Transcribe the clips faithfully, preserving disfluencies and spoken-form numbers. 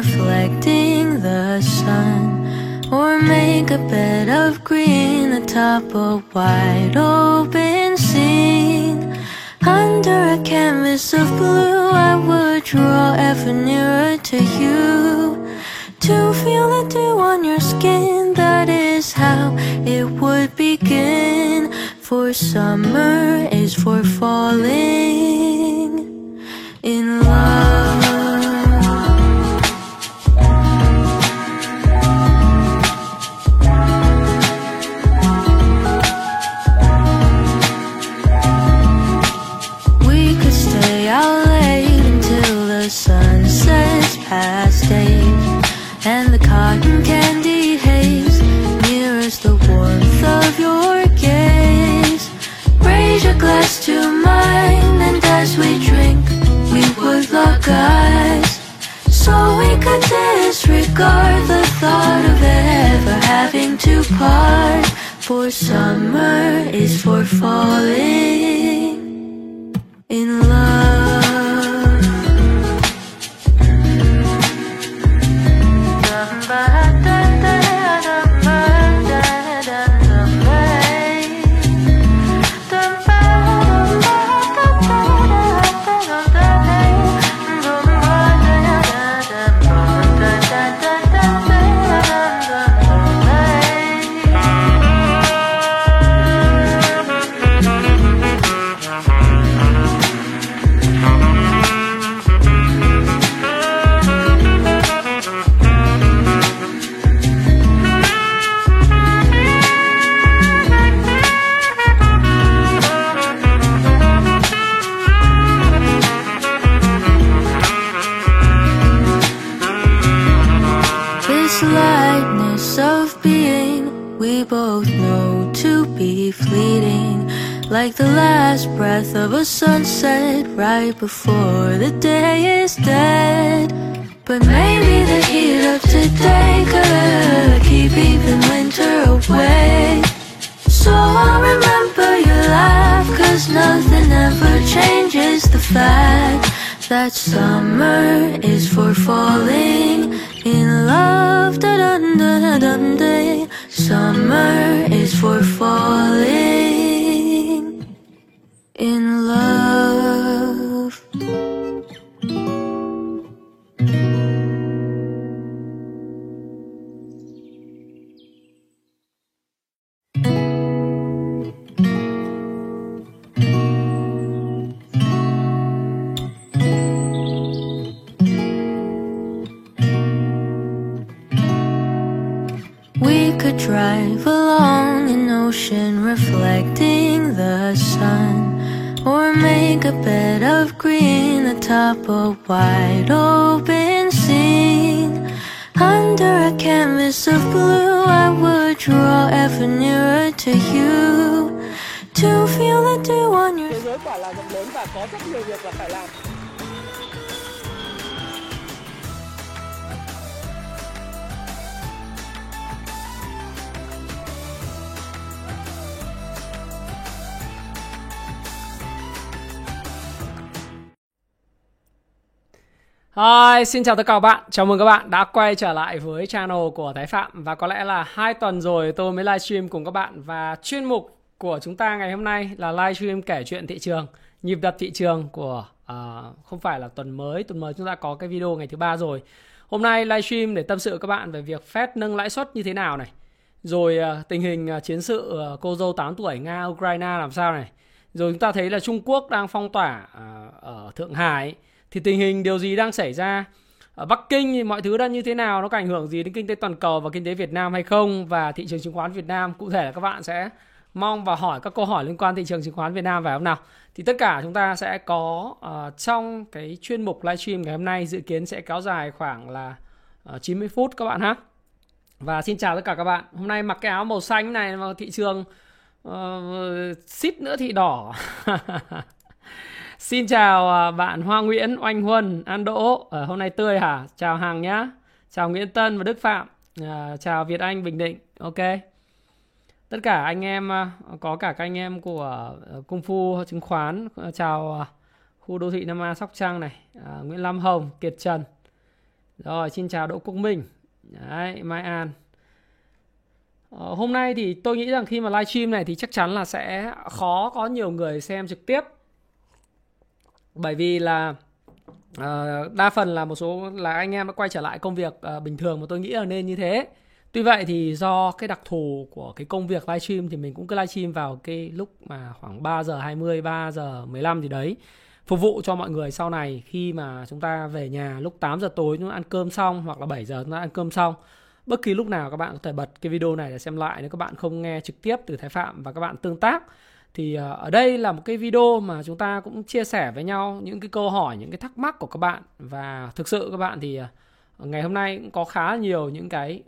reflecting the sun, or make a bed of green atop a wide open scene. Under a canvas of blue, I would draw ever nearer to you, to feel the dew on your skin. That is how it would begin. For summer is for falling in love. We could stay out late until the sun sets past eight, and the cotton candy haze mirrors the warmth of your gaze. Raise your glass to mine, and as we drink, we would lock eyes, so we could disregard the thought of ever having to part. For summer is for falling in love. Like the last breath of a sunset, right before the day is dead. But maybe the heat of today could keep even winter away. So I'll remember your laugh, cause nothing ever changes the fact that summer is for falling in love. Da-dun-da-dun-day. Summer is for falling in love. We could drive along an ocean reflecting the sun, or make a bed of green atop a wide open scene. Under a canvas of blue, I would draw ever nearer to you, to feel the dew on your... Thế giới quả là rộng lớn và có rất nhiều việc là phải làm. Hi, xin chào tất cả các bạn. Chào mừng các bạn đã quay trở lại với channel của Thái Phạm. Và có lẽ là hai tuần rồi tôi mới livestream cùng các bạn. Và chuyên mục của chúng ta ngày hôm nay là livestream kể chuyện thị trường, nhịp đập thị trường của uh, không phải là tuần mới. Tuần mới chúng ta có cái video ngày thứ ba rồi. Hôm nay livestream để tâm sự các bạn về việc Fed nâng lãi suất như thế nào này, rồi uh, tình hình uh, chiến sự uh, cô dâu tám tuổi Nga Ukraine làm sao này, rồi chúng ta thấy là Trung Quốc đang phong tỏa uh, ở Thượng Hải ấy. Thì tình hình điều gì đang xảy ra ở Bắc Kinh, thì mọi thứ đang như thế nào, nó có ảnh hưởng gì đến kinh tế toàn cầu và kinh tế Việt Nam hay không, và thị trường chứng khoán Việt Nam. Cụ thể là các bạn sẽ mong và hỏi các câu hỏi liên quan thị trường chứng khoán Việt Nam vào hôm nào. Thì tất cả chúng ta sẽ có uh, trong cái chuyên mục livestream ngày hôm nay, dự kiến sẽ kéo dài khoảng là uh, chín mươi phút các bạn ha. Và xin chào tất cả các bạn. Hôm nay mặc cái áo màu xanh này mà thị trường uh, xít nữa thì đỏ. Xin chào bạn Hoa Nguyễn, Oanh Huân, An Đỗ. À, hôm nay tươi hả? Chào Hằng nhá. Chào Nguyễn Tân và Đức Phạm. À, chào Việt Anh, Bình Định. Ok. Tất cả anh em, có cả các anh em của Kung Fu Chứng Khoán. Chào khu đô thị Nam A Sóc Trăng này. À, Nguyễn Lam Hồng, Kiệt Trần. Rồi, xin chào Đỗ Quốc Minh. Đấy, Mai An. Ờ, hôm nay thì tôi nghĩ rằng khi mà live stream này thì chắc chắn là sẽ khó có nhiều người xem trực tiếp. Bởi vì là uh, đa phần là một số là anh em đã quay trở lại công việc uh, bình thường, mà tôi nghĩ là nên như thế. Tuy vậy thì do cái đặc thù của cái công việc live stream thì mình cũng cứ live stream vào cái lúc mà khoảng ba giờ hai mươi, ba giờ mười lăm gì đấy, phục vụ cho mọi người sau này khi mà chúng ta về nhà lúc tám giờ tối chúng ta ăn cơm xong, hoặc là bảy giờ chúng ta ăn cơm xong. Bất kỳ lúc nào các bạn có thể bật cái video này để xem lại nếu các bạn không nghe trực tiếp từ Thái Phạm và các bạn tương tác. Thì ở đây là một cái video mà chúng ta cũng chia sẻ với nhau những cái câu hỏi, những cái thắc mắc của các bạn. Và thực sự các bạn thì ngày hôm nay cũng có khá nhiều những cái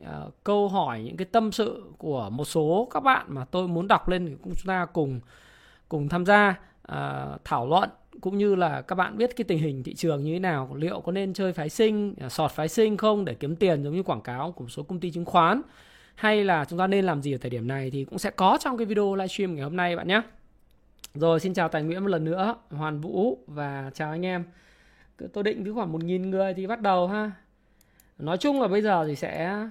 câu hỏi, những cái tâm sự của một số các bạn mà tôi muốn đọc lên để chúng ta cùng, cùng tham gia thảo luận. Cũng như là các bạn biết cái tình hình thị trường như thế nào, liệu có nên chơi phái sinh, sọt phái sinh không để kiếm tiền giống như quảng cáo của một số công ty chứng khoán, hay là chúng ta nên làm gì ở thời điểm này, thì cũng sẽ có trong cái video livestream ngày hôm nay bạn nhé. Rồi, xin chào Tài Nguyễn một lần nữa, Hoàn Vũ, và chào anh em. Tôi định cứ khoảng một nghìn người thì bắt đầu ha. Nói chung là bây giờ thì sẽ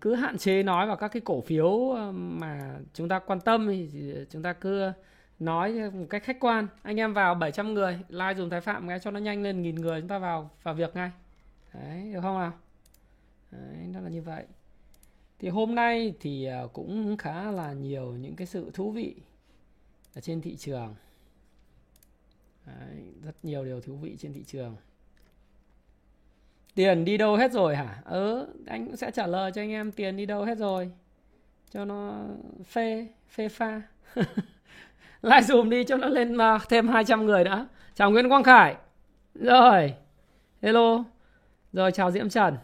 cứ hạn chế nói vào các cái cổ phiếu mà chúng ta quan tâm, thì chúng ta cứ nói một cách khách quan. Anh em vào bảy trăm người, like dùm Thái Phạm nghe cho nó nhanh lên một nghìn người, chúng ta vào vào việc ngay. Đấy, được không nào? Đấy, đó là như vậy. Thì hôm nay thì cũng khá là nhiều những cái sự thú vị ở trên thị trường. Đấy, rất nhiều điều thú vị trên thị trường. Tiền đi đâu hết rồi hả? Ừ, anh cũng sẽ trả lời cho anh em tiền đi đâu hết rồi, cho nó phê, phê pha. Lại dùm đi cho nó lên mà thêm hai trăm người đã. Chào Nguyễn Quang Khải. Rồi. Hello. Rồi, chào Diễm Trần.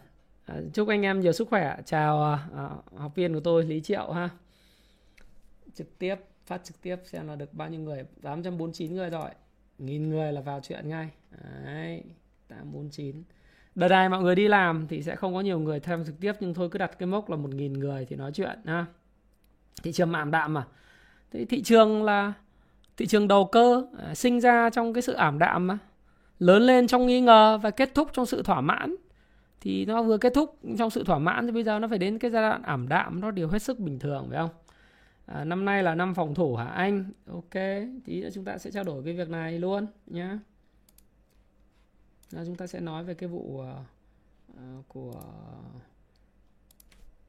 À, chúc anh em nhiều sức khỏe. Chào à, học viên của tôi Lý Triệu ha. Trực tiếp, phát trực tiếp xem là được bao nhiêu người. tám trăm bốn mươi chín người rồi. Nghìn người là vào chuyện ngay. Đấy, tám trăm bốn mươi chín. Đợt này mọi người đi làm thì sẽ không có nhiều người tham trực tiếp, nhưng thôi cứ đặt cái mốc là một nghìn người thì nói chuyện ha. Thị trường ảm đạm mà. Thế thị trường là thị trường đầu cơ, à, sinh ra trong cái sự ảm đạm mà, lớn lên trong nghi ngờ và kết thúc trong sự thỏa mãn. Thì nó vừa kết thúc trong sự thỏa mãn thì bây giờ nó phải đến cái giai đoạn ảm đạm, nó điều hết sức bình thường phải không? À, năm nay là năm phòng thủ hả anh? Ok, tí nữa chúng ta sẽ trao đổi cái việc này luôn nhá. Chúng ta sẽ nói về cái vụ uh, của...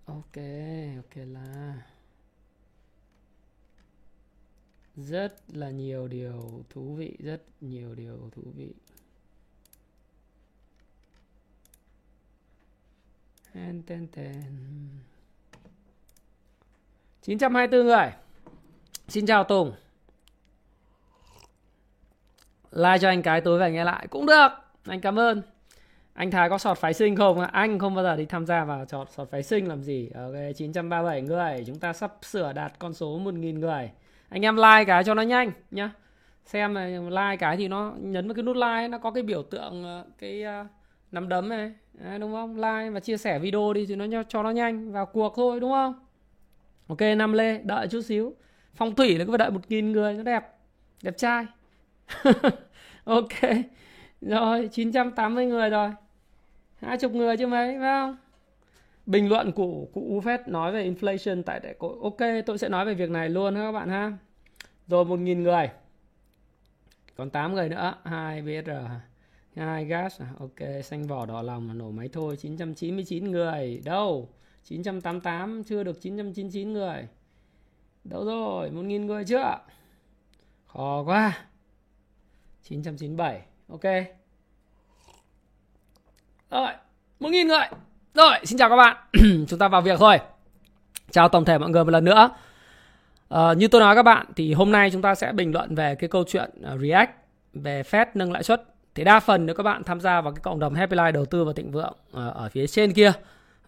Ok, ok là... Rất là nhiều điều thú vị, rất nhiều điều thú vị. chín trăm hai mươi tư người. Xin chào Tùng. Like cho anh cái tối về nghe lại cũng được. Anh cảm ơn. Anh Thái có sọt phái sinh không? Anh không bao giờ đi tham gia vào sọt, sọt phái sinh làm gì. Ok, chín trăm ba mươi bảy người. Chúng ta sắp sửa đạt con số một nghìn người. Anh em like cái cho nó nhanh nhá. Xem like cái thì nó nhấn vào cái nút like, nó có cái biểu tượng cái nắm đấm này. Đấy, đúng không? Like và chia sẻ video đi thì nó cho nó nhanh, vào cuộc thôi đúng không? Ok, Nam Lê, đợi chút xíu. Phong thủy là cứ phải đợi một nghìn người nó đẹp. Đẹp trai. Ok. Rồi, chín trăm tám mươi người rồi. hai mươi người chứ mấy, phải không? Bình luận của cụ Buffett nói về inflation tại đại hội. Ok, tôi sẽ nói về việc này luôn ha các bạn ha. Rồi, một nghìn người. Còn tám người nữa. hai bê rờ, hai gas. Ok, xanh vỏ đỏ lòng nổ máy thôi. chín trăm chín mươi chín người. Đâu? chín trăm tám mươi tám, chưa được chín trăm chín mươi chín người. Đâu rồi? một nghìn người chưa? Khó quá. chín trăm chín mươi bảy. Ok. Rồi, một nghìn người. Rồi, xin chào các bạn. Chúng ta vào việc thôi. Chào tổng thể mọi người một lần nữa. à, Như tôi nói các bạn, thì hôm nay chúng ta sẽ bình luận về cái câu chuyện React, về Fed nâng lãi suất. Thì đa phần nếu các bạn tham gia vào cái cộng đồng Happy Life đầu tư và thịnh vượng ở phía trên kia,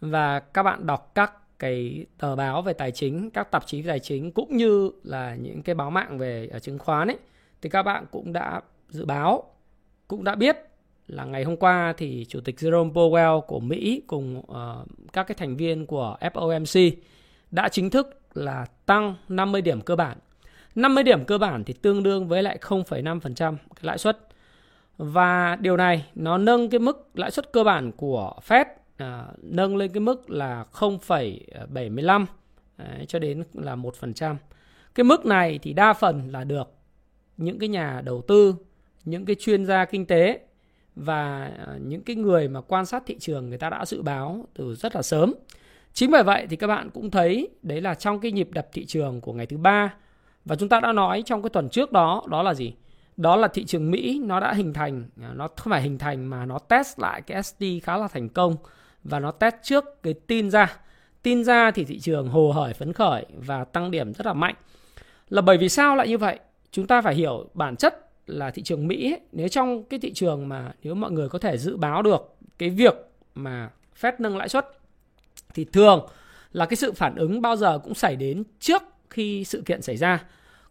và các bạn đọc các cái tờ báo về tài chính, các tạp chí về tài chính, cũng như là những cái báo mạng về chứng khoán ấy, thì các bạn cũng đã dự báo, cũng đã biết là ngày hôm qua thì Chủ tịch Jerome Powell của Mỹ cùng uh, các cái thành viên của ép o em xê đã chính thức là tăng năm mươi điểm cơ bản. năm mươi điểm cơ bản thì tương đương với lại không phẩy năm phần trăm cái lãi suất. Và điều này nó nâng cái mức lãi suất cơ bản của Fed à, nâng lên cái mức là không phẩy bảy mươi lăm đấy, cho đến là một phần trăm. Cái mức này thì đa phần là được những cái nhà đầu tư, những cái chuyên gia kinh tế và những cái người mà quan sát thị trường người ta đã dự báo từ rất là sớm. Chính bởi vậy thì các bạn cũng thấy đấy là trong cái nhịp đập thị trường của ngày thứ ba, và chúng ta đã nói trong cái tuần trước đó, đó là gì? Đó là thị trường Mỹ nó đã hình thành, nó không phải hình thành mà nó test lại cái ét tê khá là thành công, và nó test trước cái tin ra. Tin ra thì thị trường hồ hởi phấn khởi và tăng điểm rất là mạnh. Là bởi vì sao lại như vậy? Chúng ta phải hiểu bản chất là thị trường Mỹ ấy, nếu trong cái thị trường mà nếu mọi người có thể dự báo được cái việc mà Fed nâng lãi suất thì thường là cái sự phản ứng bao giờ cũng xảy đến trước khi sự kiện xảy ra.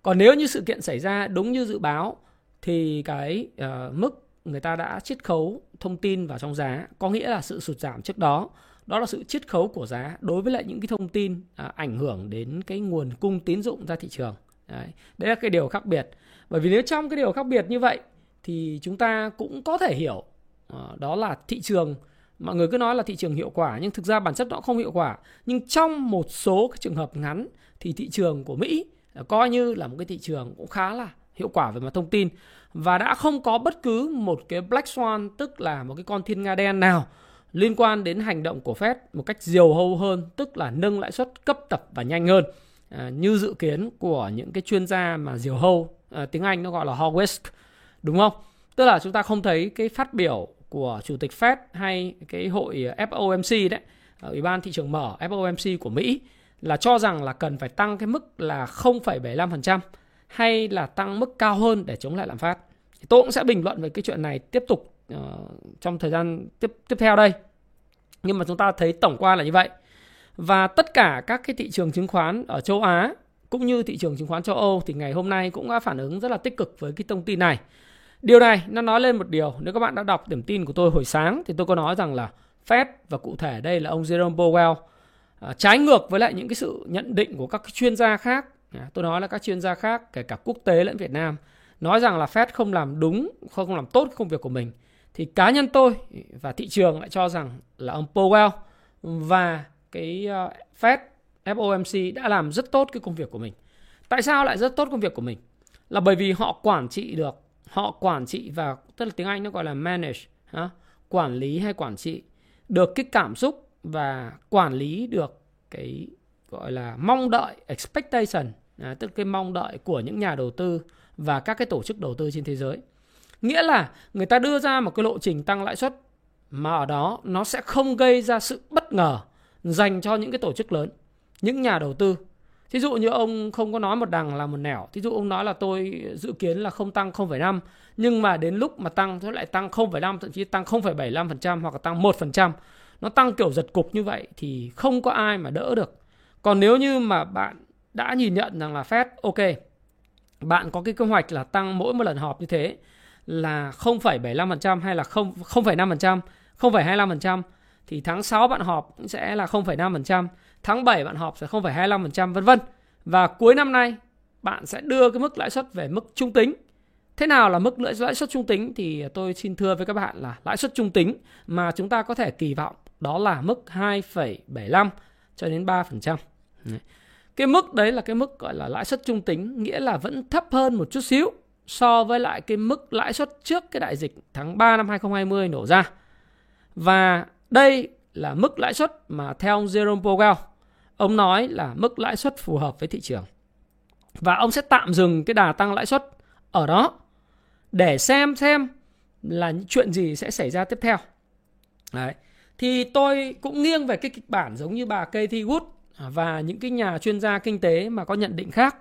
Còn nếu như sự kiện xảy ra đúng như dự báo thì cái uh, mức người ta đã chiết khấu thông tin vào trong giá, có nghĩa là sự sụt giảm trước đó, đó là sự chiết khấu của giá đối với lại những cái thông tin uh, ảnh hưởng đến cái nguồn cung tín dụng ra thị trường. Đấy, đấy là cái điều khác biệt. Bởi vì nếu trong cái điều khác biệt như vậy thì chúng ta cũng có thể hiểu uh, đó là thị trường, mọi người cứ nói là thị trường hiệu quả nhưng thực ra bản chất nó không hiệu quả. Nhưng trong một số cái trường hợp ngắn thì thị trường của Mỹ coi như là một cái thị trường cũng khá là hiệu quả về mặt thông tin, và đã không có bất cứ một cái black swan, tức là một cái con thiên nga đen nào liên quan đến hành động của Fed một cách diều hâu hơn, tức là nâng lãi suất cấp tập và nhanh hơn à, như dự kiến của những cái chuyên gia mà diều hâu, à, tiếng Anh nó gọi là hawkish, đúng không? Tức là chúng ta không thấy cái phát biểu của chủ tịch Fed hay cái hội ép o em xê đấy, Ủy ban thị trường mở ép o em xê của Mỹ, là cho rằng là cần phải tăng cái mức là không phẩy bảy mươi lăm phần trăm hay là tăng mức cao hơn để chống lại lạm phát. Tôi cũng sẽ bình luận về cái chuyện này tiếp tục uh, trong thời gian tiếp tiếp theo đây. Nhưng mà chúng ta thấy tổng quan là như vậy. Và tất cả các cái thị trường chứng khoán ở châu Á cũng như thị trường chứng khoán châu Âu thì ngày hôm nay cũng đã phản ứng rất là tích cực với cái thông tin này. Điều này nó nói lên một điều, nếu các bạn đã đọc điểm tin của tôi hồi sáng thì tôi có nói rằng là Fed và cụ thể đây là ông Jerome Powell à, trái ngược với lại những cái sự nhận định của các chuyên gia khác, à, tôi nói là các chuyên gia khác kể cả quốc tế lẫn Việt Nam, nói rằng là Fed không làm đúng, không làm tốt công việc của mình, thì cá nhân tôi và thị trường lại cho rằng là ông Powell và cái Fed ép o em xê đã làm rất tốt cái công việc của mình. Tại sao lại rất tốt công việc của mình? Là bởi vì họ quản trị được, họ quản trị và tức là tiếng Anh nó gọi là manage, ha? Quản lý hay quản trị được cái cảm xúc và quản lý được cái gọi là mong đợi, expectation, à, tức cái mong đợi của những nhà đầu tư và các cái tổ chức đầu tư trên thế giới. Nghĩa là người ta đưa ra một cái lộ trình tăng lãi suất mà ở đó nó sẽ không gây ra sự bất ngờ dành cho những cái tổ chức lớn, những nhà đầu tư. Thí dụ như ông không có nói một đằng là một nẻo. Thí dụ ông nói là tôi dự kiến là không tăng không phẩy năm, nhưng mà đến lúc mà tăng nó lại tăng không phẩy năm, thậm chí tăng không phẩy bảy mươi lăm phần trăm hoặc là tăng một phần trăm. Nó tăng kiểu giật cục như vậy thì không có ai mà đỡ được. Còn nếu như mà bạn đã nhìn nhận rằng là Fed, ok, bạn có cái kế hoạch là tăng mỗi một lần họp như thế là không phẩy bảy mươi lăm phần trăm hay là không phẩy năm phần trăm, không phẩy hai mươi lăm phần trăm, thì tháng sáu bạn họp sẽ là không phẩy năm phần trăm, tháng bảy bạn họp sẽ không phẩy hai mươi lăm phần trăm, vân vân. Và cuối năm nay bạn sẽ đưa cái mức lãi suất về mức trung tính. Thế nào là mức lãi suất trung tính? Thì tôi xin thưa với các bạn là lãi suất trung tính mà chúng ta có thể kỳ vọng đó là mức hai phẩy bảy mươi lăm cho đến ba phần trăm. Cái mức đấy là cái mức gọi là lãi suất trung tính, nghĩa là vẫn thấp hơn một chút xíu so với lại cái mức lãi suất trước cái đại dịch tháng ba năm hai không hai không nổ ra. Và đây là mức lãi suất mà theo ông Jerome Powell, ông nói là mức lãi suất phù hợp với thị trường. Và ông sẽ tạm dừng cái đà tăng lãi suất ở đó để xem xem là những chuyện gì sẽ xảy ra tiếp theo. Đấy. Thì tôi cũng nghiêng về cái kịch bản giống như bà Kathy Thi Wood và những cái nhà chuyên gia kinh tế mà có nhận định khác.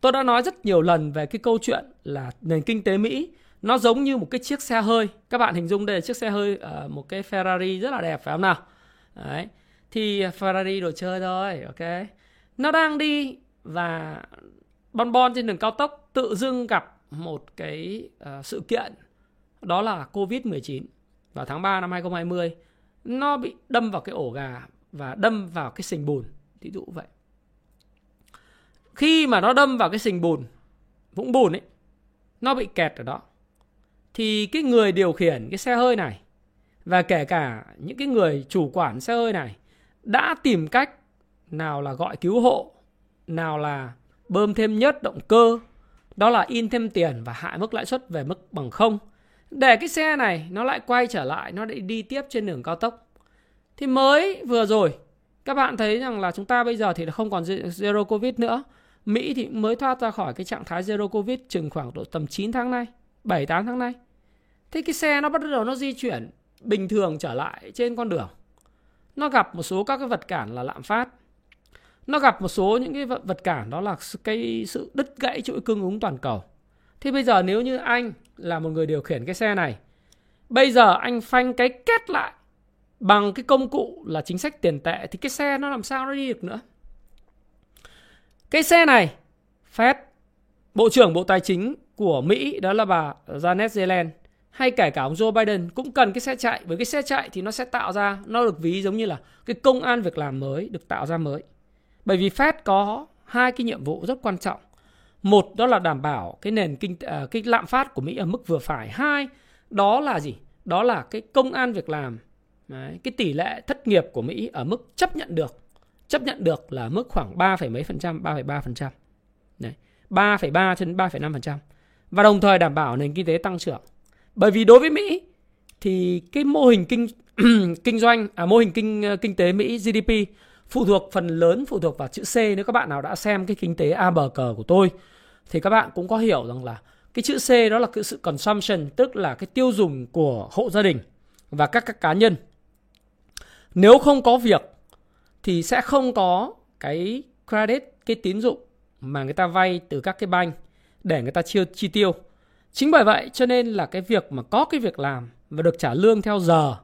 Tôi đã nói rất nhiều lần về cái câu chuyện là nền kinh tế Mỹ nó giống như một cái chiếc xe hơi. Các bạn hình dung đây là chiếc xe hơi, một cái Ferrari rất là đẹp phải không nào? Đấy. Thì Ferrari đồ chơi thôi, ok. Nó đang đi và bon bon trên đường cao tốc tự dưng gặp một cái sự kiện, đó là covid mười chín vào tháng ba năm hai không hai không. Nó bị đâm vào cái ổ gà và đâm vào cái sình bùn, thí dụ vậy. Khi mà nó đâm vào cái sình bùn, vũng bùn ấy, nó bị kẹt ở đó. thì cái người điều khiển cái xe hơi này và kể cả những cái người chủ quản xe hơi này đã tìm cách, nào là gọi cứu hộ, nào là bơm thêm nhất động cơ, đó là in thêm tiền và hạ mức lãi suất về mức bằng không, để cái xe này nó lại quay trở lại, nó lại đi tiếp trên đường cao tốc. Thì mới vừa rồi các bạn thấy rằng là chúng ta bây giờ thì không còn Zero Covid nữa. Mỹ thì mới thoát ra khỏi cái trạng thái Zero Covid chừng khoảng độ tầm chín tháng nay, bảy tám tháng nay. Thế cái xe nó bắt đầu nó di chuyển bình thường trở lại trên con đường. Nó gặp một số các cái vật cản là lạm phát. Nó gặp một số những cái vật cản, đó là cái sự đứt gãy chuỗi cung ứng toàn cầu. Thì bây giờ nếu như anh là một người điều khiển cái xe này, bây giờ anh phanh cái kết lại bằng cái công cụ là chính sách tiền tệ, thì cái xe nó làm sao nó đi được nữa. Cái xe này, Fed, Bộ trưởng Bộ Tài chính của Mỹ, đó là bà Janet Yellen, hay kể cả ông Joe Biden cũng cần cái xe chạy. Với cái xe chạy thì nó sẽ tạo ra, nó được ví giống như là cái công ăn việc làm mới được tạo ra mới. Bởi vì Fed có hai cái nhiệm vụ rất quan trọng. Một, đó là đảm bảo cái nền kinh cái lạm phát của Mỹ ở mức vừa phải. Hai, đó là gì? Đó là cái công ăn việc làm. Đấy, cái tỷ lệ thất nghiệp của Mỹ ở mức chấp nhận được. Chấp nhận được là mức khoảng ba phẩy mấy phần trăm, ba phẩy ba phần trăm. Đấy, ba phẩy ba đến ba phẩy năm phần trăm. Và đồng thời đảm bảo nền kinh tế tăng trưởng. Bởi vì đối với Mỹ thì cái mô hình kinh kinh doanh à mô hình kinh kinh tế Mỹ giê đê pê phụ thuộc phần lớn phụ thuộc vào chữ C. Nếu các bạn nào đã xem cái kinh tế A bờ cờ của tôi thì các bạn cũng có hiểu rằng là cái chữ C đó là cái sự consumption, tức là cái tiêu dùng của hộ gia đình và các, các cá nhân. Nếu không có việc thì sẽ không có cái credit, cái tín dụng mà người ta vay từ các cái bank để người ta chi, chi tiêu. Chính bởi vậy cho nên là cái việc mà có cái việc làm và được trả lương theo giờ,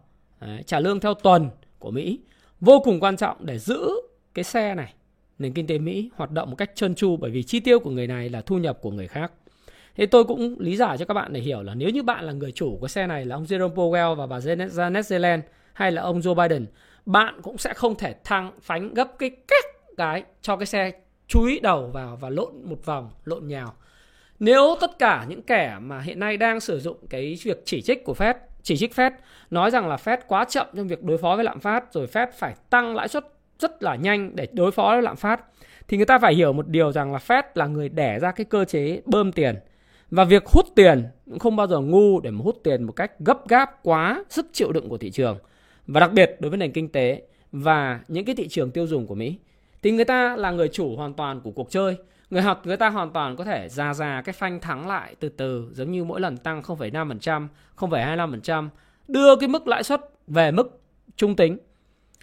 trả lương theo tuần của Mỹ vô cùng quan trọng để giữ cái xe này, nền kinh tế Mỹ hoạt động một cách trơn tru, bởi vì chi tiêu của người này là thu nhập của người khác. Thế tôi cũng lý giải cho các bạn để hiểu là nếu như bạn là người chủ của xe này là ông Jerome Powell và bà Janet Yellen hay là ông Joe Biden, bạn cũng sẽ không thể thăng phánh gấp cái két cái cho cái xe chúi đầu vào và lộn một vòng, lộn nhào. Nếu tất cả những kẻ mà hiện nay đang sử dụng cái việc chỉ trích của Fed, chỉ trích Fed, nói rằng là Fed quá chậm trong việc đối phó với lạm phát, rồi Fed phải tăng lãi suất rất là nhanh để đối phó với lạm phát, thì người ta phải hiểu một điều rằng là Fed là người đẻ ra cái cơ chế bơm tiền. Và việc hút tiền cũng không bao giờ ngu để mà hút tiền một cách gấp gáp quá sức chịu đựng của thị trường. Và đặc biệt đối với nền kinh tế và những cái thị trường tiêu dùng của Mỹ, thì người ta là người chủ hoàn toàn của cuộc chơi. Người học người ta hoàn toàn có thể già già cái phanh thắng lại từ từ, giống như mỗi lần tăng không phẩy năm phần trăm, không phẩy hai mươi lăm phần trăm, đưa cái mức lãi suất về mức trung tính.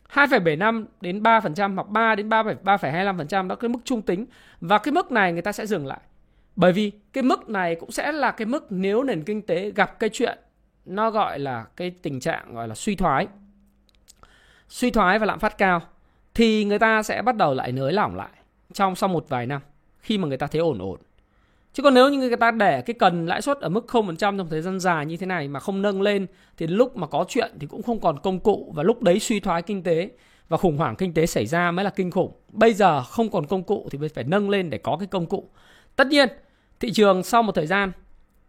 hai phẩy bảy mươi lăm đến ba phần trăm hoặc ba đến ba phẩy hai mươi lăm phần trăm đó cái mức trung tính, và cái mức này người ta sẽ dừng lại. Bởi vì cái mức này cũng sẽ là cái mức nếu nền kinh tế gặp cái chuyện nó gọi là cái tình trạng gọi là suy thoái. Suy thoái và lạm phát cao thì người ta sẽ bắt đầu lại nới lỏng lại trong sau một vài năm, khi mà người ta thấy ổn ổn. Chứ còn nếu như người ta để cái cần lãi suất ở mức không phần trăm trong thời gian dài như thế này mà không nâng lên, thì lúc mà có chuyện thì cũng không còn công cụ, và lúc đấy suy thoái kinh tế và khủng hoảng kinh tế xảy ra mới là kinh khủng. Bây giờ không còn công cụ thì phải nâng lên để có cái công cụ. Tất nhiên thị trường sau một thời gian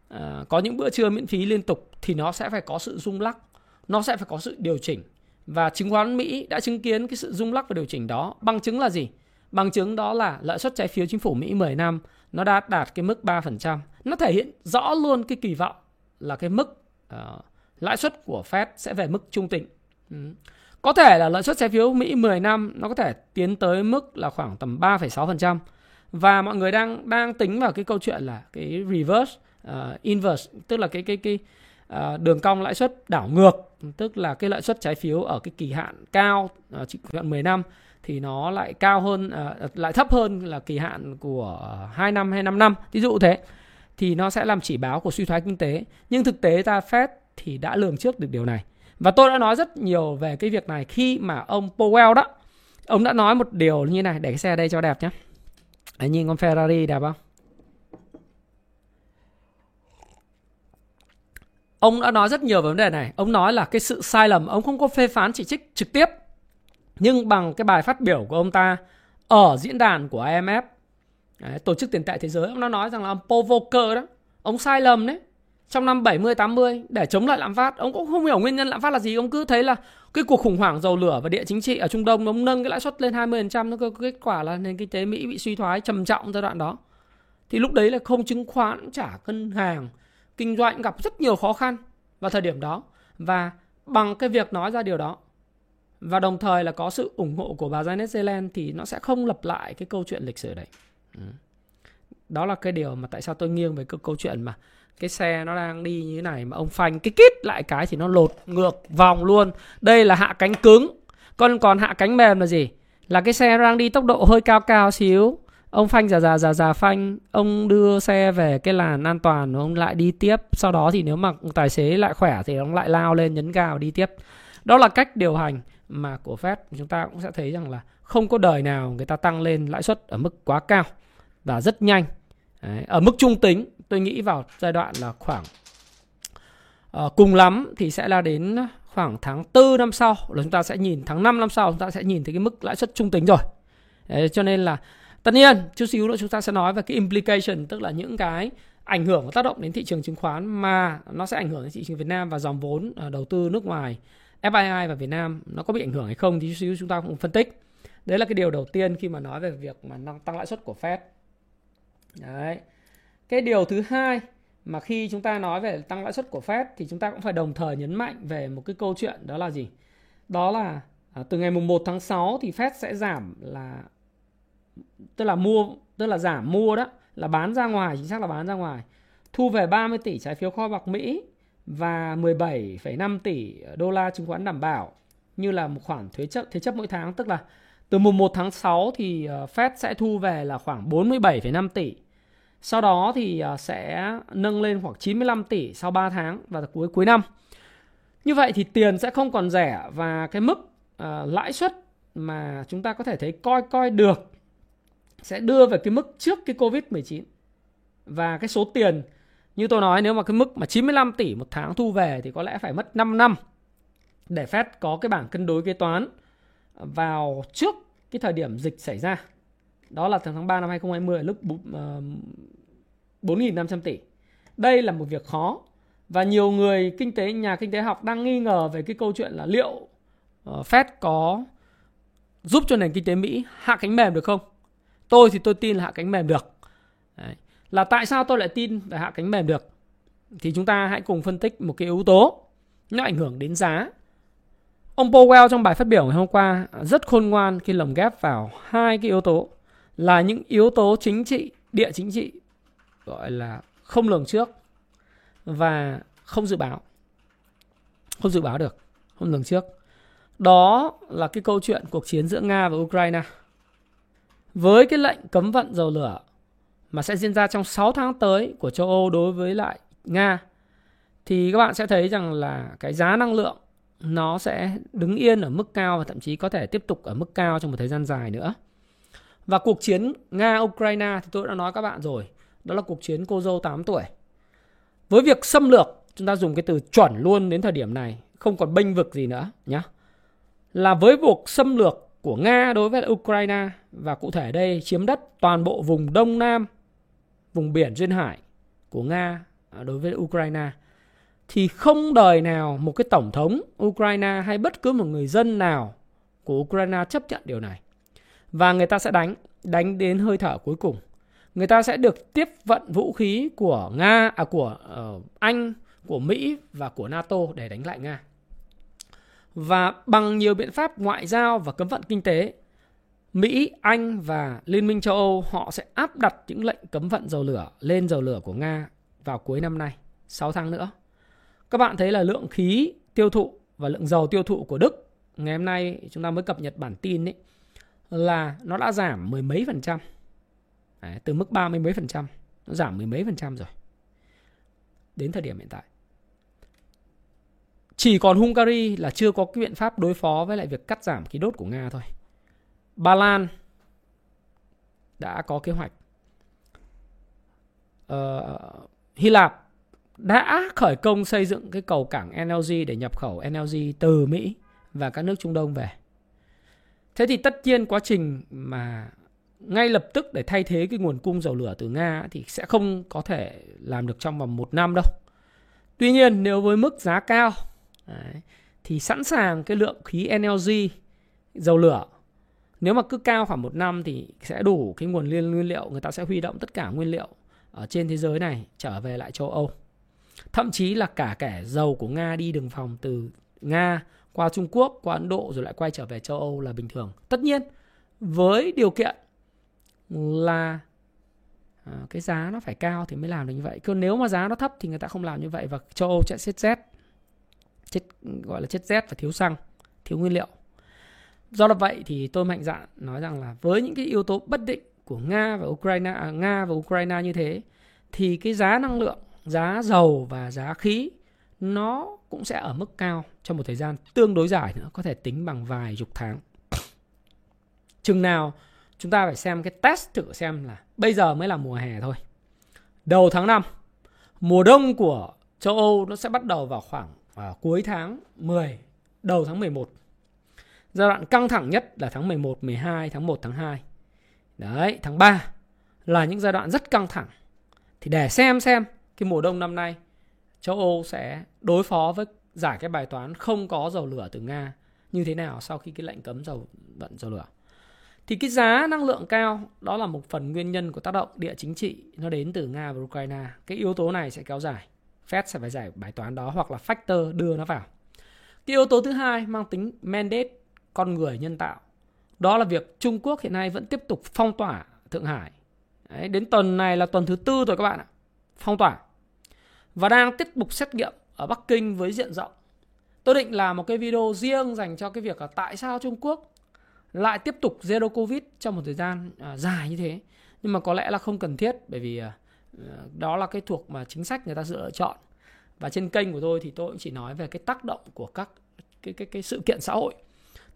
à, có những bữa trưa miễn phí liên tục thì nó sẽ phải có sự rung lắc, nó sẽ phải có sự điều chỉnh. Và chứng khoán Mỹ đã chứng kiến cái sự rung lắc và điều chỉnh đó. Bằng chứng là gì? Bằng chứng đó là lãi suất trái phiếu chính phủ Mỹ mười năm nó đã đạt cái mức ba phần trăm. Nó thể hiện rõ luôn cái kỳ vọng là cái mức uh, lãi suất của Fed sẽ về mức trung tính. Ừ. Có thể là lãi suất trái phiếu Mỹ mười năm nó có thể tiến tới mức là khoảng tầm ba phẩy sáu phần trăm. Và mọi người đang đang tính vào cái câu chuyện là cái reverse, uh, inverse, tức là cái cái cái uh, đường cong lãi suất đảo ngược, tức là cái lãi suất trái phiếu ở cái kỳ hạn cao, uh, kỳ hạn mười năm thì nó lại cao hơn, uh, lại thấp hơn là kỳ hạn của hai năm hay năm năm, ví dụ thế, thì nó sẽ làm chỉ báo của suy thoái kinh tế. Nhưng thực tế ta Fed thì đã lường trước được điều này. Và tôi đã nói rất nhiều về cái việc này khi mà ông Powell đó, ông đã nói một điều như này, để cái xe đây cho đẹp nhé. Đấy, nhìn con Ferrari đẹp không? Ông đã nói rất nhiều về vấn đề này. Ông nói là cái sự sai lầm, ông không có phê phán chỉ trích trực tiếp, nhưng bằng cái bài phát biểu của ông ta ở diễn đàn của I M F, Tổ chức Tiền tệ Thế giới, ông đã nói rằng là ông provoker đó, ông sai lầm đấy. trong năm bảy mươi tám mươi để chống lại lạm phát. Ông cũng không hiểu nguyên nhân lạm phát là gì. Ông cứ thấy là cái cuộc khủng hoảng dầu lửa và địa chính trị ở Trung Đông, ông nâng cái lãi suất lên hai mươi phần trăm, nó có kết quả là nền kinh tế Mỹ bị suy thoái trầm trọng giai đoạn đó. Thì lúc đấy là không chứng khoán, trả ngân hàng, kinh doanh gặp rất nhiều khó khăn vào thời điểm đó. Và bằng cái việc nói ra điều đó và đồng thời là có sự ủng hộ của bà Janet Yellen thì nó sẽ không lặp lại cái câu chuyện lịch sử đấy. Đó là cái điều mà tại sao tôi nghiêng về cái câu chuyện mà cái xe nó đang đi như thế này mà ông phanh cái kít lại cái thì nó lột ngược vòng luôn. Đây là hạ cánh cứng. Còn còn hạ cánh mềm là gì? Là cái xe nó đang đi tốc độ hơi cao cao xíu. Ông phanh già già già già phanh. Ông đưa xe về cái làn an toàn, ông lại đi tiếp. Sau đó thì nếu mà tài xế lại khỏe thì ông lại lao lên nhấn ga đi tiếp. Đó là cách điều hành mà của Fed. Chúng ta cũng sẽ thấy rằng là không có đời nào người ta tăng lên lãi suất ở mức quá cao và rất nhanh. Đấy, ở mức trung tính tôi nghĩ vào giai đoạn là khoảng uh, cùng lắm thì sẽ là đến khoảng tháng tư năm sau, là chúng ta sẽ nhìn tháng năm năm sau chúng ta sẽ nhìn thấy cái mức lãi suất trung tính rồi. Đấy, cho nên là tất nhiên chút xíu nữa chúng ta sẽ nói về cái implication, tức là những cái ảnh hưởng và tác động đến thị trường chứng khoán mà nó sẽ ảnh hưởng đến thị trường Việt Nam và dòng vốn đầu tư nước ngoài ép i i và Việt Nam nó có bị ảnh hưởng hay không thì chút xíu chúng ta cũng phân tích. Đấy là cái điều đầu tiên khi mà nói về việc mà tăng lãi suất của Fed. Đấy. Cái điều thứ hai mà khi chúng ta nói về tăng lãi suất của Fed thì chúng ta cũng phải đồng thời nhấn mạnh về một cái câu chuyện, đó là gì? Đó là à, từ ngày mùng một tháng sáu thì Fed sẽ giảm là tức là mua tức là giảm mua đó, là bán ra ngoài, chính xác là bán ra ngoài, thu về ba mươi tỷ trái phiếu kho bạc Mỹ và mười bảy phẩy năm tỷ đô la chứng khoán đảm bảo như là một khoản thuế chấp thế chấp mỗi tháng, tức là từ mùng một tháng sáu thì Fed sẽ thu về là khoảng bốn mươi bảy phẩy năm tỷ. Sau đó thì sẽ nâng lên khoảng chín mươi lăm tỷ sau ba tháng và cuối cuối năm. Như vậy thì tiền sẽ không còn rẻ và cái mức uh, lãi suất mà chúng ta có thể thấy coi coi được sẽ đưa về cái mức trước cái covid mười chín. Và cái số tiền như tôi nói, nếu mà cái mức mà chín mươi lăm tỷ một tháng thu về thì có lẽ phải mất năm năm để Fed có cái bảng cân đối kế toán vào trước cái thời điểm dịch xảy ra. Đó là tháng ba năm hai không hai không lúc bốn nghìn năm trăm tỷ. Đây là một việc khó và nhiều người kinh tế, nhà kinh tế học đang nghi ngờ về cái câu chuyện là liệu Fed có giúp cho nền kinh tế Mỹ hạ cánh mềm được không? Tôi thì tôi tin là hạ cánh mềm được. Đấy. Là tại sao tôi lại tin về hạ cánh mềm được? Thì chúng ta hãy cùng phân tích một cái yếu tố nó ảnh hưởng đến giá. Ông Powell trong bài phát biểu ngày hôm qua rất khôn ngoan khi lồng ghép vào hai cái yếu tố là những yếu tố chính trị, địa chính trị gọi là không lường trước và không dự báo. Không dự báo được, không lường trước. Đó là cái câu chuyện cuộc chiến giữa Nga và Ukraine. Với cái lệnh cấm vận dầu lửa mà sẽ diễn ra trong sáu tháng tới của châu Âu đối với lại Nga thì các bạn sẽ thấy rằng là cái giá năng lượng nó sẽ đứng yên ở mức cao và thậm chí có thể tiếp tục ở mức cao trong một thời gian dài nữa. Và cuộc chiến Nga-Ukraine thì tôi đã nói các bạn rồi, đó là cuộc chiến cô dâu tám tuổi. Với việc xâm lược, chúng ta dùng cái từ chuẩn luôn đến thời điểm này, không còn bênh vực gì nữa nhá. Là với cuộc xâm lược của Nga đối với Ukraine và cụ thể đây chiếm đất toàn bộ vùng Đông Nam, vùng biển Duyên Hải của Nga đối với Ukraine, thì không đời nào một cái tổng thống Ukraine hay bất cứ một người dân nào của Ukraine chấp nhận điều này. Và người ta sẽ đánh, đánh đến hơi thở cuối cùng. Người ta sẽ được tiếp vận vũ khí của Nga, à, của uh, Anh, của Mỹ và của NATO để đánh lại Nga. Và bằng nhiều biện pháp ngoại giao và cấm vận kinh tế, Mỹ, Anh và Liên minh châu Âu họ sẽ áp đặt những lệnh cấm vận dầu lửa lên dầu lửa của Nga vào cuối năm nay, sáu tháng nữa. Các bạn thấy là lượng khí tiêu thụ và lượng dầu tiêu thụ của Đức, ngày hôm nay chúng ta mới cập nhật bản tin ấy, là nó đã giảm mười mấy phần trăm. Đấy, từ mức ba mươi mấy phần trăm, nó giảm mười mấy phần trăm rồi. Đến thời điểm hiện tại. Chỉ còn Hungary là chưa có cái biện pháp đối phó với lại việc cắt giảm khí đốt của Nga thôi. Ba Lan đã có kế hoạch. Ờ, Hy Lạp đã khởi công xây dựng cái cầu cảng en lờ giê để nhập khẩu en lờ giê từ Mỹ và các nước Trung Đông về. Thế thì tất nhiên quá trình mà ngay lập tức để thay thế cái nguồn cung dầu lửa từ Nga thì sẽ không có thể làm được trong vòng một năm đâu. Tuy nhiên nếu với mức giá cao đấy, thì sẵn sàng cái lượng khí en lờ giê, dầu lửa, nếu mà cứ cao khoảng một năm thì sẽ đủ cái nguồn nguyên liệu. Người ta sẽ huy động tất cả nguyên liệu ở trên thế giới này trở về lại châu Âu. Thậm chí là cả kẻ dầu của Nga đi đường vòng từ Nga qua Trung Quốc, qua Ấn Độ rồi lại quay trở về châu Âu là bình thường. Tất nhiên với điều kiện là cái giá nó phải cao thì mới làm được như vậy. Còn nếu mà giá nó thấp thì người ta không làm như vậy, và châu Âu sẽ chết rét, chết, gọi là chết rét và thiếu xăng, thiếu nguyên liệu. Do là vậy thì tôi mạnh dạn nói rằng là với những cái yếu tố bất định của Nga và Ukraine, à, Nga và Ukraine như thế, thì cái giá năng lượng, giá dầu và giá khí nó cũng sẽ ở mức cao trong một thời gian tương đối dài nữa, có thể tính bằng vài chục tháng. Chừng nào chúng ta phải xem cái test thử xem là bây giờ mới là mùa hè thôi. Đầu tháng năm, mùa đông của châu Âu nó sẽ bắt đầu vào khoảng à, cuối tháng mười, đầu tháng mười một. Giai đoạn căng thẳng nhất là tháng mười một, mười hai, tháng một, tháng hai. Đấy, tháng ba là những giai đoạn rất căng thẳng. Thì để xem xem cái mùa đông năm nay châu Âu sẽ đối phó với giải cái bài toán không có dầu lửa từ Nga như thế nào sau khi cái lệnh cấm dầu vận dầu lửa. Thì cái giá năng lượng cao đó là một phần nguyên nhân của tác động địa chính trị nó đến từ Nga và Ukraine. Cái yếu tố này sẽ kéo dài. Fed sẽ phải giải bài toán đó hoặc là factor đưa nó vào. Cái yếu tố thứ hai mang tính mandate, con người nhân tạo. Đó là việc Trung Quốc hiện nay vẫn tiếp tục phong tỏa Thượng Hải. Đấy, đến tuần này là tuần thứ tư rồi các bạn ạ. Phong tỏa. Và đang tiếp tục xét nghiệm ở Bắc Kinh với diện rộng. Tôi định làm một cái video riêng dành cho cái việc là tại sao Trung Quốc lại tiếp tục zero covid trong một thời gian à, dài như thế. Nhưng mà có lẽ là không cần thiết, bởi vì à, đó là cái thuộc mà chính sách người ta lựa chọn. Và trên kênh của tôi thì tôi cũng chỉ nói về cái tác động của các cái, cái, cái sự kiện xã hội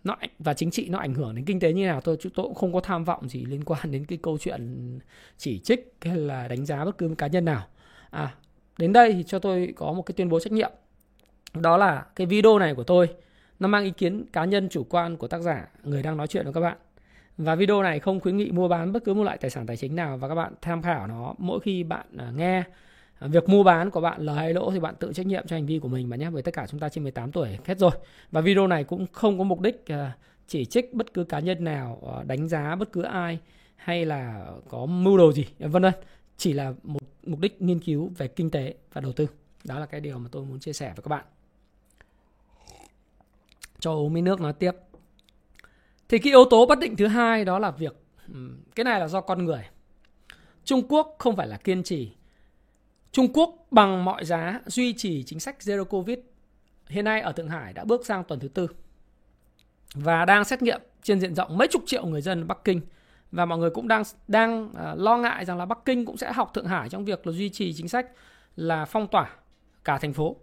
nó, và chính trị nó ảnh hưởng đến kinh tế như nào thôi. Chứ tôi cũng không có tham vọng gì liên quan đến cái câu chuyện chỉ trích hay là đánh giá bất cứ một cá nhân nào. À, đến đây thì cho tôi có một cái tuyên bố trách nhiệm. Đó là cái video này của tôi nó mang ý kiến cá nhân chủ quan của tác giả, người đang nói chuyện với các bạn. Và video này không khuyến nghị mua bán bất cứ một loại tài sản tài chính nào, và các bạn tham khảo nó mỗi khi bạn nghe. Việc mua bán của bạn lời hay lỗ thì bạn tự trách nhiệm cho hành vi của mình bạn nhé, với tất cả chúng ta trên mười tám tuổi hết rồi. Và video này cũng không có mục đích chỉ trích bất cứ cá nhân nào, đánh giá bất cứ ai hay là có mưu đồ gì, vân vân. Chỉ là một mục đích nghiên cứu về kinh tế và đầu tư. Đó là cái điều mà tôi muốn chia sẻ với các bạn. Cho uống miếng nước nói tiếp. Thì cái yếu tố bất định thứ hai đó là việc, cái này là do con người. Trung Quốc không phải là kiên trì. Trung Quốc bằng mọi giá duy trì chính sách Zero Covid. Hiện nay ở Thượng Hải đã bước sang tuần thứ tư và đang xét nghiệm trên diện rộng mấy chục triệu người dân ở Bắc Kinh. Và mọi người cũng đang, đang lo ngại rằng là Bắc Kinh cũng sẽ học Thượng Hải trong việc là duy trì chính sách là phong tỏa cả thành phố.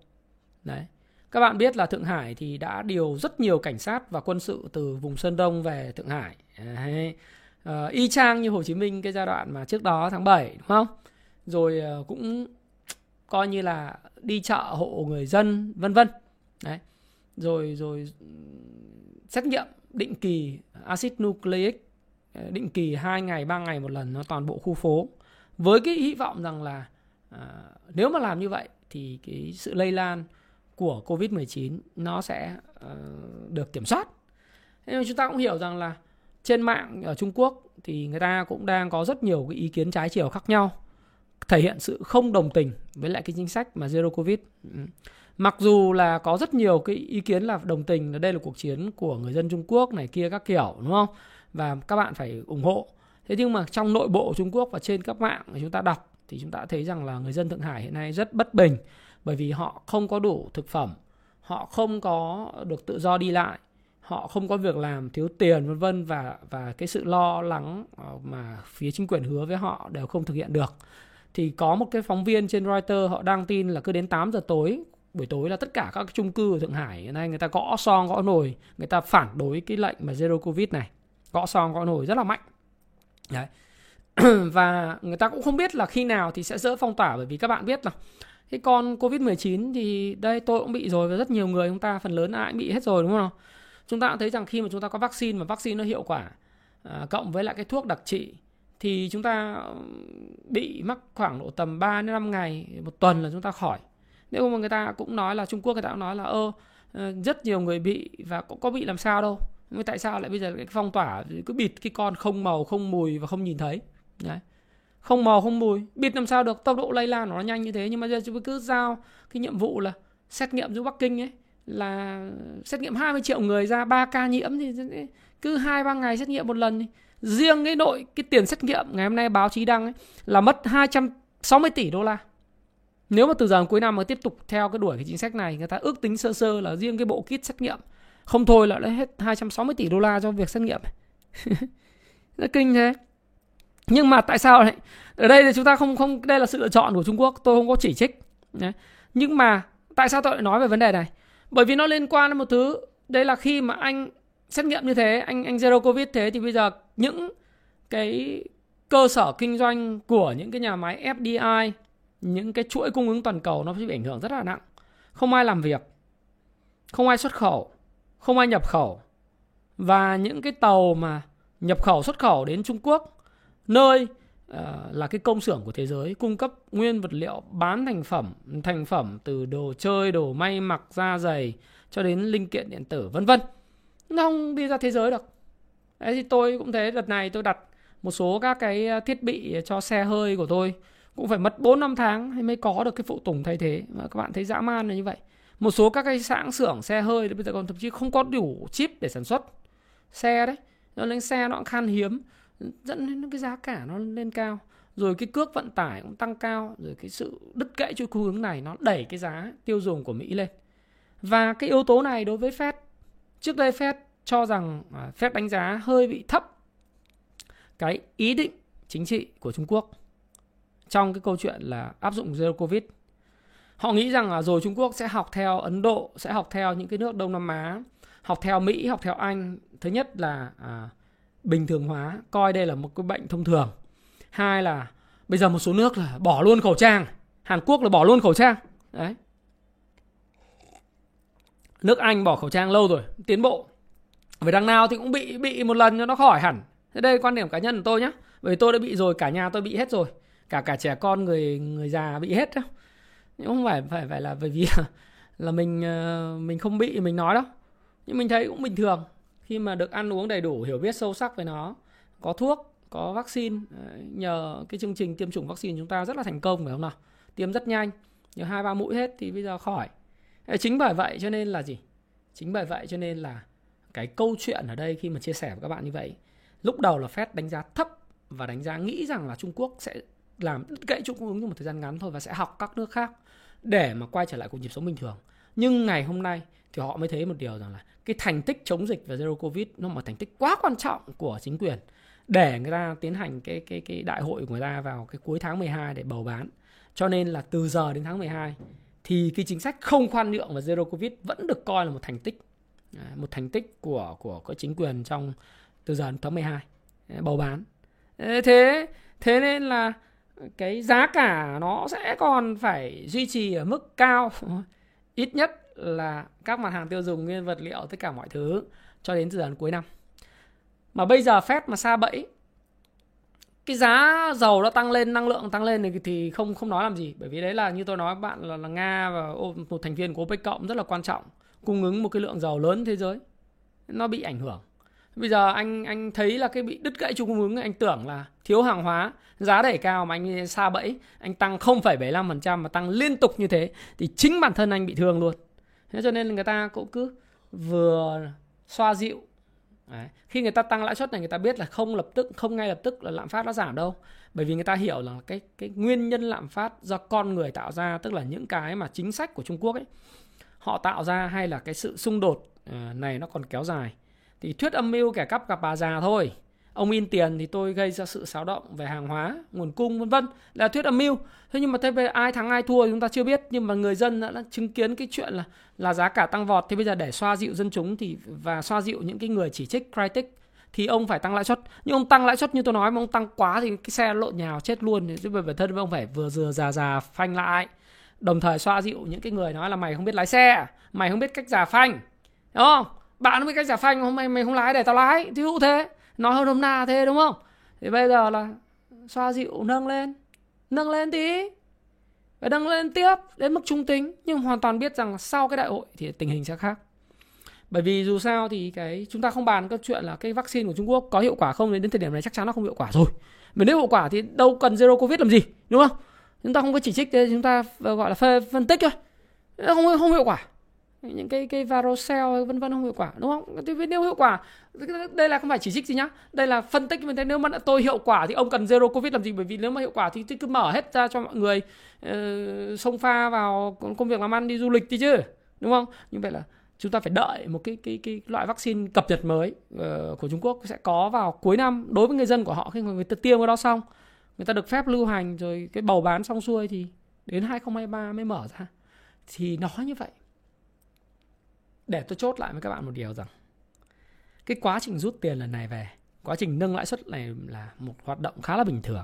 Đấy. Các bạn biết là Thượng Hải thì đã điều rất nhiều cảnh sát và quân sự từ vùng Sơn Đông về Thượng Hải. Đấy. Uh, y chang như Hồ Chí Minh cái giai đoạn mà trước đó tháng bảy, đúng không? Rồi uh, cũng coi như là đi chợ hộ người dân, vân vân. Đấy. Rồi rồi xét nghiệm định kỳ axit nucleic, định kỳ hai ngày, ba ngày một lần nó toàn bộ khu phố. Với cái hy vọng rằng là uh, nếu mà làm như vậy thì cái sự lây lan của covid mười chín nó sẽ uh, được kiểm soát. Nhưng chúng ta cũng hiểu rằng là trên mạng ở Trung Quốc thì người ta cũng đang có rất nhiều cái ý kiến trái chiều khác nhau, thể hiện sự không đồng tình với lại cái chính sách mà Zero Covid. Mặc dù là có rất nhiều cái ý kiến là đồng tình là đây là cuộc chiến của người dân Trung Quốc này kia các kiểu, đúng không? Và các bạn phải ủng hộ. Thế nhưng mà trong nội bộ Trung Quốc và trên các mạng chúng ta đọc thì chúng ta thấy rằng là người dân Thượng Hải hiện nay rất bất bình. Bởi vì họ không có đủ thực phẩm, họ không có được tự do đi lại, họ không có việc làm, thiếu tiền vân vân, và và cái sự lo lắng mà phía chính quyền hứa với họ đều không thực hiện được. Thì có một cái phóng viên trên Reuters họ đăng tin là cứ đến tám giờ tối, buổi tối là tất cả các chung cư ở Thượng Hải hiện nay người ta gõ song gõ nồi, người ta phản đối cái lệnh mà Zero Covid này, gõ song gõ nồi rất là mạnh. Đấy. Và người ta cũng không biết là khi nào thì sẽ dỡ phong tỏa, bởi vì các bạn biết là cái con covid mười chín thì đây tôi cũng bị rồi, và rất nhiều người chúng ta phần lớn ai cũng bị hết rồi, đúng không? Chúng ta cũng thấy rằng khi mà chúng ta có vaccine, mà vaccine nó hiệu quả à, cộng với lại cái thuốc đặc trị, thì chúng ta bị mắc khoảng độ tầm ba đến năm ngày, một tuần là chúng ta khỏi. Nếu mà người ta cũng nói là Trung Quốc, người ta cũng nói là ơ rất nhiều người bị và cũng có bị làm sao đâu. Nhưng tại sao lại bây giờ cái phong tỏa cứ bịt cái con không màu, không mùi và không nhìn thấy. Đấy. Không màu, không mùi. Bịt làm sao được, tốc độ lây lan nó nhanh như thế. Nhưng mà giờ chúng cứ giao cái nhiệm vụ là xét nghiệm giúp Bắc Kinh ấy, là xét nghiệm hai mươi triệu người ra ba ca nhiễm thì cứ hai ba ngày xét nghiệm một lần. Riêng cái đội, cái tiền xét nghiệm ngày hôm nay báo chí đăng ấy, là mất hai trăm sáu mươi tỷ đô la. Nếu mà từ giờ đến cuối năm mà tiếp tục theo cái đuổi cái chính sách này, người ta ước tính sơ sơ là riêng cái bộ kit xét nghiệm không thôi là đã hết hai trăm sáu mươi tỷ đô la cho việc xét nghiệm. Nó kinh thế. Nhưng mà tại sao lại ở đây thì chúng ta không không đây là sự lựa chọn của Trung Quốc, tôi không có chỉ trích. Đấy. Nhưng mà tại sao tôi lại nói về vấn đề này? Bởi vì nó liên quan đến một thứ, đấy là khi mà anh xét nghiệm như thế, anh anh zero covid thế thì bây giờ những cái cơ sở kinh doanh của những cái nhà máy ép đê i, những cái chuỗi cung ứng toàn cầu nó sẽ bị ảnh hưởng rất là nặng. Không ai làm việc, không ai xuất khẩu, không ai nhập khẩu. Và những cái tàu mà nhập khẩu xuất khẩu đến Trung Quốc, nơi uh, là cái công xưởng của thế giới, cung cấp nguyên vật liệu, bán thành phẩm, thành phẩm từ đồ chơi, đồ may mặc, da giày cho đến linh kiện điện tử vân vân, nó không đi ra thế giới được. Đấy thì tôi cũng thế, đợt này tôi đặt một số các cái thiết bị cho xe hơi của tôi cũng phải mất bốn năm tháng mới có được cái phụ tùng thay thế. Và các bạn thấy dã man là như vậy. Một số các cái hãng xưởng xe hơi bây giờ còn thậm chí không có đủ chip để sản xuất xe đấy. Nó lên xe nó cũng khan hiếm, dẫn đến cái giá cả nó lên cao. Rồi cái cước vận tải cũng tăng cao. Rồi cái sự đứt gãy chuỗi cung ứng này nó đẩy cái giá tiêu dùng của Mỹ lên. Và cái yếu tố này đối với Fed, trước đây Fed cho rằng Fed đánh giá hơi bị thấp cái ý định chính trị của Trung Quốc trong cái câu chuyện là áp dụng Zero Covid. Họ nghĩ rằng là rồi Trung Quốc sẽ học theo Ấn Độ, sẽ học theo những cái nước Đông Nam Á, học theo Mỹ, học theo Anh. Thứ nhất là à, bình thường hóa, coi đây là một cái bệnh thông thường. Hai là bây giờ một số nước là bỏ luôn khẩu trang. Hàn Quốc là bỏ luôn khẩu trang. Đấy. Nước Anh bỏ khẩu trang lâu rồi, tiến bộ. Về đằng nào thì cũng bị bị một lần cho nó khỏi hẳn. Thế đây là quan điểm cá nhân của tôi nhé. Bởi vì tôi đã bị rồi, cả nhà tôi bị hết rồi. Cả cả trẻ con, người người già bị hết đâu. Nhưng không phải phải phải là bởi vì là, là mình mình không bị mình nói đâu. Nhưng mình thấy cũng bình thường. Khi mà được ăn uống đầy đủ, hiểu biết sâu sắc về nó, có thuốc, có vaccine. Nhờ cái chương trình tiêm chủng vaccine chúng ta rất là thành công phải không nào? Tiêm rất nhanh, nhờ hai ba mũi hết thì bây giờ khỏi. Chính bởi vậy cho nên là gì? Chính bởi vậy cho nên là cái câu chuyện ở đây khi mà chia sẻ với các bạn như vậy, lúc đầu là Fed đánh giá thấp và đánh giá nghĩ rằng là Trung Quốc sẽ làm đứt gãy chuỗi cung ứng trong một thời gian ngắn thôi và sẽ học các nước khác để mà quay trở lại cuộc nhịp sống bình thường. Nhưng ngày hôm nay thì họ mới thấy một điều rằng là cái thành tích chống dịch và Zero Covid nó một thành tích quá quan trọng của chính quyền để người ta tiến hành cái cái cái đại hội của người ta vào cái cuối tháng mười hai để bầu bán. Cho nên là từ giờ đến tháng mười hai thì cái chính sách không khoan nhượng và Zero Covid vẫn được coi là một thành tích, một thành tích của của cái chính quyền trong từ giờ đến tháng mười hai bầu bán. Thế thế nên là cái giá cả nó sẽ còn phải duy trì ở mức cao, ít nhất là các mặt hàng tiêu dùng, nguyên vật liệu, tất cả mọi thứ cho đến từ giờ đến cuối năm. Mà bây giờ Fed mà sa bẫy, cái giá dầu nó tăng lên, năng lượng tăng lên thì không không nói làm gì. Bởi vì đấy là như tôi nói với bạn là, là Nga và một thành viên của OPEC cộng rất là quan trọng, cung ứng một cái lượng dầu lớn thế giới, nó bị ảnh hưởng. Bây giờ anh anh thấy là cái bị đứt gãy chuỗi cung ứng, anh tưởng là thiếu hàng hóa, giá đẩy cao mà anh sa bẫy, anh tăng không phẩy bảy mươi lăm phần trăm mà tăng liên tục như thế thì chính bản thân anh bị thương luôn. Thế cho nên người ta cũng cứ vừa xoa dịu. Đấy. Khi người ta tăng lãi suất này, người ta biết là không lập tức, không ngay lập tức là lạm phát nó giảm đâu. Bởi vì người ta hiểu là cái cái nguyên nhân lạm phát do con người tạo ra, tức là những cái mà chính sách của Trung Quốc ấy họ tạo ra, hay là cái sự xung đột này nó còn kéo dài. Thì thuyết âm mưu kẻ cắp gặp bà già thôi. Ông in tiền thì tôi gây ra sự xáo động về hàng hóa, nguồn cung vân vân, là thuyết âm mưu. Thế nhưng mà thế về ai thắng ai thua chúng ta chưa biết, nhưng mà người dân đã chứng kiến cái chuyện là là giá cả tăng vọt. Thế bây giờ để xoa dịu dân chúng thì và xoa dịu những cái người chỉ trích critic thì ông phải tăng lãi suất. Nhưng ông tăng lãi suất như tôi nói mà ông tăng quá thì cái xe lộn nhào chết luôn. Thế bởi bản thân ông phải vừa dừa già già phanh lại, đồng thời xoa dịu những cái người nói là mày không biết lái xe, mày không biết cách giả phanh, đúng không? Bạn với cách giả phanh hôm nay mày không lái để tao lái, thí dụ thế, nói hơn hôm na thế, đúng không? Thì bây giờ là xoa dịu, nâng lên, nâng lên tí. và đang lên tiếp đến mức trung tính, nhưng hoàn toàn biết rằng sau cái đại hội thì tình hình sẽ khác. Bởi vì dù sao thì cái chúng ta không bàn câu chuyện là cái vaccine của Trung Quốc có hiệu quả không, đến thời điểm này chắc chắn nó không hiệu quả rồi. Mà nếu hiệu quả thì đâu cần zero covid làm gì, đúng không? Chúng ta không có chỉ trích, chúng ta gọi là phê, phân tích thôi. Nó không, không hiệu quả. Những cái cái varocell vân vân không hiệu quả, đúng không? Tôi nếu hiệu quả, đây là không phải chỉ trích gì nhá. Đây là phân tích. Nếu mà tôi hiệu quả thì ông cần zero covid làm gì? Bởi vì nếu mà hiệu quả thì cứ mở hết ra cho mọi người uh, xông pha vào công việc làm ăn, đi du lịch đi chứ, đúng không? Như vậy là chúng ta phải đợi một cái cái cái loại vaccine cập nhật mới uh, của Trung Quốc sẽ có vào cuối năm đối với người dân của họ. Khi người ta tiêm cái đó xong, người ta được phép lưu hành rồi, cái bầu bán xong xuôi thì đến hai không hai ba mới mở ra. Thì nói như vậy để tôi chốt lại với các bạn một điều rằng cái quá trình rút tiền lần này về, quá trình nâng lãi suất này là một hoạt động khá là bình thường.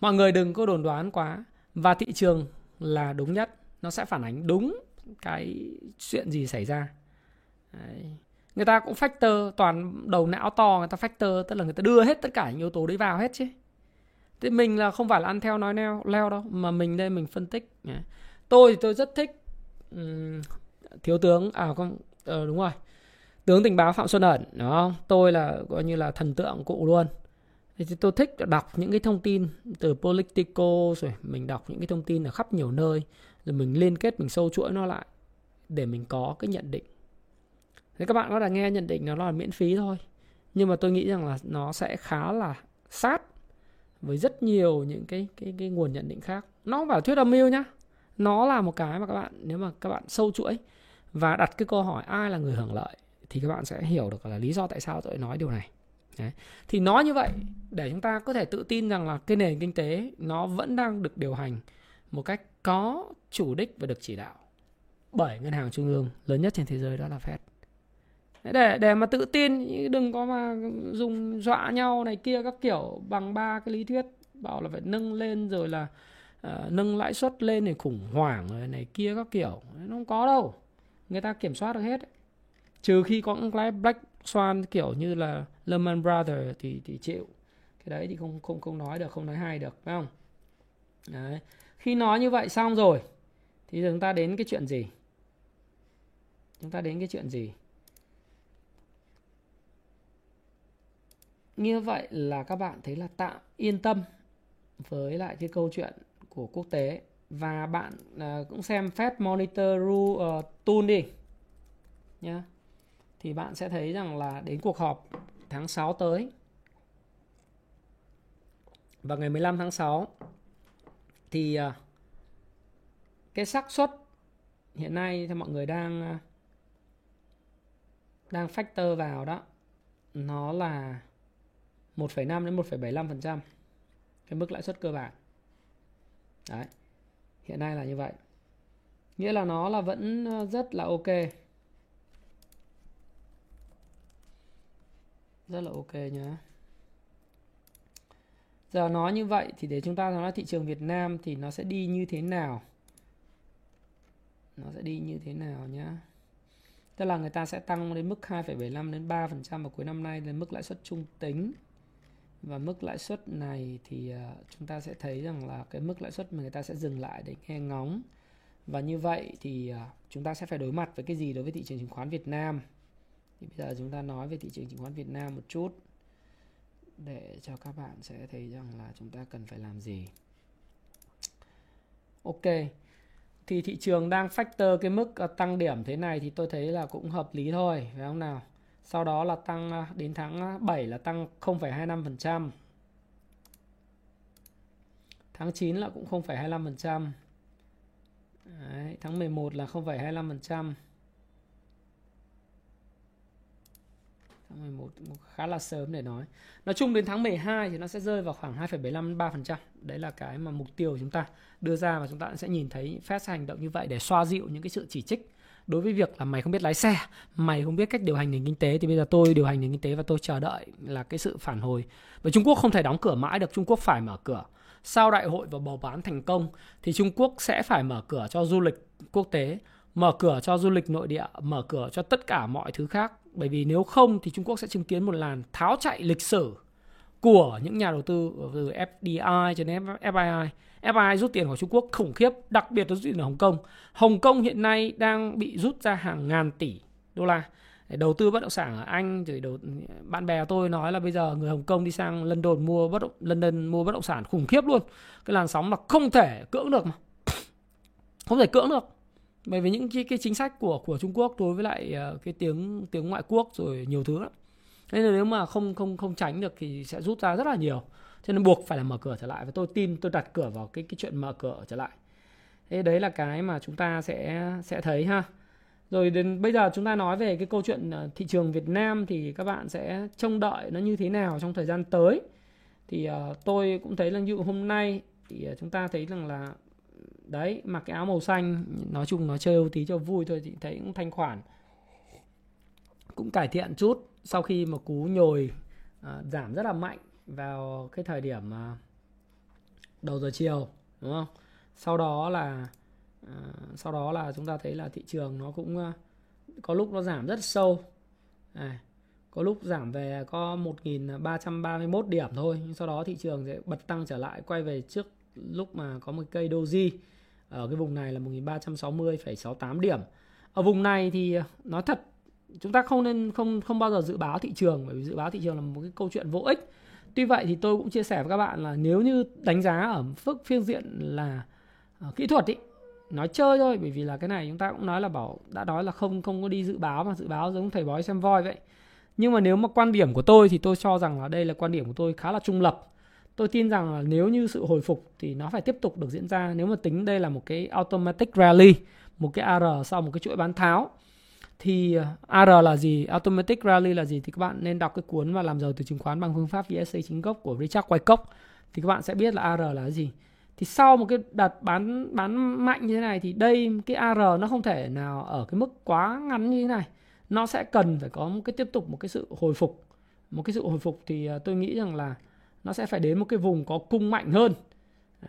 Mọi người đừng có đồn đoán quá, và thị trường là đúng nhất, nó sẽ phản ánh đúng cái chuyện gì xảy ra. Đấy. Người ta cũng factor, toàn đầu não to người ta factor, tức là người ta đưa hết tất cả những yếu tố đấy vào hết chứ. Thế mình là không phải là ăn theo nói neo leo đâu, mà mình đây mình phân tích. Tôi thì tôi rất thích um, thiếu tướng à không ờ, đúng rồi tướng tình báo Phạm Xuân Ẩn, đúng không? Tôi là coi như là thần tượng cụ luôn. Thì tôi thích đọc những cái thông tin từ Politico, rồi mình đọc những cái thông tin ở khắp nhiều nơi, rồi mình liên kết, mình sâu chuỗi nó lại để mình có cái nhận định. Thế các bạn có thể nghe nhận định nó là miễn phí thôi, nhưng mà tôi nghĩ rằng là nó sẽ khá là sát với rất nhiều những cái cái cái nguồn nhận định khác. Nó không phải thuyết âm mưu nhá, nó là một cái mà các bạn, nếu mà các bạn sâu chuỗi và đặt cái câu hỏi ai là người hưởng lợi thì các bạn sẽ hiểu được là lý do tại sao tôi nói điều này. Đấy. Thì nói như vậy để chúng ta có thể tự tin rằng là cái nền kinh tế nó vẫn đang được điều hành một cách có chủ đích và được chỉ đạo bởi ngân hàng trung ương lớn nhất trên thế giới, đó là Fed. Để, để mà tự tin, đừng có mà dùng dọa nhau này kia các kiểu bằng ba cái lý thuyết bảo là phải nâng lên rồi là uh, nâng lãi suất lên để khủng hoảng rồi này kia các kiểu. Nó không có đâu, người ta kiểm soát được hết. Trừ khi có những cái black swan kiểu như là Lehman Brothers thì, thì chịu. Cái đấy thì không, không, không nói được, không nói hay được, phải không? Đấy. Khi nói như vậy xong rồi thì chúng ta đến cái chuyện gì? Chúng ta đến cái chuyện gì? Như vậy là các bạn thấy là tạm yên tâm với lại cái câu chuyện của quốc tế. Và bạn uh, cũng xem Fed Monitor Rule uh, Tool đi nhá. Thì bạn sẽ thấy rằng là đến cuộc họp tháng sáu tới, và ngày mười lăm tháng sáu, thì uh, cái xác suất hiện nay thì mọi người đang uh, đang factor vào đó, nó là một phẩy năm đến một phẩy bảy mươi lăm phần trăm cái mức lãi suất cơ bản. Đấy. Hiện nay là như vậy. Nghĩa là nó là vẫn rất là ok. Rất là ok nhá. Giờ nói như vậy thì để chúng ta nói thị trường Việt Nam thì nó sẽ đi như thế nào. Nó sẽ đi như thế nào nhá. Tức là người ta sẽ tăng đến mức hai phẩy bảy mươi lăm đến ba phần trăm vào cuối năm nay, đến mức lãi suất trung tính. Và mức lãi suất này thì chúng ta sẽ thấy rằng là cái mức lãi suất mà người ta sẽ dừng lại để nghe ngóng. Và như vậy thì chúng ta sẽ phải đối mặt với cái gì đối với thị trường chứng khoán Việt Nam? Thì bây giờ chúng ta nói về thị trường chứng khoán Việt Nam một chút để cho các bạn sẽ thấy rằng là chúng ta cần phải làm gì. Ok. Thì thị trường đang factor cái mức tăng điểm thế này thì tôi thấy là cũng hợp lý thôi, phải không nào? Sau đó là tăng đến tháng bảy là tăng không phẩy hai mươi lăm phần trăm. Tháng chín là cũng không phẩy hai mươi lăm phần trăm. Đấy, tháng mười một là không phẩy hai mươi lăm phần trăm. Tháng mười một cũng khá là sớm để nói. Nói chung đến tháng mười hai thì nó sẽ rơi vào khoảng hai phẩy bảy mươi lăm đến ba phần trăm. Đấy là cái mà mục tiêu chúng ta đưa ra, và chúng ta sẽ nhìn thấy Fed hành động như vậy để xoa dịu những cái sự chỉ trích đối với việc là mày không biết lái xe, mày không biết cách điều hành nền kinh tế. Thì bây giờ tôi điều hành nền kinh tế và tôi chờ đợi là cái sự phản hồi. Và Trung Quốc không thể đóng cửa mãi được, Trung Quốc phải mở cửa. Sau đại hội và bầu bán thành công thì Trung Quốc sẽ phải mở cửa cho du lịch quốc tế, mở cửa cho du lịch nội địa, mở cửa cho tất cả mọi thứ khác. Bởi vì nếu không thì Trung Quốc sẽ chứng kiến một làn tháo chạy lịch sử của những nhà đầu tư từ ép đê i cho đến ép i i. ép i i rút tiền khỏi Trung Quốc khủng khiếp, đặc biệt là rút tiền ở Hồng Kông. Hồng Kông hiện nay đang bị rút ra hàng ngàn tỷ đô la để đầu tư bất động sản ở Anh. Rồi đầu... bạn bè tôi nói là bây giờ người Hồng Kông đi sang London mua bất động London mua bất động sản khủng khiếp luôn. Cái làn sóng là không thể cưỡng được mà. Không thể cưỡng được. Bởi vì những cái, cái chính sách của của Trung Quốc đối với lại cái tiếng tiếng ngoại quốc rồi nhiều thứ đó. Nên là nếu mà không không không tránh được thì sẽ rút ra rất là nhiều. Cho nên buộc phải là mở cửa trở lại, và tôi tin tôi đặt cửa vào cái cái chuyện mở cửa trở lại. Thế đấy là cái mà chúng ta sẽ sẽ thấy ha. Rồi đến bây giờ chúng ta nói về cái câu chuyện thị trường Việt Nam thì các bạn sẽ trông đợi nó như thế nào trong thời gian tới. Thì uh, tôi cũng thấy là như hôm nay thì chúng ta thấy rằng là đấy, mặc cái áo màu xanh, nói chung nó chơi tí cho vui thôi, thì thấy cũng thanh khoản, cũng cải thiện chút sau khi mà cú nhồi uh, giảm rất là mạnh vào cái thời điểm uh, đầu giờ chiều, đúng không? Sau đó là uh, sau đó là chúng ta thấy là thị trường nó cũng uh, có lúc nó giảm rất sâu, à, có lúc giảm về có một nghìn ba trăm ba mươi mốt điểm thôi, nhưng sau đó thị trường sẽ bật tăng trở lại, quay về trước lúc mà có một cây doji ở cái vùng này là một nghìn ba trăm sáu mươi phẩy sáu tám điểm. Ở vùng này thì nói thật, chúng ta không nên không không bao giờ dự báo thị trường, bởi vì dự báo thị trường là một cái câu chuyện vô ích. Tuy vậy thì tôi cũng chia sẻ với các bạn là nếu như đánh giá ở phức phiên diện là uh, kỹ thuật ý, nói chơi thôi, bởi vì là cái này chúng ta cũng nói là bảo đã nói là không không có đi dự báo, mà dự báo giống thầy bói xem voi vậy. Nhưng mà nếu mà quan điểm của tôi thì tôi cho rằng là đây là quan điểm của tôi khá là trung lập. Tôi tin rằng là nếu như sự hồi phục thì nó phải tiếp tục được diễn ra. Nếu mà tính đây là một cái automatic rally, một cái a rờ sau một cái chuỗi bán tháo, thì a rờ là gì, automatic rally là gì, thì các bạn nên đọc cái cuốn mà làm giàu từ chứng khoán bằng phương pháp vê ét a chính gốc của Richard Wyckoff, thì các bạn sẽ biết là a rờ là gì. Thì sau một cái đợt bán bán mạnh như thế này thì đây cái a rờ nó không thể nào ở cái mức quá ngắn như thế này, nó sẽ cần phải có một cái tiếp tục một cái sự hồi phục, một cái sự hồi phục thì tôi nghĩ rằng là nó sẽ phải đến một cái vùng có cung mạnh hơn.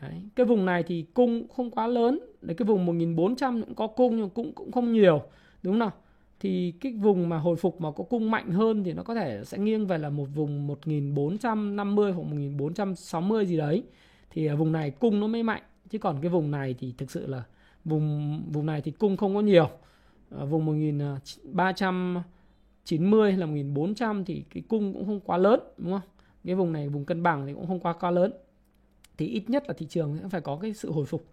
Đấy. Cái vùng này thì cung không quá lớn. Đấy, cái vùng một nghìn bốn trăm cũng có cung nhưng cũng cũng không nhiều, đúng không? Thì cái vùng mà hồi phục mà có cung mạnh hơn thì nó có thể sẽ nghiêng về là một vùng một nghìn bốn trăm năm mươi hoặc một nghìn bốn trăm sáu mươi gì đấy. Thì ở vùng này cung nó mới mạnh, chứ còn cái vùng này thì thực sự là vùng vùng này thì cung không có nhiều. Ở vùng một nghìn ba trăm chín mươi là một nghìn bốn trăm thì cái cung cũng không quá lớn, đúng không? Cái vùng này vùng cân bằng thì cũng không quá quá lớn. Thì ít nhất là thị trường sẽ phải có cái sự hồi phục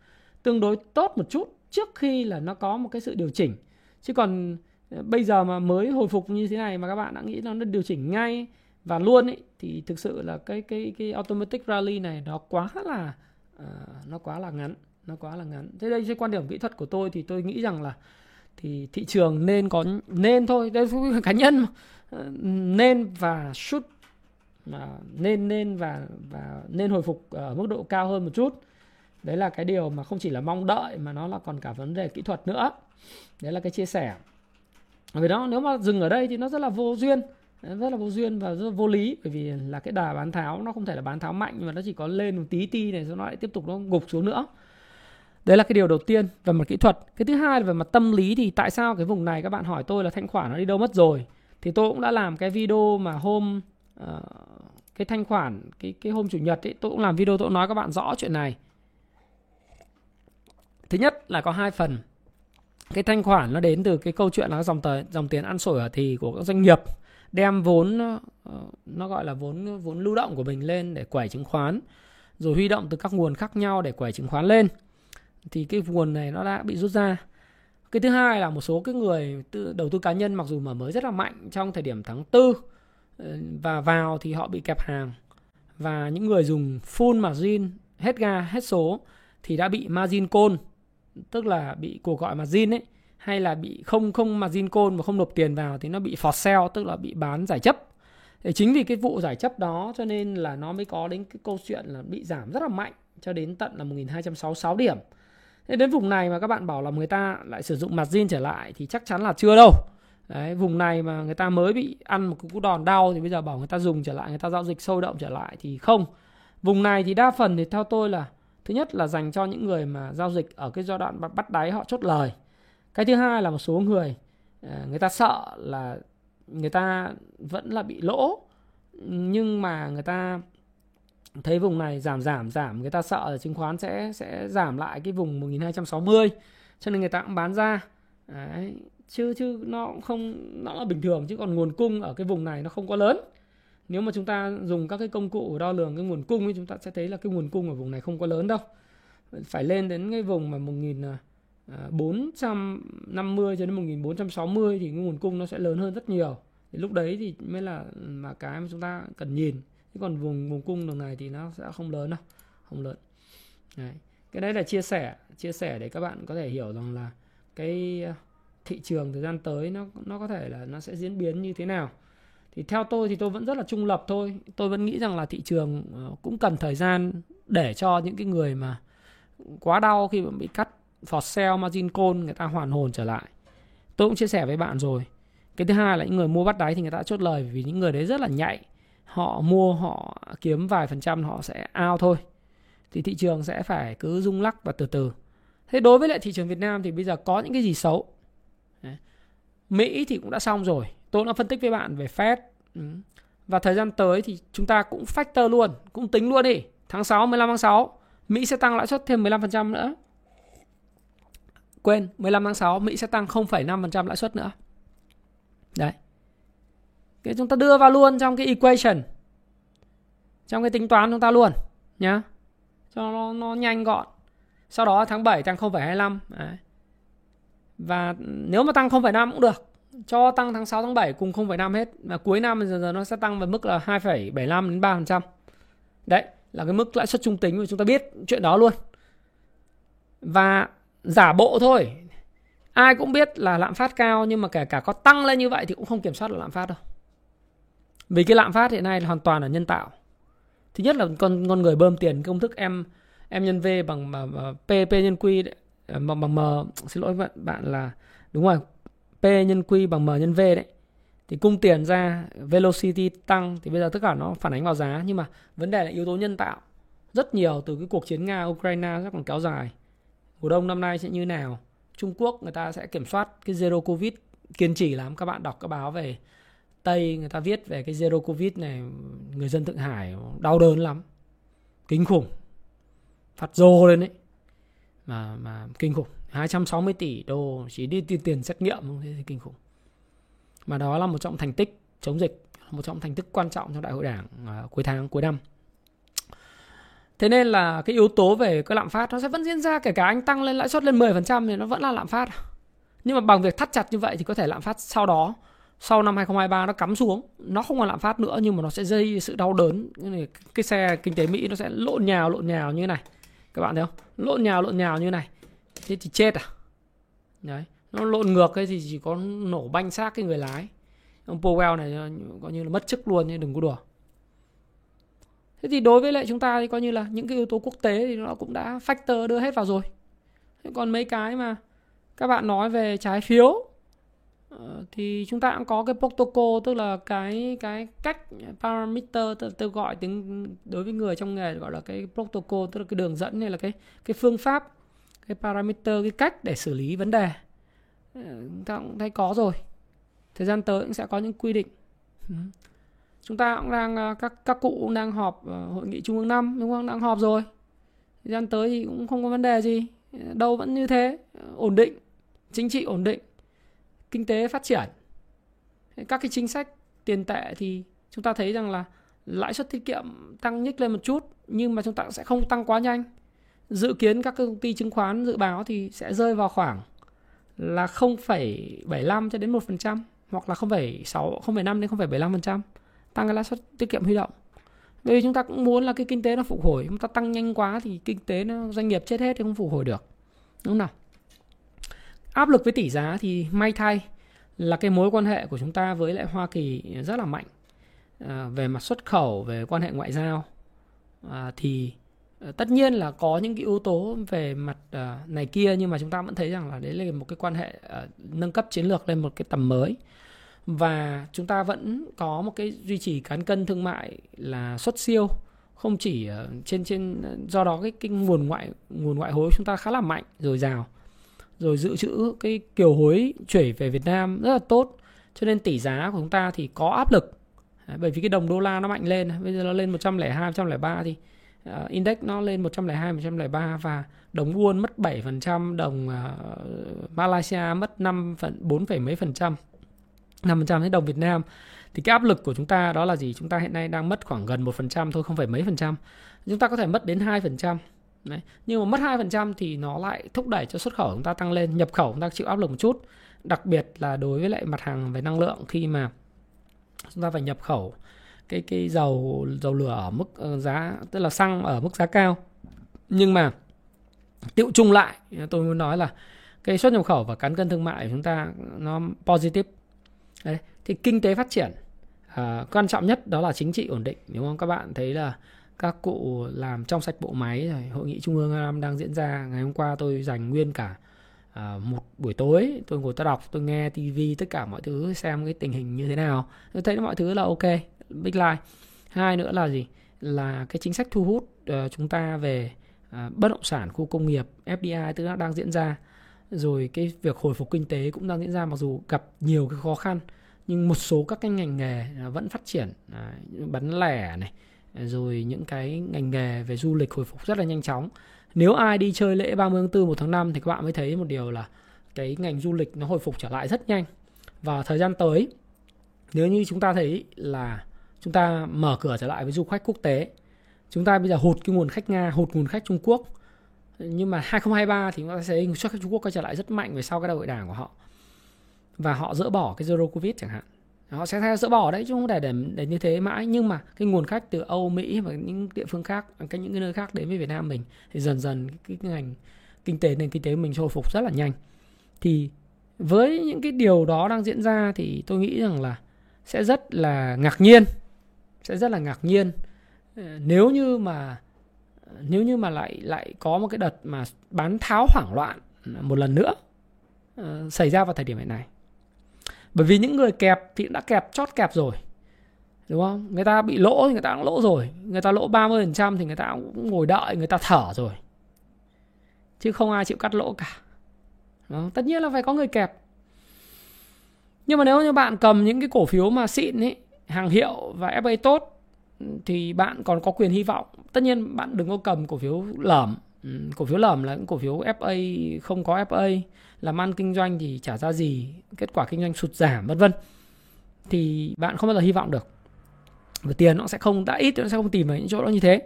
tương đối tốt một chút trước khi là nó có một cái sự điều chỉnh. Chứ còn bây giờ mà mới hồi phục như thế này mà các bạn đã nghĩ là nó điều chỉnh ngay và luôn ấy, thì thực sự là cái cái cái automatic rally này nó quá là uh, nó quá là ngắn, nó quá là ngắn. Thế đây cái quan điểm kỹ thuật của tôi thì tôi nghĩ rằng là thì thị trường nên có nên thôi, đây là cá nhân nên và should mà nên nên và và nên hồi phục ở mức độ cao hơn một chút. Đấy là cái điều mà không chỉ là mong đợi mà nó là còn cả vấn đề kỹ thuật nữa. Đấy là cái chia sẻ. Vì đó nếu mà dừng ở đây thì nó rất là vô duyên, rất là vô duyên và rất là vô lý, bởi vì là cái đà bán tháo nó không thể là bán tháo mạnh nhưng mà nó chỉ có lên một tí tí này rồi nó lại tiếp tục nó gục xuống nữa. Đấy là cái điều đầu tiên về mặt kỹ thuật. Cái thứ hai là về mặt tâm lý, thì tại sao cái vùng này các bạn hỏi tôi là thanh khoản nó đi đâu mất rồi? Thì tôi cũng đã làm cái video mà hôm Uh, cái thanh khoản cái cái hôm chủ nhật ấy, tôi cũng làm video tôi nói các bạn rõ chuyện này. Thứ nhất là có hai phần, cái thanh khoản nó đến từ cái câu chuyện là dòng tờ, dòng tiền ăn sổi ở thì của các doanh nghiệp đem vốn uh, nó gọi là vốn vốn lưu động của mình lên để quẩy chứng khoán, rồi huy động từ các nguồn khác nhau để quẩy chứng khoán lên, thì cái nguồn này nó đã bị rút ra. Cái thứ hai là một số cái người tư, đầu tư cá nhân mặc dù mở mới rất là mạnh trong thời điểm tháng tư và vào thì họ bị kẹp hàng, và những người dùng full margin hết ga hết số thì đã bị margin call, tức là bị cuộc gọi margin ấy, hay là bị không không margin call và không nộp tiền vào thì nó bị for sale, tức là bị bán giải chấp. Thì chính vì cái vụ giải chấp đó cho nên là nó mới có đến cái câu chuyện là bị giảm rất là mạnh cho đến tận là một nghìn hai trăm sáu mươi sáu điểm. Thế đến vùng này mà các bạn bảo là người ta lại sử dụng margin trở lại thì chắc chắn là chưa đâu. Đấy, vùng này mà người ta mới bị ăn một cái cú đòn đau thì bây giờ bảo người ta dùng trở lại, người ta giao dịch sôi động trở lại thì không. Vùng này thì đa phần thì theo tôi là thứ nhất là dành cho những người mà giao dịch ở cái giai đoạn bắt đáy họ chốt lời. Cái thứ hai là một số người người ta sợ là người ta vẫn là bị lỗ nhưng mà người ta thấy vùng này giảm giảm giảm, người ta sợ là chứng khoán sẽ sẽ giảm lại cái vùng một nghìn hai trăm sáu mươi, cho nên người ta cũng bán ra. Đấy, chứ chứ nó cũng không, nó là bình thường, chứ còn nguồn cung ở cái vùng này nó không quá lớn. Nếu mà chúng ta dùng các cái công cụ đo lường cái nguồn cung ấy, chúng ta sẽ thấy là cái nguồn cung ở vùng này không quá lớn đâu. Phải lên đến cái vùng mà một nghìn bốn trăm năm mươi cho đến một nghìn bốn trăm sáu mươi thì nguồn cung nó sẽ lớn hơn rất nhiều. Thì lúc đấy thì mới là mà cái mà chúng ta cần nhìn. Chứ còn vùng vùng cung đường này thì nó sẽ không lớn đâu, không lớn. Đấy. Cái đấy là chia sẻ, chia sẻ để các bạn có thể hiểu rằng là cái thị trường thời gian tới nó nó có thể là nó sẽ diễn biến như thế nào. Thì theo tôi thì tôi vẫn rất là trung lập thôi. Tôi vẫn nghĩ rằng là thị trường cũng cần thời gian để cho những cái người mà quá đau khi mà bị cắt for sale margin call người ta hoàn hồn trở lại. Tôi cũng chia sẻ với bạn rồi. Cái thứ hai là những người mua bắt đáy thì người ta chốt lời, vì những người đấy rất là nhạy. Họ mua, họ kiếm vài phần trăm họ sẽ out thôi. Thì thị trường sẽ phải cứ rung lắc và từ từ. Thế đối với lại thị trường Việt Nam thì bây giờ có những cái gì xấu? Đấy. Mỹ thì cũng đã xong rồi. Tôi đã phân tích với bạn về Fed. Ừ. Và thời gian tới thì chúng ta cũng factor luôn, cũng tính luôn đi. Tháng sáu, mười lăm tháng sáu, Mỹ sẽ tăng lãi suất thêm mười lăm phần trăm nữa. Quên, mười lăm tháng sáu, Mỹ sẽ tăng không phẩy năm phần trăm lãi suất nữa. Đấy. Cái chúng ta đưa vào luôn trong cái equation, trong cái tính toán chúng ta luôn nhá, cho nó, nó nhanh gọn. Sau đó tháng bảy tăng không phẩy hai mươi lăm. Đấy. Và nếu mà tăng không phẩy năm cũng được, cho tăng tháng sáu, tháng bảy cùng không phẩy năm hết. Và cuối năm thì giờ, giờ nó sẽ tăng vào mức là hai phẩy bảy mươi lăm đến ba phần trăm. Đấy là cái mức lãi suất trung tính mà chúng ta biết chuyện đó luôn. Và giả bộ thôi, ai cũng biết là lạm phát cao, nhưng mà kể cả có tăng lên như vậy thì cũng không kiểm soát được lạm phát đâu. Vì cái lạm phát hiện nay là hoàn toàn là nhân tạo. Thứ nhất là con, con người bơm tiền công thức em em nhân V bằng mà, mà, P P nhân Q bằng, bằng M, xin lỗi bạn, bạn là đúng rồi, P nhân Q bằng M nhân V đấy. Thì cung tiền ra, velocity tăng, thì bây giờ tất cả nó phản ánh vào giá. Nhưng mà vấn đề là yếu tố nhân tạo rất nhiều, từ cái cuộc chiến Nga-Ukraine rất còn kéo dài. Mùa đông năm nay sẽ như nào? Trung Quốc người ta sẽ kiểm soát cái Zero Covid kiên trì lắm. Các bạn đọc các báo về Tây, người ta viết về cái Zero Covid này, người dân Thượng Hải đau đớn lắm. Kinh khủng. Phát rồ lên đấy. Mà, mà kinh khủng. hai trăm sáu mươi tỷ đô chỉ đi tiền xét nghiệm không, thế thì kinh khủng. Mà đó là một trong thành tích chống dịch, một trong thành tích quan trọng trong Đại hội Đảng uh, cuối tháng, cuối năm. Thế nên là cái yếu tố về cái lạm phát nó sẽ vẫn diễn ra. Kể cả anh tăng lên lãi suất lên mười phần trăm thì nó vẫn là lạm phát. Nhưng mà bằng việc thắt chặt như vậy thì có thể lạm phát sau đó, sau năm hai không hai ba nó cắm xuống, nó không còn lạm phát nữa, nhưng mà nó sẽ gây sự đau đớn. Cái xe kinh tế Mỹ nó sẽ lộn nhào lộn nhào như thế này. Các bạn thấy không? Lộn nhào lộn nhào như thế này. Thế thì chết à? Đấy. Nó lộn ngược ấy thì chỉ có nổ banh xác cái người lái. Ông Powell này coi như là mất chức luôn, nhưng đừng có đùa. Thế thì đối với lại chúng ta thì coi như là những cái yếu tố quốc tế thì nó cũng đã factor đưa hết vào rồi. Thế còn mấy cái mà các bạn nói về trái phiếu thì chúng ta cũng có cái protocol, tức là cái cái cách parameter, tôi gọi tiếng đối với người trong nghề gọi là cái protocol, tức là cái đường dẫn hay là cái cái phương pháp, cái parameter, cái cách để xử lý vấn đề. Chúng ta cũng thấy có rồi. Thời gian tới cũng sẽ có những quy định. Chúng ta cũng đang, các, các cụ cũng đang họp hội nghị trung ương năm, đúng không? Đang họp rồi. Thời gian tới thì cũng không có vấn đề gì. Đâu vẫn như thế. Ổn định. Chính trị ổn định. Kinh tế phát triển. Các cái chính sách tiền tệ thì chúng ta thấy rằng là lãi suất tiết kiệm tăng nhích lên một chút, nhưng mà chúng ta sẽ không tăng quá nhanh. Dự kiến các công ty chứng khoán dự báo thì sẽ rơi vào khoảng là không phẩy bảy mươi lăm cho đến một phần trăm, hoặc là không phẩy năm đến không phẩy bảy mươi lăm phần trăm tăng cái lãi suất tiết kiệm huy động. Bởi vì chúng ta cũng muốn là cái kinh tế nó phục hồi, chúng ta tăng nhanh quá thì kinh tế nó, doanh nghiệp chết hết thì không phục hồi được. Đúng không nào? Áp lực với tỷ giá thì may thay là cái mối quan hệ của chúng ta với lại Hoa Kỳ rất là mạnh. À, về mặt xuất khẩu, về quan hệ ngoại giao à, thì tất nhiên là có những cái yếu tố về mặt này kia, nhưng mà chúng ta vẫn thấy rằng là đấy là một cái quan hệ nâng cấp chiến lược lên một cái tầm mới. Và chúng ta vẫn có một cái duy trì cán cân thương mại là xuất siêu, không chỉ trên trên do đó cái, cái nguồn ngoại nguồn ngoại hối chúng ta khá là mạnh, dồi dào. Rồi dự trữ cái kiều hối chuyển về Việt Nam rất là tốt, cho nên tỷ giá của chúng ta thì có áp lực. Bởi vì cái đồng đô la nó mạnh lên, bây giờ nó lên một trăm lẻ hai, một trăm lẻ ba thì uh, index nó lên một trăm lẻ hai, một trăm lẻ ba và đồng won mất bảy phần trăm, đồng uh, Malaysia mất năm, bốn phẩy mấy phần trăm, năm phần trăm. Thế đồng Việt Nam thì cái áp lực của chúng ta đó là gì? Chúng ta hiện nay đang mất khoảng gần một phần trăm thôi, không phải mấy phần trăm. Chúng ta có thể mất đến hai phần trăm. Đấy. Nhưng mà mất hai phần trăm thì nó lại thúc đẩy cho xuất khẩu chúng ta tăng lên, nhập khẩu chúng ta chịu áp lực một chút. Đặc biệt là đối với lại mặt hàng về năng lượng, khi mà chúng ta phải nhập khẩu cái cái dầu dầu lửa ở mức giá, tức là xăng ở mức giá cao. Nhưng mà tiệu chung lại, tôi muốn nói là cái xuất nhập khẩu và cán cân thương mại của chúng ta nó positive. Đấy. Thì kinh tế phát triển, à, quan trọng nhất đó là chính trị ổn định, đúng không? Các bạn thấy là các cụ làm trong sạch bộ máy rồi, hội nghị trung ương hàng năm đang diễn ra. Ngày hôm qua tôi dành nguyên cả à, một buổi tối, tôi ngồi tôi đọc, tôi nghe tivi, tất cả mọi thứ, xem cái tình hình như thế nào. Tôi thấy mọi thứ là ok, big line. Hai nữa là gì? Là cái chính sách thu hút uh, chúng ta về uh, bất động sản, khu công nghiệp, ép đê i tức là đang diễn ra. Rồi cái việc hồi phục kinh tế cũng đang diễn ra, mặc dù gặp nhiều cái khó khăn. Nhưng một số các cái ngành nghề vẫn phát triển, à, bán lẻ này, rồi những cái ngành nghề về du lịch hồi phục rất là nhanh chóng. Nếu ai đi chơi lễ ba mươi tháng tư, một tháng năm thì các bạn mới thấy một điều là cái ngành du lịch nó hồi phục trở lại rất nhanh. Và thời gian tới, nếu như chúng ta thấy là chúng ta mở cửa trở lại với du khách quốc tế, chúng ta bây giờ hụt cái nguồn khách Nga, hụt nguồn khách Trung Quốc. Nhưng mà hai không hai ba thì chúng ta sẽ thấy xuất khách Trung Quốc có trở lại rất mạnh về sau cái đại hội đảng của họ. Và họ dỡ bỏ cái Zero Covid chẳng hạn. Họ sẽ dỡ bỏ đấy chứ không để, để để như thế mãi. Nhưng mà cái nguồn khách từ Âu, Mỹ và những địa phương khác, cái những cái nơi khác đến với Việt Nam mình thì dần dần cái, cái ngành kinh tế, nền kinh tế mình hồi phục rất là nhanh. Thì với những cái điều đó đang diễn ra thì tôi nghĩ rằng là sẽ rất là ngạc nhiên, sẽ rất là ngạc nhiên nếu như mà nếu như mà lại lại có một cái đợt mà bán tháo hoảng loạn một lần nữa uh, xảy ra vào thời điểm hiện này. Bởi vì những người kẹp thì đã kẹp chót kẹp rồi, đúng không? Người ta bị lỗ thì người ta cũng lỗ rồi. Người ta lỗ ba mươi phần trăm thì người ta cũng ngồi đợi, người ta thở rồi. Chứ không ai chịu cắt lỗ cả. Đó, tất nhiên là phải có người kẹp. Nhưng mà nếu như bạn cầm những cái cổ phiếu mà xịn ấy, hàng hiệu và ép a tốt thì bạn còn có quyền hy vọng. Tất nhiên bạn đừng có cầm cổ phiếu lởm. Cổ phiếu lởm là những cổ phiếu ép a, không có ép a, làm ăn kinh doanh thì chả ra gì, kết quả kinh doanh sụt giảm vân vân, thì bạn không bao giờ hy vọng được. Và tiền nó sẽ không, đã ít nó sẽ không tìm ở những chỗ đó như thế.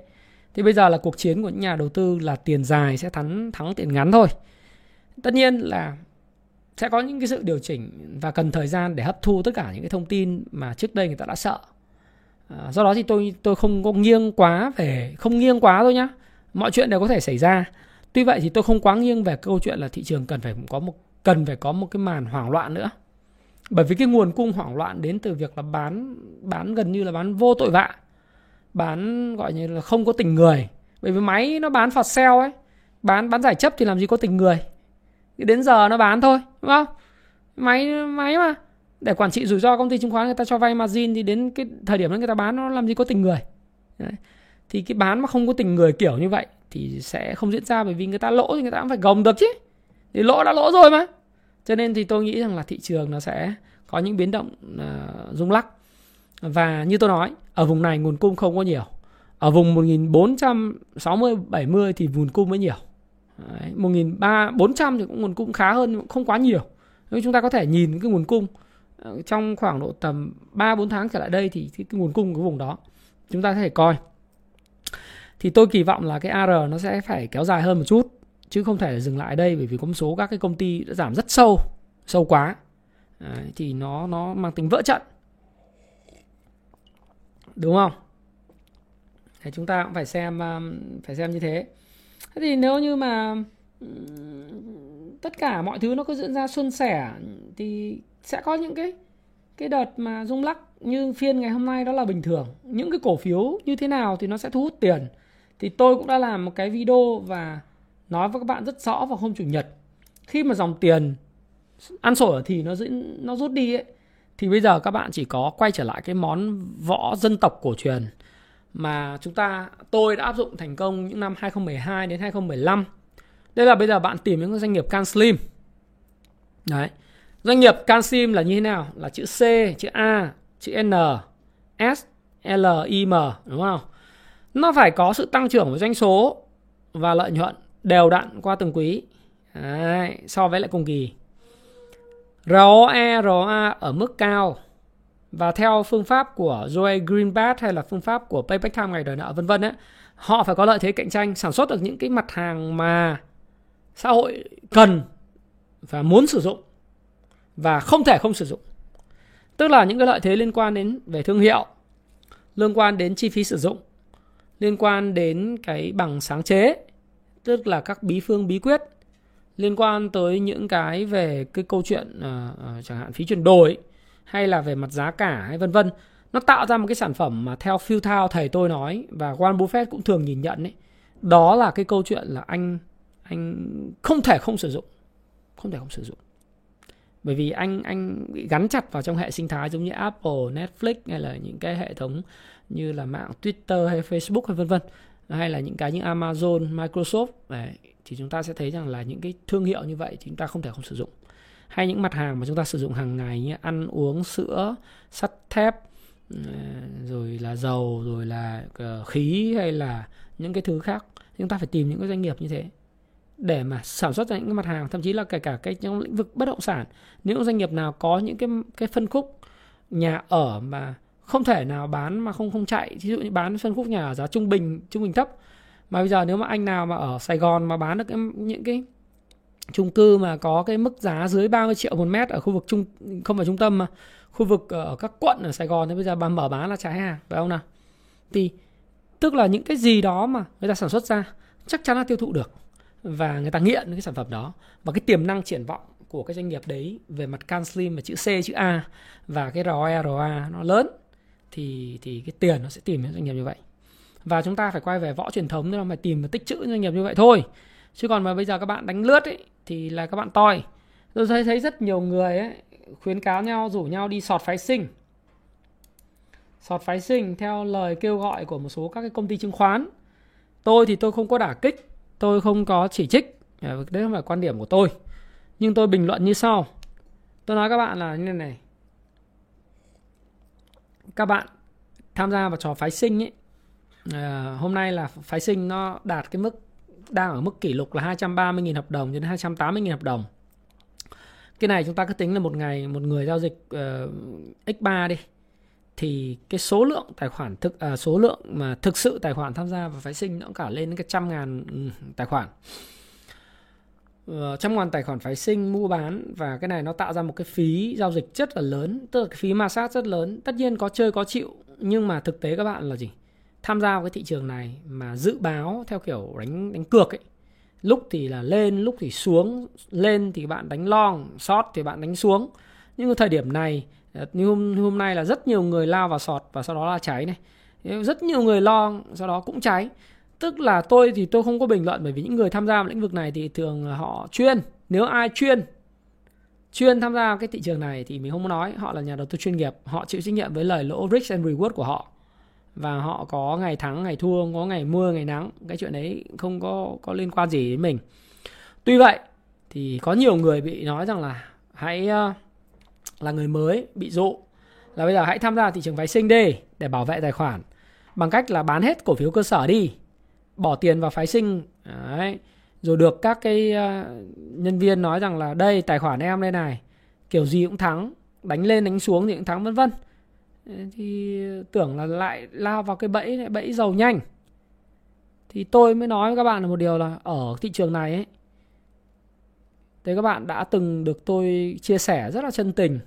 Thì bây giờ là cuộc chiến của những nhà đầu tư là tiền dài sẽ thắng thắng tiền ngắn thôi. Tất nhiên là sẽ có những cái sự điều chỉnh và cần thời gian để hấp thu tất cả những cái thông tin mà trước đây người ta đã sợ. À, do đó thì tôi tôi không có nghiêng quá về, không nghiêng quá thôi nhá. Mọi chuyện đều có thể xảy ra. Tuy vậy thì tôi không quá nghiêng về câu chuyện là thị trường cần phải có một cần phải có một cái màn hoảng loạn nữa. Bởi vì cái nguồn cung hoảng loạn đến từ việc là bán bán gần như là bán vô tội vạ. Bán gọi như là không có tình người. Bởi vì máy nó bán phạt sale ấy, bán bán giải chấp thì làm gì có tình người. Đến giờ nó bán thôi, đúng không? Máy máy mà để quản trị rủi ro công ty chứng khoán người ta cho vay margin thì đến cái thời điểm đó người ta bán nó làm gì có tình người. Đấy. Thì cái bán mà không có tình người kiểu như vậy thì sẽ không diễn ra, bởi vì người ta lỗ thì người ta cũng phải gồng được chứ. Thì lỗ đã lỗ rồi mà. Cho nên thì tôi nghĩ rằng là thị trường nó sẽ có những biến động uh, rung lắc. Và như tôi nói, ở vùng này nguồn cung không có nhiều. Ở vùng một nghìn bốn trăm sáu mươi, bảy mươi thì nguồn cung mới nhiều. Đấy, một nghìn ba trăm, bốn trăm thì cũng nguồn cung khá hơn nhưng không quá nhiều. Nếu chúng ta có thể nhìn cái nguồn cung uh, trong khoảng độ tầm ba bốn tháng trở lại đây thì cái nguồn cung của vùng đó chúng ta có thể coi. Thì tôi kỳ vọng là cái a rờ nó sẽ phải kéo dài hơn một chút, chứ không thể dừng lại ở đây, bởi vì có một số các cái công ty đã giảm rất sâu, sâu quá. Đấy, thì nó nó mang tính vỡ trận. Đúng không? Thì chúng ta cũng phải xem phải xem như thế. Thế thì nếu như mà tất cả mọi thứ nó cứ diễn ra suôn sẻ thì sẽ có những cái cái đợt mà rung lắc như phiên ngày hôm nay, đó là bình thường. Những cái cổ phiếu như thế nào thì nó sẽ thu hút tiền. Thì tôi cũng đã làm một cái video và nói với các bạn rất rõ vào hôm Chủ nhật. Khi mà dòng tiền ăn sổi thì nó nó rút đi ấy, thì bây giờ các bạn chỉ có quay trở lại cái món võ dân tộc cổ truyền mà chúng ta tôi đã áp dụng thành công những năm hai không một hai đến hai không một năm. Đây là bây giờ bạn tìm những doanh nghiệp CanSlim. Đấy. Doanh nghiệp CanSlim là như thế nào? Là chữ C, chữ A, chữ N, ét lờ i em, đúng không? Nó phải có sự tăng trưởng của doanh số và lợi nhuận đều đặn qua từng quý. Đấy, so với lại cùng kỳ. rờ o e, rờ o a ở mức cao và theo phương pháp của Joe Greenblatt hay là phương pháp của Payback Time, ngày đòi nợ vân vân ấy, họ phải có lợi thế cạnh tranh, sản xuất được những cái mặt hàng mà xã hội cần và muốn sử dụng và không thể không sử dụng. Tức là những cái lợi thế liên quan đến về thương hiệu, liên quan đến chi phí sử dụng, liên quan đến cái bằng sáng chế, tức là các bí phương bí quyết, liên quan tới những cái về cái câu chuyện uh, chẳng hạn phí chuyển đổi hay là về mặt giá cả hay vân vân. Nó tạo ra một cái sản phẩm mà theo Phil Tao, thầy tôi nói, và Warren Buffett cũng thường nhìn nhận ấy, đó là cái câu chuyện là anh anh không thể không sử dụng, không thể không sử dụng. Bởi vì anh anh bị gắn chặt vào trong hệ sinh thái giống như Apple, Netflix hay là những cái hệ thống như là mạng Twitter hay Facebook hay vân vân, hay là những cái như Amazon, Microsoft. Đấy, thì chúng ta sẽ thấy rằng là những cái thương hiệu như vậy thì chúng ta không thể không sử dụng. Hay những mặt hàng mà chúng ta sử dụng hàng ngày như ăn uống, sữa, sắt thép, rồi là dầu, rồi là khí hay là những cái thứ khác. Chúng ta phải tìm những cái doanh nghiệp như thế để mà sản xuất ra những cái mặt hàng, thậm chí là kể cả cái trong lĩnh vực bất động sản. Nếu doanh nghiệp nào có những cái cái phân khúc nhà ở mà không thể nào bán mà không không chạy, ví dụ như bán phân khúc nhà ở giá trung bình, trung bình thấp, mà bây giờ nếu mà anh nào mà ở Sài Gòn mà bán được cái, những cái chung cư mà có cái mức giá dưới ba mươi triệu một mét ở khu vực trung, không phải trung tâm mà khu vực ở các quận ở Sài Gòn, thì bây giờ bà mở bán là trái hàng, phải không nào? Thì tức là những cái gì đó mà người ta sản xuất ra chắc chắn là tiêu thụ được và người ta nghiện cái sản phẩm đó. Và cái tiềm năng triển vọng của cái doanh nghiệp đấy về mặt CanSlim và chữ C, chữ A và cái rờ o e, rờ o a nó lớn thì, thì cái tiền nó sẽ tìm đến doanh nghiệp như vậy. Và chúng ta phải quay về võ truyền thống, tức là phải tìm và tích trữ doanh nghiệp như vậy thôi. Chứ còn mà bây giờ các bạn đánh lướt ấy, thì là các bạn toi. Tôi thấy, thấy rất nhiều người ấy, khuyến cáo nhau, rủ nhau đi sọt phái sinh. Sọt phái sinh theo lời kêu gọi của một số các cái công ty chứng khoán. Tôi thì tôi không có đả kích, tôi không có chỉ trích, đấy không phải quan điểm của tôi. Nhưng tôi bình luận như sau. Tôi nói các bạn là như thế này. Các bạn tham gia vào trò phái sinh ấy, à, hôm nay là phái sinh nó đạt cái mức, đang ở mức kỷ lục là hai trăm ba mươi nghìn hợp đồng đến hai trăm tám mươi nghìn hợp đồng. Cái này chúng ta cứ tính là một ngày một người giao dịch uh, nhân ba đi, thì cái số lượng tài khoản thực uh, số lượng mà thực sự tài khoản tham gia vào phái sinh nó cũng cả lên đến cái trăm ngàn tài khoản. Uh, trăm ngàn tài khoản phái sinh mua bán, và cái này nó tạo ra một cái phí giao dịch rất là lớn, tức là cái phí ma sát rất lớn. Tất nhiên có chơi có chịu, nhưng mà thực tế các bạn là gì? Tham gia vào cái thị trường này mà dự báo theo kiểu đánh đánh cược ấy, lúc thì là lên, lúc thì xuống, lên thì bạn đánh long, short thì bạn đánh xuống. Nhưng thời điểm này, như hôm, hôm nay là rất nhiều người lao vào short và sau đó là cháy này, rất nhiều người long sau đó cũng cháy. Tức là tôi thì tôi không có bình luận, bởi vì những người tham gia vào lĩnh vực này thì thường là họ chuyên. Nếu ai chuyên chuyên tham gia cái thị trường này thì mình không nói, họ là nhà đầu tư chuyên nghiệp, họ chịu trách nhiệm với lời lỗ, risk and reward của họ. Và họ có ngày thắng, ngày thua, có ngày mưa, ngày nắng. Cái chuyện đấy không có, có liên quan gì đến mình. Tuy vậy thì có nhiều người bị nói rằng là hãy là người mới bị dụ là bây giờ hãy tham gia thị trường phái sinh đi để bảo vệ tài khoản, bằng cách là bán hết cổ phiếu cơ sở đi, bỏ tiền vào phái sinh. Đấy. Rồi được các cái nhân viên nói rằng là đây tài khoản em đây này, kiểu gì cũng thắng, đánh lên đánh xuống thì cũng thắng vân vân. Thì tưởng là lại lao vào cái bẫy bẫy giàu nhanh. Thì tôi mới nói với các bạn là một điều là ở thị trường này ấy, thế các bạn đã từng được tôi chia sẻ rất là chân tình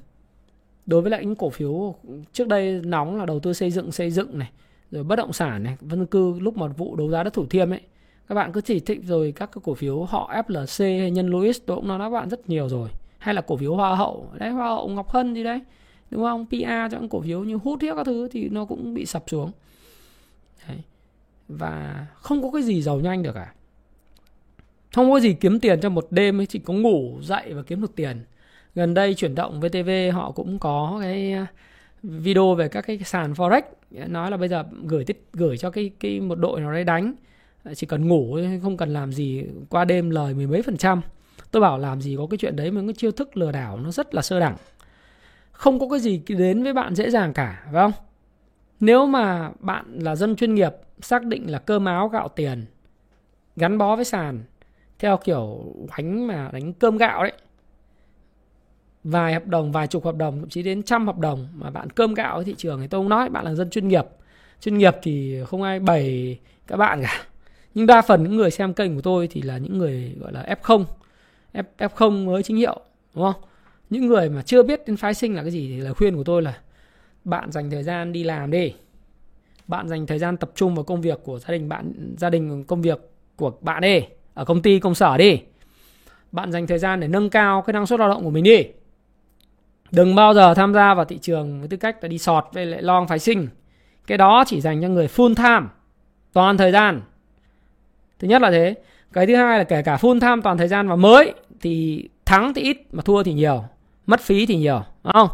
đối với lại những cổ phiếu trước đây nóng là đầu tư xây dựng xây dựng này, rồi bất động sản này, dân cư, lúc mà vụ đấu giá đất Thủ Thiêm ấy, các bạn cứ chỉ thích rồi các cái cổ phiếu họ ép lờ xê hay Nhân Louis, tôi cũng nói các bạn rất nhiều rồi, hay là cổ phiếu Hoa Hậu đấy, Hoa Hậu Ngọc Hân gì đấy, đúng không? pê e rờ cho những cổ phiếu như hút hết các thứ thì nó cũng bị sập xuống. Đấy. Và không có cái gì giàu nhanh được cả. Không có gì kiếm tiền trong một đêm ấy, chỉ có ngủ dậy và kiếm được tiền. Gần đây Chuyển động vê tê vê họ cũng có cái video về các cái sàn forex, nói là bây giờ gửi tích, gửi cho cái cái một đội nào đấy đánh, chỉ cần ngủ không cần làm gì, qua đêm lời mười mấy phần trăm. Tôi bảo làm gì có cái chuyện đấy, mà cái chiêu thức lừa đảo nó rất là sơ đẳng. Không có cái gì đến với bạn dễ dàng cả, phải không? Nếu mà bạn là dân chuyên nghiệp, xác định là cơm áo gạo tiền, gắn bó với sàn theo kiểu đánh mà đánh cơm gạo đấy, vài hợp đồng, vài chục hợp đồng, thậm chí đến trăm hợp đồng mà bạn cơm gạo với thị trường thì tôi không nói, bạn là dân chuyên nghiệp. Chuyên nghiệp thì không ai bày các bạn cả. Nhưng đa phần những người xem kênh của tôi thì là những người gọi là ép không, F, ép không mới chính hiệu, đúng không? Những người mà chưa biết đến phái sinh là cái gì thì lời khuyên của tôi là bạn dành thời gian đi làm đi. Bạn dành thời gian tập trung vào công việc của gia đình bạn, gia đình công việc của bạn đi, ở công ty, công sở đi. Bạn dành thời gian để nâng cao cái năng suất lao động của mình đi. Đừng bao giờ tham gia vào thị trường với tư cách là đi sọt với lại long phái sinh. Cái đó chỉ dành cho người full time, toàn thời gian. Thứ nhất là thế. Cái thứ hai là kể cả full time toàn thời gian và mới thì thắng thì ít mà thua thì nhiều, mất phí thì nhiều, đúng không?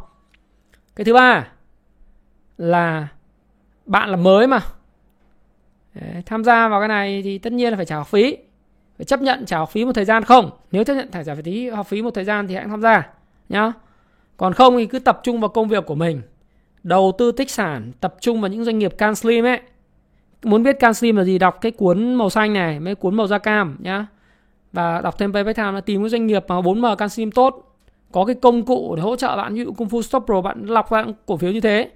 Cái thứ ba là bạn là mới mà. Đấy, tham gia vào cái này thì tất nhiên là phải trả học phí. Phải chấp nhận trả học phí một thời gian không? Nếu chấp nhận phải trả phí học phí một thời gian thì hãy tham gia nhá. Còn không thì cứ tập trung vào công việc của mình. Đầu tư tích sản, tập trung vào những doanh nghiệp CanSlim ấy. Muốn biết CanSlim là gì, đọc cái cuốn màu xanh này, mấy cuốn màu da cam nhá. Và đọc thêm Payback Time, là tìm cái doanh nghiệp mà bốn em CanSlim tốt, có cái công cụ để hỗ trợ bạn, ví dụ Kung Fu Stop Pro, bạn lọc ra cổ phiếu như thế.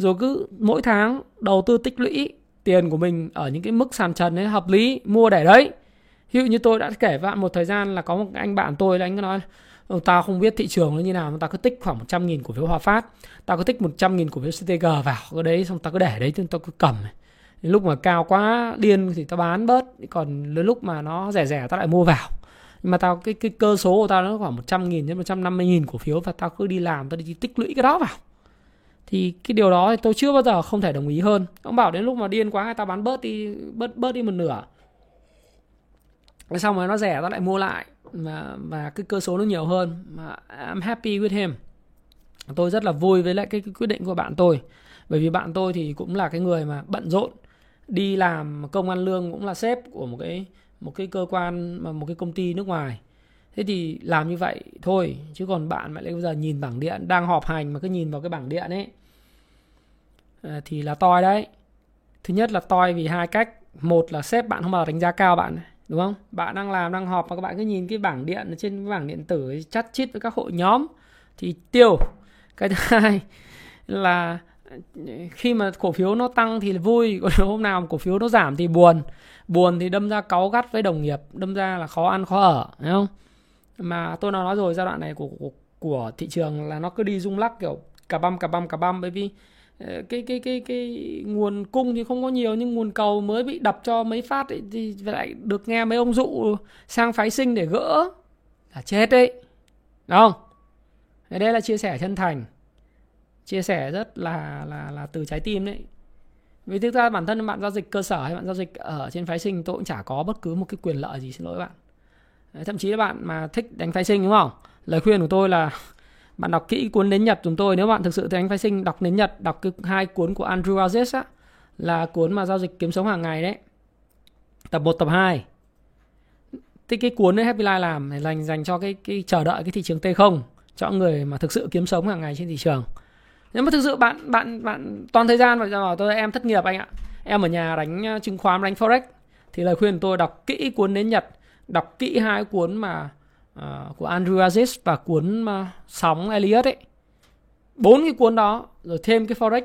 Rồi cứ mỗi tháng đầu tư tích lũy tiền của mình ở những cái mức sàn trần ấy hợp lý, mua để đấy. Ví dụ như tôi đã kể với bạn một thời gian là có một anh bạn tôi, anh cứ nói tao không biết thị trường nó như nào, tao cứ tích khoảng một trăm nghìn cổ phiếu Hòa Phát, tao cứ tích một trăm nghìn cổ phiếu xê tê giê vào cái đấy, xong tao cứ để đấy, tao cứ cầm. Đến lúc mà cao quá điên thì tao bán bớt, còn đến lúc mà nó rẻ rẻ tao lại mua vào. Nhưng mà tao cái, cái cơ số của tao nó khoảng một trăm nghìn đến một trăm năm mươi nghìn cổ phiếu, và tao cứ đi làm, tao đi tích lũy cái đó vào. Thì cái điều đó thì tôi chưa bao giờ không thể đồng ý hơn. Ông bảo đến lúc mà điên quá tao bán bớt đi, bớt bớt đi một nửa, xong rồi nó rẻ tao lại mua lại, và, và cái cơ số nó nhiều hơn. Mà I'm happy with him. Tôi rất là vui với lại cái, cái quyết định của bạn tôi. Bởi vì bạn tôi thì cũng là cái người mà bận rộn, đi làm công ăn lương, cũng là sếp của một cái, một cái cơ quan, một cái công ty nước ngoài. Thế thì làm như vậy thôi. Chứ còn bạn lại bây giờ nhìn bảng điện, đang họp hành mà cứ nhìn vào cái bảng điện ấy thì là toi đấy. Thứ nhất là toi vì hai cách. Một là sếp bạn không bao giờ đánh giá cao bạn, đúng không? Bạn đang làm, đang họp mà các bạn cứ nhìn cái bảng điện, trên cái bảng điện tử chắt chít với các hội nhóm thì tiêu. Cái thứ hai là khi mà cổ phiếu nó tăng thì vui, còn hôm nào cổ phiếu nó giảm thì buồn. Buồn thì đâm ra cáu gắt với đồng nghiệp, đâm ra là khó ăn khó ở, thấy không? Mà tôi nói rồi, giai đoạn này của, của, của thị trường là nó cứ đi rung lắc kiểu cà băm cà băm cà băm, bởi vì cái, cái, cái, cái, cái nguồn cung thì không có nhiều, nhưng nguồn cầu mới bị đập cho mấy phát ấy, thì lại được nghe mấy ông dụ sang phái sinh để gỡ là chết đấy, đúng không? Đây là chia sẻ chân thành, chia sẻ rất là là là từ trái tim đấy. Vì thực ra bản thân bạn giao dịch cơ sở hay bạn giao dịch ở trên phái sinh, tôi cũng chả có bất cứ một cái quyền lợi gì, xin lỗi bạn. Thậm chí là bạn mà thích đánh phái sinh, đúng không? Lời khuyên của tôi là bạn đọc kỹ cuốn Nến Nhật chúng tôi. Nếu bạn thực sự thích đánh phái sinh, đọc Nến Nhật, đọc cái hai cuốn của Andrew Aziz á, là cuốn mà giao dịch kiếm sống hàng ngày đấy, tập một, tập hai. Thế cái cuốn đấy Happy Life làm để dành dành cho cái cái chờ đợi cái thị trường tê không, cho người mà thực sự kiếm sống hàng ngày trên thị trường. Nếu mà thực sự bạn bạn bạn toàn thời gian vậy, bảo tôi em thất nghiệp anh ạ, em ở nhà đánh chứng khoán, đánh forex, thì lời khuyên của tôi đọc kỹ cuốn Nến Nhật, đọc kỹ hai cuốn mà uh, của Andrew Aziz và cuốn uh, Sóng Elliot ấy, bốn cái cuốn đó, rồi thêm cái forex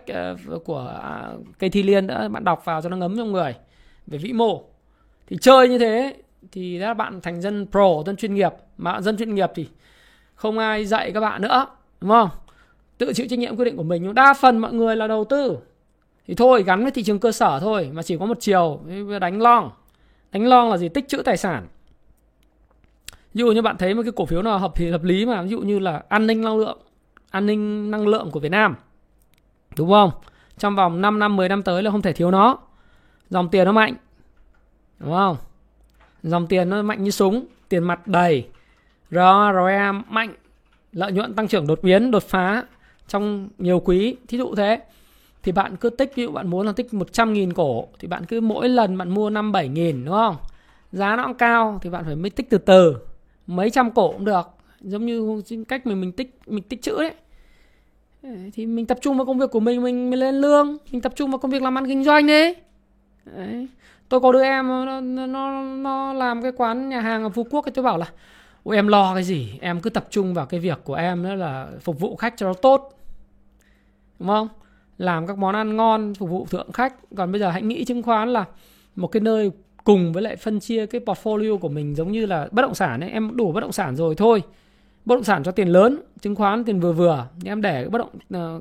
uh, của uh, Kathy Lien nữa, bạn đọc vào cho nó ngấm trong người về vĩ mô. Thì chơi như thế thì các bạn thành dân pro, dân chuyên nghiệp. Mà dân chuyên nghiệp thì không ai dạy các bạn nữa, đúng không? Tự chịu trách nhiệm quyết định của mình. Đa phần mọi người là đầu tư thì thôi gắn với thị trường cơ sở thôi, mà chỉ có một chiều đánh long. Đánh long là gì? Tích trữ tài sản. Ví dụ như bạn thấy một cái cổ phiếu nào hợp thì hợp lý, mà ví dụ như là an ninh năng lượng, an ninh năng lượng của Việt Nam, đúng không? Trong vòng năm năm, mười năm tới là không thể thiếu nó. Dòng tiền nó mạnh, đúng không? Dòng tiền nó mạnh như súng, tiền mặt đầy, rờ rờ giê mạnh, lợi nhuận tăng trưởng đột biến, đột phá trong nhiều quý, thí dụ thế. Thì bạn cứ tích, ví dụ bạn muốn là tích một trăm nghìn cổ thì bạn cứ mỗi lần bạn mua năm bảy nghìn, đúng không? Giá nó cũng cao thì bạn phải mới tích từ từ, mấy trăm cổ cũng được, giống như cách mình mình tích mình tích trữ đấy. Thì mình tập trung vào công việc của mình, mình, mình lên lương, mình tập trung vào công việc làm ăn kinh doanh đấy. Đấy. Tôi có đứa em nó, nó, nó làm cái quán nhà hàng ở Phú Quốc, tôi bảo là ôi em lo cái gì, em cứ tập trung vào cái việc của em, đó là phục vụ khách cho nó tốt, đúng không? Làm các món ăn ngon, phục vụ thượng khách. Còn bây giờ hãy nghĩ chứng khoán là một cái nơi cùng với lại phân chia cái portfolio của mình, giống như là bất động sản ấy, em đủ bất động sản rồi thôi, bất động sản cho tiền lớn, chứng khoán tiền vừa vừa, em để cái bất động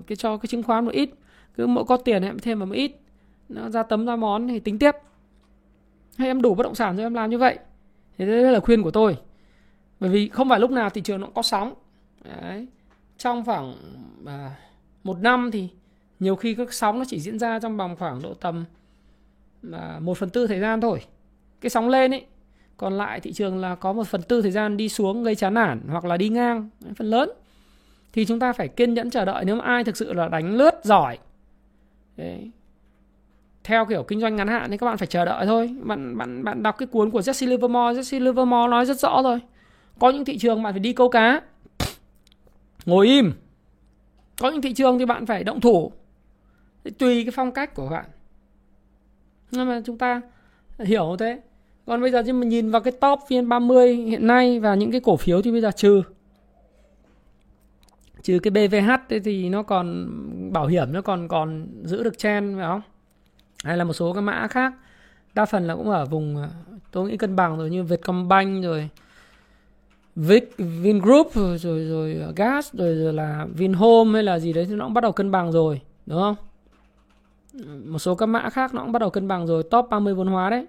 cái cho cái chứng khoán một ít, cứ mỗi có tiền em thêm vào một ít, nó ra tấm ra món thì tính tiếp. Hay em đủ bất động sản rồi em làm như vậy. Thế đấy là khuyên của tôi. Bởi vì không phải lúc nào thị trường nó cũng có sóng. Đấy. Trong khoảng à, một năm thì nhiều khi các sóng nó chỉ diễn ra trong vòng khoảng độ tầm à, một phần tư thời gian thôi. Cái sóng lên ấy. Còn lại thị trường là có một phần tư thời gian đi xuống gây chán nản hoặc là đi ngang. Đấy, phần lớn. Thì chúng ta phải kiên nhẫn chờ đợi nếu mà ai thực sự là đánh lướt giỏi. Đấy. Theo kiểu kinh doanh ngắn hạn thì các bạn phải chờ đợi thôi. Bạn bạn bạn đọc cái cuốn của Jesse Livermore, Jesse Livermore nói rất rõ rồi. Có những thị trường bạn phải đi câu cá, ngồi im. Có những thị trường thì bạn phải động thủ. Tùy cái phong cách của bạn. Nhưng mà chúng ta hiểu thế. Còn bây giờ thì mình nhìn vào cái top vê en ba mươi hiện nay và những cái cổ phiếu thì bây giờ trừ trừ cái bê vê hát thì nó còn bảo hiểm, nó còn còn giữ được trend, phải không? Hay là một số cái mã khác, đa phần là cũng ở vùng tôi nghĩ cân bằng rồi, như Vietcombank rồi Vic, Vingroup rồi, rồi rồi Gas rồi, rồi là Vinhome hay là gì đấy, nó cũng bắt đầu cân bằng rồi, đúng không? Một số các mã khác nó cũng bắt đầu cân bằng rồi. Top ba mươi vốn hóa đấy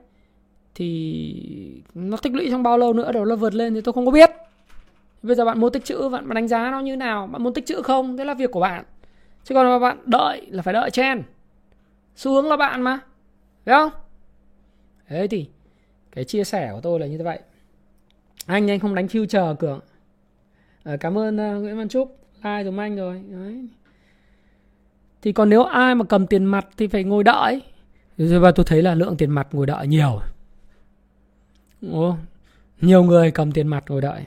thì nó tích lũy trong bao lâu nữa đều là vượt lên thì tôi không có biết. Bây giờ bạn muốn tích trữ, bạn đánh giá nó như nào, bạn muốn tích trữ không, thế là việc của bạn. Chứ còn bạn đợi là phải đợi trend. Xu hướng là bạn mà, phải không? Thế thì cái chia sẻ của tôi là như vậy. Anh anh không đánh future Cường. À, cảm ơn uh, Nguyễn Văn Trúc like dùm anh rồi. Đấy. Thì còn nếu ai mà cầm tiền mặt thì phải ngồi đợi. Và tôi thấy là lượng tiền mặt ngồi đợi nhiều. Ủa, nhiều người cầm tiền mặt ngồi đợi.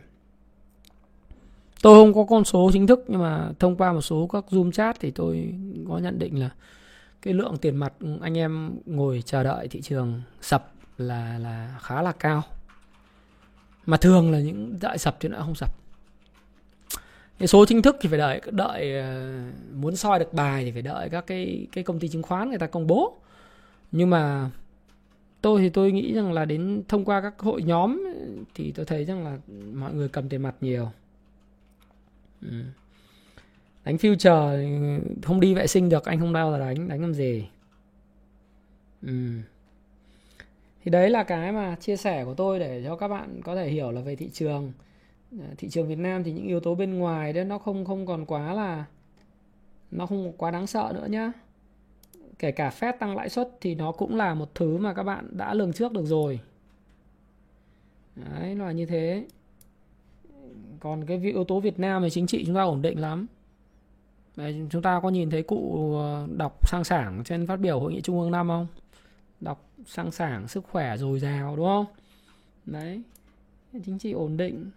Tôi không có con số chính thức nhưng mà thông qua một số các Zoom chat thì tôi có nhận định là cái lượng tiền mặt anh em ngồi chờ đợi thị trường sập là là khá là cao. Mà thường là những dại sập thì nó không sập. Cái số chính thức thì phải đợi đợi muốn soi được bài thì phải đợi các cái cái công ty chứng khoán người ta công bố. Nhưng mà tôi thì tôi nghĩ rằng là đến thông qua các hội nhóm thì tôi thấy rằng là mọi người cầm tiền mặt nhiều. Ừ. Đánh future không đi vệ sinh được, anh không bao giờ đánh, đánh làm gì. Ừ. Thì đấy là cái mà chia sẻ của tôi để cho các bạn có thể hiểu là về thị trường. Thị trường Việt Nam thì những yếu tố bên ngoài đấy nó không không còn quá là nó không quá đáng sợ nữa nhá. Kể cả Fed tăng lãi suất thì nó cũng là một thứ mà các bạn đã lường trước được rồi. Đấy, nó là như thế. Còn cái yếu tố Việt Nam thì chính trị chúng ta ổn định lắm. Đấy, chúng ta có nhìn thấy cụ đọc sang sảng trên phát biểu Hội nghị Trung ương năm không? Đọc sang sảng, sức khỏe dồi dào, đúng không? Đấy, chính trị ổn định.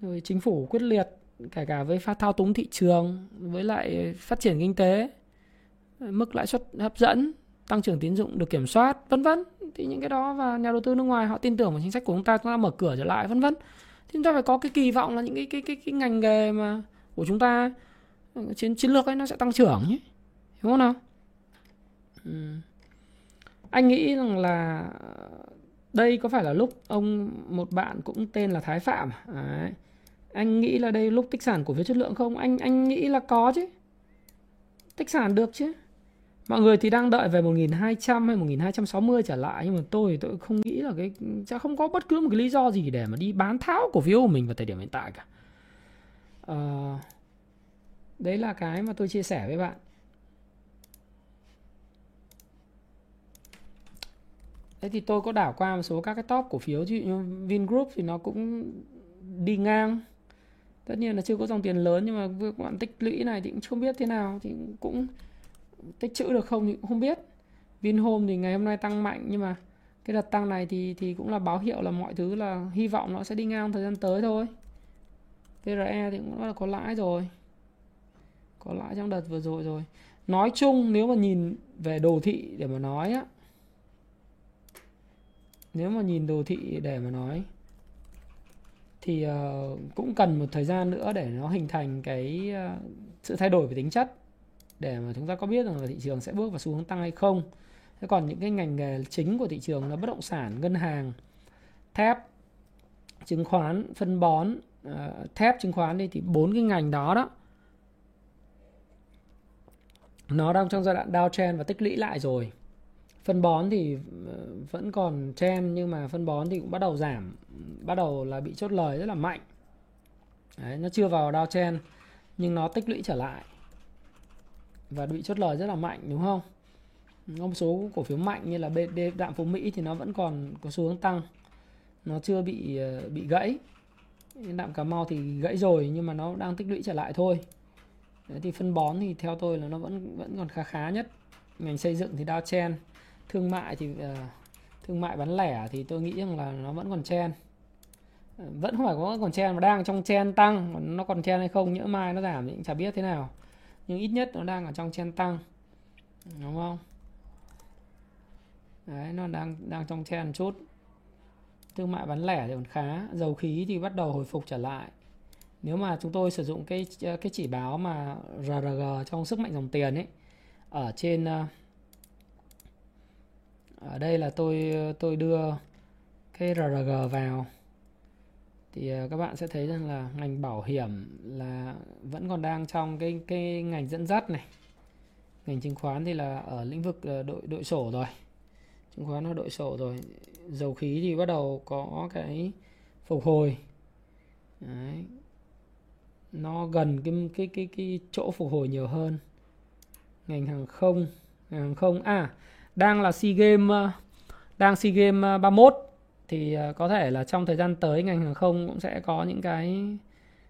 Rồi chính phủ quyết liệt, kể cả với phát thao túng thị trường, với lại phát triển kinh tế, mức lãi suất hấp dẫn, tăng trưởng tín dụng được kiểm soát, vân vân. Thì những cái đó và nhà đầu tư nước ngoài họ tin tưởng vào chính sách của chúng ta, chúng ta mở cửa trở lại, vân vân. Thì chúng ta phải có cái kỳ vọng là những cái cái cái, cái ngành nghề mà của chúng ta chiến chiến lược ấy nó sẽ tăng trưởng nhé, đúng không nào? Ừ. Anh nghĩ rằng là đây có phải là lúc ông một bạn cũng tên là Thái Phạm đấy. Anh nghĩ là đây lúc tích sản cổ phiếu chất lượng không? Anh anh nghĩ là có chứ. Tích sản được chứ. Mọi người thì đang đợi về một nghìn hai trăm hay một nghìn hai trăm sáu mươi trở lại, nhưng mà tôi tôi không nghĩ là cái sẽ không có bất cứ một cái lý do gì để mà đi bán tháo cổ phiếu của mình vào thời điểm hiện tại cả. Ờ à... Đấy là cái mà tôi chia sẻ với bạn. Thế thì tôi có đảo qua một số các cái top cổ phiếu, ví dụ như Vingroup thì nó cũng đi ngang. Tất nhiên là chưa có dòng tiền lớn nhưng mà việc bạn tích lũy này thì cũng không biết thế nào, thì cũng tích trữ được không thì cũng không biết. Vinhome thì ngày hôm nay tăng mạnh nhưng mà cái đợt tăng này thì thì cũng là báo hiệu là mọi thứ là hy vọng nó sẽ đi ngang thời gian tới thôi. vê rờ e thì cũng đã có lãi rồi. có lãi trong đợt vừa rồi rồi. Nói chung nếu mà nhìn về đồ thị để mà nói á, nếu mà nhìn đồ thị để mà nói thì uh, cũng cần một thời gian nữa để nó hình thành cái uh, sự thay đổi về tính chất để mà chúng ta có biết rằng là thị trường sẽ bước vào xu hướng tăng hay không. Thế còn những cái ngành nghề chính của thị trường là bất động sản, ngân hàng, thép, chứng khoán, phân bón, uh, thép, chứng khoán đi, thì bốn cái ngành đó đó nó đang trong giai đoạn downtrend và tích lũy lại rồi. Phân bón thì vẫn còn trend nhưng mà phân bón thì cũng bắt đầu giảm, bắt đầu là bị chốt lời rất là mạnh. Đấy, nó chưa vào downtrend nhưng nó tích lũy trở lại và bị chốt lời rất là mạnh, đúng không? Một số cổ phiếu mạnh như là bê đê Đạm Phú Mỹ thì nó vẫn còn có xu hướng tăng, nó chưa bị bị gãy. Đạm Cà Mau thì gãy rồi nhưng mà nó đang tích lũy trở lại thôi. Đấy, thì phân bón thì theo tôi là nó vẫn vẫn còn khá khá nhất. Ngành xây dựng thì downtrend, thương mại thì uh, thương mại bán lẻ thì tôi nghĩ rằng là nó vẫn còn trend, vẫn không phải có còn trend mà đang trong trend tăng. Nó còn trend hay không, nhỡ mai nó giảm thì cũng chả biết thế nào, nhưng ít nhất nó đang ở trong trend tăng, đúng không? Đấy, nó đang đang trong trend chút. Thương mại bán lẻ thì còn khá. Dầu khí thì bắt đầu hồi phục trở lại. Nếu mà chúng tôi sử dụng cái cái chỉ báo mà rờ rờ giê trong sức mạnh dòng tiền ấy, ở trên uh, ở đây là tôi tôi đưa cái rờ rờ giê vào thì các bạn sẽ thấy rằng là ngành bảo hiểm là vẫn còn đang trong cái cái ngành dẫn dắt này. Ngành chứng khoán thì là ở lĩnh vực đội đội sổ rồi, chứng khoán nó đội sổ rồi. Dầu khí thì bắt đầu có cái phục hồi. Đấy, nó gần cái cái cái cái chỗ phục hồi nhiều hơn. Ngành hàng không, ngành hàng không à đang là SEA Games, đang SEA Games ba mươi mốt thì có thể là trong thời gian tới ngành hàng không cũng sẽ có những cái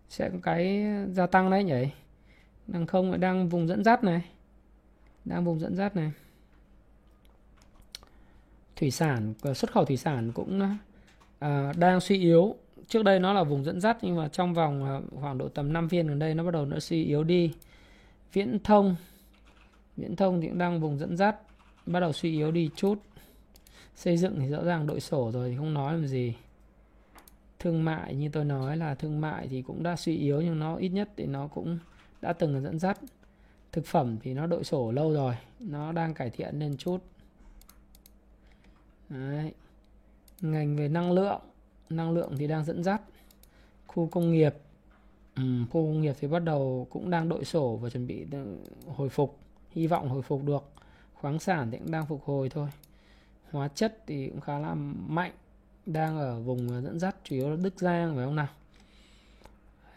sẽ có cái gia tăng đấy nhỉ. Hàng không đang vùng dẫn dắt này, đang vùng dẫn dắt này. Thủy sản, xuất khẩu thủy sản cũng à, đang suy yếu. Trước đây nó là vùng dẫn dắt nhưng mà trong vòng khoảng độ tầm năm phiên gần đây nó bắt đầu nó suy yếu đi. Viễn thông, viễn thông thì cũng đang vùng dẫn dắt, bắt đầu suy yếu đi chút. Xây dựng thì rõ ràng đội sổ rồi thì không nói làm gì. Thương mại như tôi nói là thương mại thì cũng đã suy yếu nhưng nó ít nhất thì nó cũng đã từng là dẫn dắt. Thực phẩm thì nó đội sổ lâu rồi, nó đang cải thiện lên chút. Đấy. Ngành về năng lượng, năng lượng thì đang dẫn dắt. Khu công nghiệp, ừ, khu công nghiệp thì bắt đầu cũng đang đội sổ và chuẩn bị hồi phục, hy vọng hồi phục được. Khoáng sản thì cũng đang phục hồi thôi. Hóa chất thì cũng khá là mạnh, đang ở vùng dẫn dắt, chủ yếu là Đức Giang phải không nào?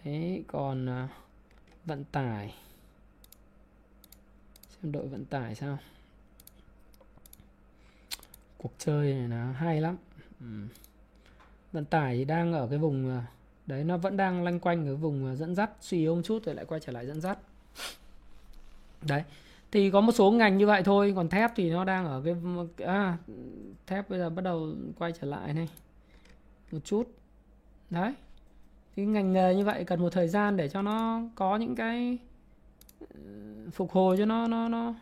Đấy, còn uh, vận tải, xem đội vận tải sao. Cuộc chơi này nó hay lắm. Ừ. Vận tải thì đang ở cái vùng uh, đấy, nó vẫn đang lanh quanh cái vùng uh, dẫn dắt, suy yếu một chút rồi lại quay trở lại dẫn dắt. Đấy. Thì có một số ngành như vậy thôi. Còn thép thì nó đang ở cái... À, thép bây giờ bắt đầu quay trở lại này. Một chút. Đấy. Cái ngành nghề như vậy cần một thời gian để cho nó có những cái... Phục hồi cho nó... nó, nó...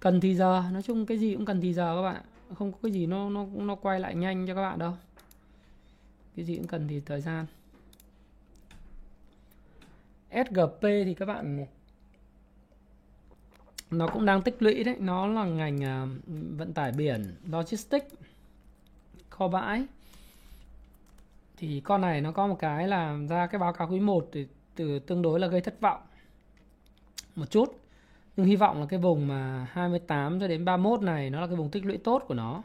Cần thì giờ. Nói chung cái gì cũng cần thì giờ các bạn. Không có cái gì nó, nó, nó quay lại nhanh cho các bạn đâu. Cái gì cũng cần thì thời gian. ét giê pê thì các bạn... Nó cũng đang tích lũy đấy. Nó là ngành uh, vận tải biển, logistics, kho bãi. Thì con này nó có một cái là ra cái báo cáo quý một thì từ tương đối là gây thất vọng một chút. Nhưng hy vọng là cái vùng mà hai mươi tám cho đến ba mươi mốt này nó là cái vùng tích lũy tốt của nó.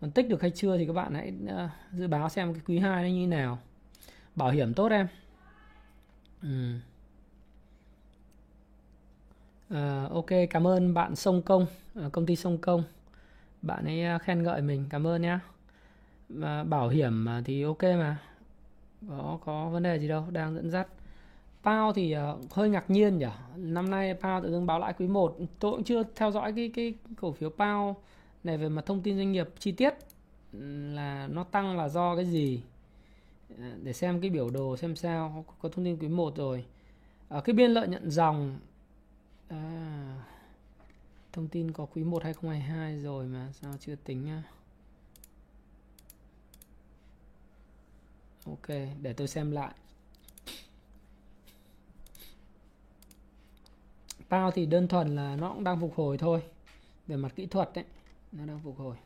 Còn tích được hay chưa thì các bạn hãy uh, dự báo xem cái quý hai nó như thế nào. Bảo hiểm tốt em. Ừ. Uh, ok, cảm ơn bạn Sông Công, uh, công ty Sông Công. Bạn ấy uh, khen ngợi mình, cảm ơn nhá. uh, Bảo hiểm uh, thì ok mà. Có, có vấn đề gì đâu, đang dẫn dắt. Powell thì uh, hơi ngạc nhiên nhỉ. Năm nay Powell tự dưng báo lại quý một. Tôi cũng chưa theo dõi cái, cái cổ phiếu Powell này về mặt thông tin doanh nghiệp chi tiết. Là nó tăng là do cái gì. uh, Để xem cái biểu đồ xem sao. Có, có thông tin quý một rồi. À, cái biên lợi nhận dòng à, thông tin có quý một hai không hai hai rồi mà sao chưa tính à? Ok, để tôi xem lại. Tao thì đơn thuần là nó cũng đang phục hồi thôi. Về mặt kỹ thuật đấy, nó đang phục hồi.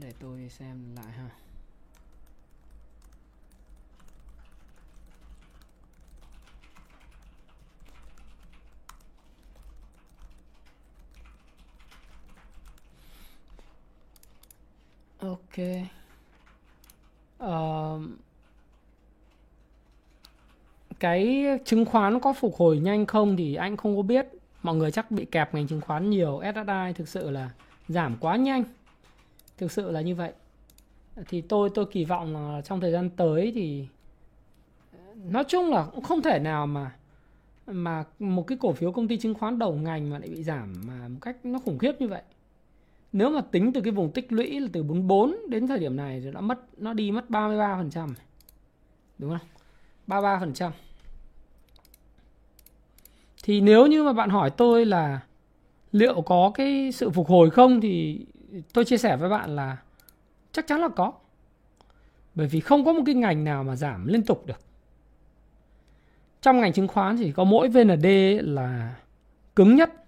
Để tôi xem lại ha. Ok. uh, Cái chứng khoán có phục hồi nhanh không thì anh không có biết. Mọi người chắc bị kẹp ngành chứng khoán nhiều. ét ét i thực sự là giảm quá nhanh, thực sự là như vậy. Thì tôi tôi kỳ vọng là trong thời gian tới thì nói chung là cũng không thể nào mà mà một cái cổ phiếu công ty chứng khoán đầu ngành mà lại bị giảm mà một cách nó khủng khiếp như vậy. Nếu mà tính từ cái vùng tích lũy là từ bốn mươi bốn đến thời điểm này rồi, nó mất nó đi mất ba mươi ba phần trăm. Đúng không? ba mươi ba phần trăm. Thì nếu như mà bạn hỏi tôi là liệu có cái sự phục hồi không thì tôi chia sẻ với bạn là chắc chắn là có. Bởi vì không có một cái ngành nào mà giảm liên tục được. Trong ngành chứng khoán chỉ có mỗi vê en đê là cứng nhất.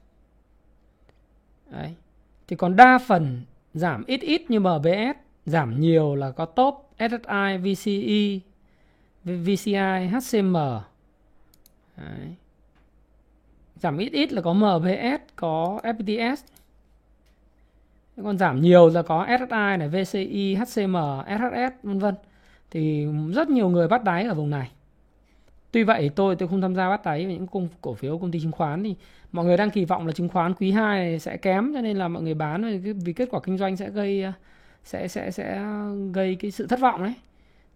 Đấy. Thì còn đa phần giảm ít ít như em bê ét, giảm nhiều là có top, ét ét i, vê xê e, vê xê i, hát xê em. Đấy. Giảm ít ít là có em bê ét, có ép pê tê ét. Còn giảm nhiều là có ét ét i này, vê xê i, hát xê em, ét hát ét vân vân. Thì rất nhiều người bắt đáy ở vùng này. Tuy vậy tôi tôi không tham gia bắt đáy những công, cổ phiếu công ty chứng khoán. Thì mọi người đang kỳ vọng là chứng khoán quý hai sẽ kém cho nên là mọi người bán vì kết quả kinh doanh sẽ gây sẽ sẽ sẽ gây cái sự thất vọng đấy.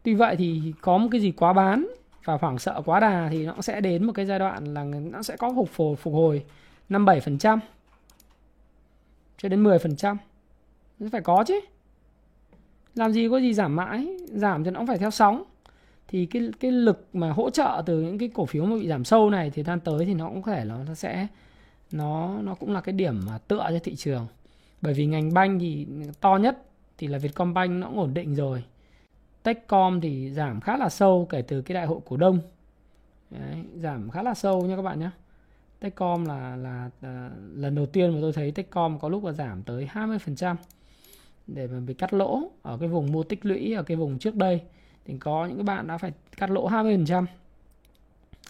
Tuy vậy thì có một cái gì quá bán và hoảng sợ quá đà thì nó cũng sẽ đến một cái giai đoạn là nó sẽ có phục hồi phục hồi năm mươi bảy phần trăm. Cho đến mười phần trăm. Nó phải có chứ. Làm gì có gì giảm mãi. Giảm cho nó cũng phải theo sóng. Thì cái, cái lực mà hỗ trợ từ những cái cổ phiếu mà bị giảm sâu này thì thời gian tới thì nó cũng có thể nó sẽ Nó nó cũng là cái điểm mà tựa cho thị trường. Bởi vì ngành banh thì to nhất thì là Vietcombank, nó cũng ổn định rồi. Techcom thì giảm khá là sâu kể từ cái đại hội cổ đông. Đấy, giảm khá là sâu nha các bạn nhé. Techcom là, là, là lần đầu tiên mà tôi thấy Techcom có lúc là giảm tới hai mươi phần trăm để mà bị cắt lỗ ở cái vùng mua tích lũy ở cái vùng trước đây. Thì có những bạn đã phải cắt lỗ hai mươi phần trăm.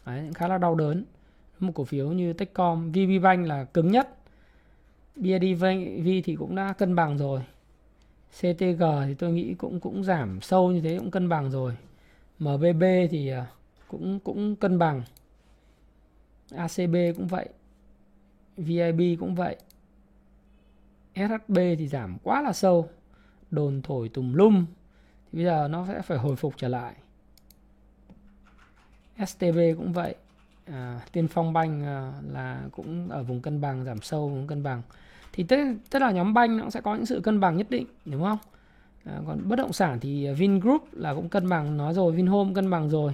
Đấy, khá là đau đớn. Một cổ phiếu như Techcom, VPBank là cứng nhất. bê i đê vê thì cũng đã cân bằng rồi. xê tê giê thì tôi nghĩ cũng cũng giảm sâu như thế cũng cân bằng rồi. em bê bê thì cũng cũng cân bằng. a xê bê cũng vậy, vê i bê cũng vậy. ét hát bê thì giảm quá là sâu. Đồn thổi tùm lum thì bây giờ nó sẽ phải hồi phục trở lại. ét tê bê cũng vậy. à, Tiên Phong Banh là cũng ở vùng cân bằng, giảm sâu vùng cân bằng. Thì tức, tức là nhóm banh nó cũng sẽ có những sự cân bằng nhất định, đúng không? à, Còn bất động sản thì Vingroup là cũng cân bằng nó rồi, Vinhome cân bằng rồi.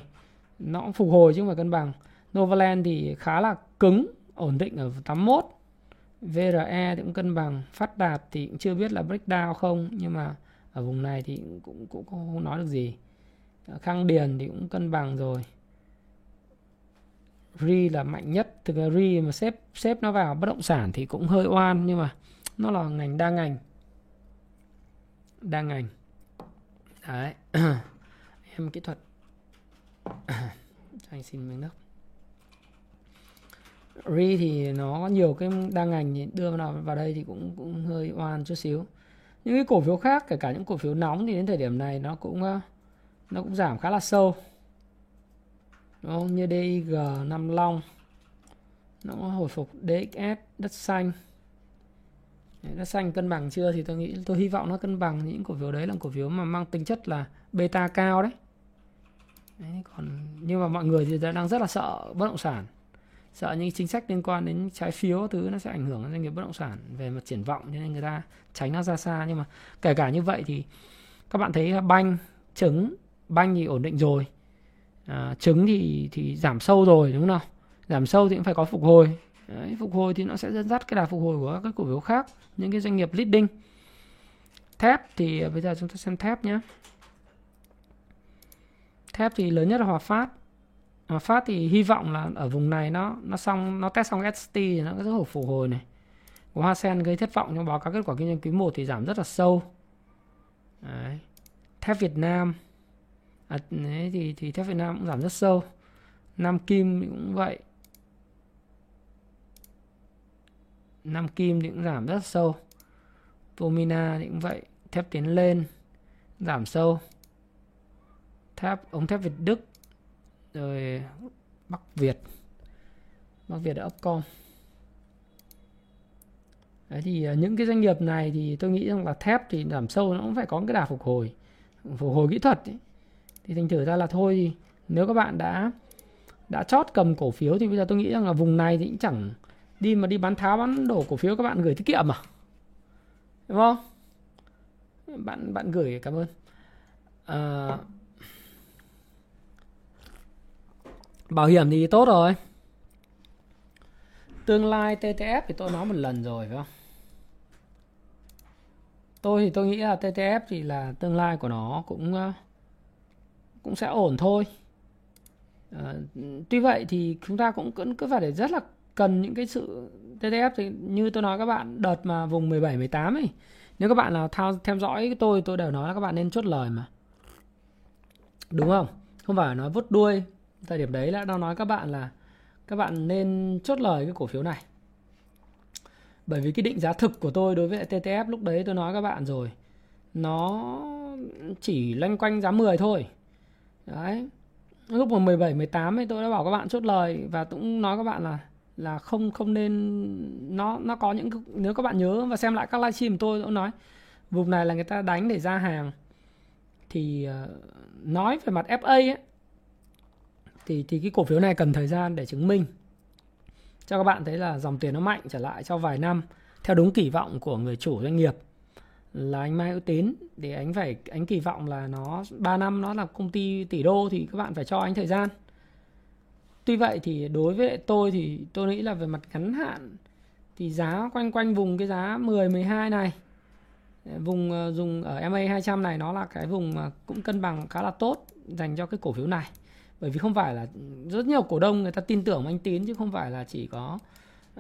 Nó cũng phục hồi chứ không phải cân bằng. Novaland thì khá là cứng, ổn định ở tám mươi mốt. vê rờ e thì cũng cân bằng. Phát Đạt thì cũng chưa biết là breakdown không, nhưng mà ở vùng này thì cũng, cũng không nói được gì. Khang Điền thì cũng cân bằng rồi. Ri là mạnh nhất. Thực ra Ri mà xếp, xếp nó vào bất động sản thì cũng hơi oan, nhưng mà nó là ngành đa ngành. Đa ngành. Đấy. Em kỹ thuật. Cho anh xin miếng nước. Re thì nó có nhiều cái đa ngành, đưa nó vào đây thì cũng cũng hơi oan chút xíu. Những cái cổ phiếu khác, kể cả những cổ phiếu nóng thì đến thời điểm này nó cũng nó cũng giảm khá là sâu. Đúng không? Như đê i giê, Nam Long nó hồi phục, đê ích ét, Đất Xanh. Đất Xanh cân bằng chưa thì tôi nghĩ tôi hy vọng nó cân bằng. Những cổ phiếu đấy là cổ phiếu mà mang tính chất là beta cao đấy. Đấy, còn nhưng mà mọi người thì đang rất là sợ bất động sản, sợ những chính sách liên quan đến trái phiếu thứ nó sẽ ảnh hưởng đến doanh nghiệp bất động sản về mặt triển vọng, cho nên người ta tránh nó ra xa. Nhưng mà kể cả như vậy thì các bạn thấy là banh, trứng, banh thì ổn định rồi, à, trứng thì thì giảm sâu rồi, đúng không nào? Giảm sâu thì cũng phải có phục hồi. Đấy, phục hồi thì nó sẽ dẫn dắt cái đà phục hồi của các cổ phiếu khác, những cái doanh nghiệp leading. Thép thì bây giờ chúng ta xem thép nhé. Thép thì lớn nhất là Hòa Phát. Hòa Phát thì hy vọng là ở vùng này nó nó xong nó test xong ét tê thì nó rất là phục hồi này. Của Hoa Sen gây thất vọng trong báo cáo kết quả kinh doanh quý một thì giảm rất là sâu. Đấy. Thép Việt Nam à, đấy thì thì thép Việt Nam cũng giảm rất sâu. Nam Kim thì cũng vậy. Nam Kim thì cũng giảm rất sâu. Pomina thì cũng vậy. Thép Tiến Lên giảm sâu. Thép ống thép Việt Đức rồi Bắc Việt. Bắc Việt ở Upcom. Đấy thì những cái doanh nghiệp này thì tôi nghĩ rằng là thép thì giảm sâu nó cũng phải có cái đà phục hồi, phục hồi kỹ thuật ấy. Thì thành thử ra là thôi thì nếu các bạn đã đã chót cầm cổ phiếu thì bây giờ tôi nghĩ rằng là vùng này thì cũng chẳng đi mà đi bán tháo bán đổ cổ phiếu, các bạn gửi tiết kiệm mà, đúng không? Bạn bạn gửi cảm ơn. À, bảo hiểm thì tốt rồi. Tương lai tê tê ép thì tôi nói một lần rồi, phải không? Tôi thì tôi nghĩ là tê tê ép thì là tương lai của nó cũng cũng sẽ ổn thôi. À, tuy vậy thì chúng ta cũng cứ, cứ phải để rất là cần những cái sự tê tê ép thì như tôi nói các bạn đợt mà vùng mười bảy mười tám ấy. Nếu các bạn nào theo, theo dõi tôi tôi đều nói là các bạn nên chốt lời mà. Đúng không? Không phải nói vút đuôi. Thời điểm đấy là nó nói các bạn là các bạn nên chốt lời cái cổ phiếu này. Bởi vì cái định giá thực của tôi đối với tê tê ép lúc đấy tôi nói các bạn rồi. Nó chỉ loanh quanh giá mười thôi. Đấy. Lúc mà mười bảy mười tám thì tôi đã bảo các bạn chốt lời và cũng nói các bạn là là không không nên nó nó có những, nếu các bạn nhớ và xem lại các livestream tôi cũng nói vùng này là người ta đánh để ra hàng. Thì nói về mặt ép a ấy, thì thì cái cổ phiếu này cần thời gian để chứng minh cho các bạn thấy là dòng tiền nó mạnh trở lại sau vài năm theo đúng kỳ vọng của người chủ doanh nghiệp là anh Mai Ưu Tín. Thì anh phải anh kỳ vọng là nó ba năm nó là công ty tỷ đô thì các bạn phải cho anh thời gian. Tuy vậy thì đối với tôi thì tôi nghĩ là về mặt ngắn hạn thì giá quanh quanh vùng cái giá mười mười hai này, vùng dùng ở em a hai trăm này nó là cái vùng mà cũng cân bằng khá là tốt dành cho cái cổ phiếu này. Bởi vì không phải là rất nhiều cổ đông người ta tin tưởng anh Tín chứ không phải là chỉ có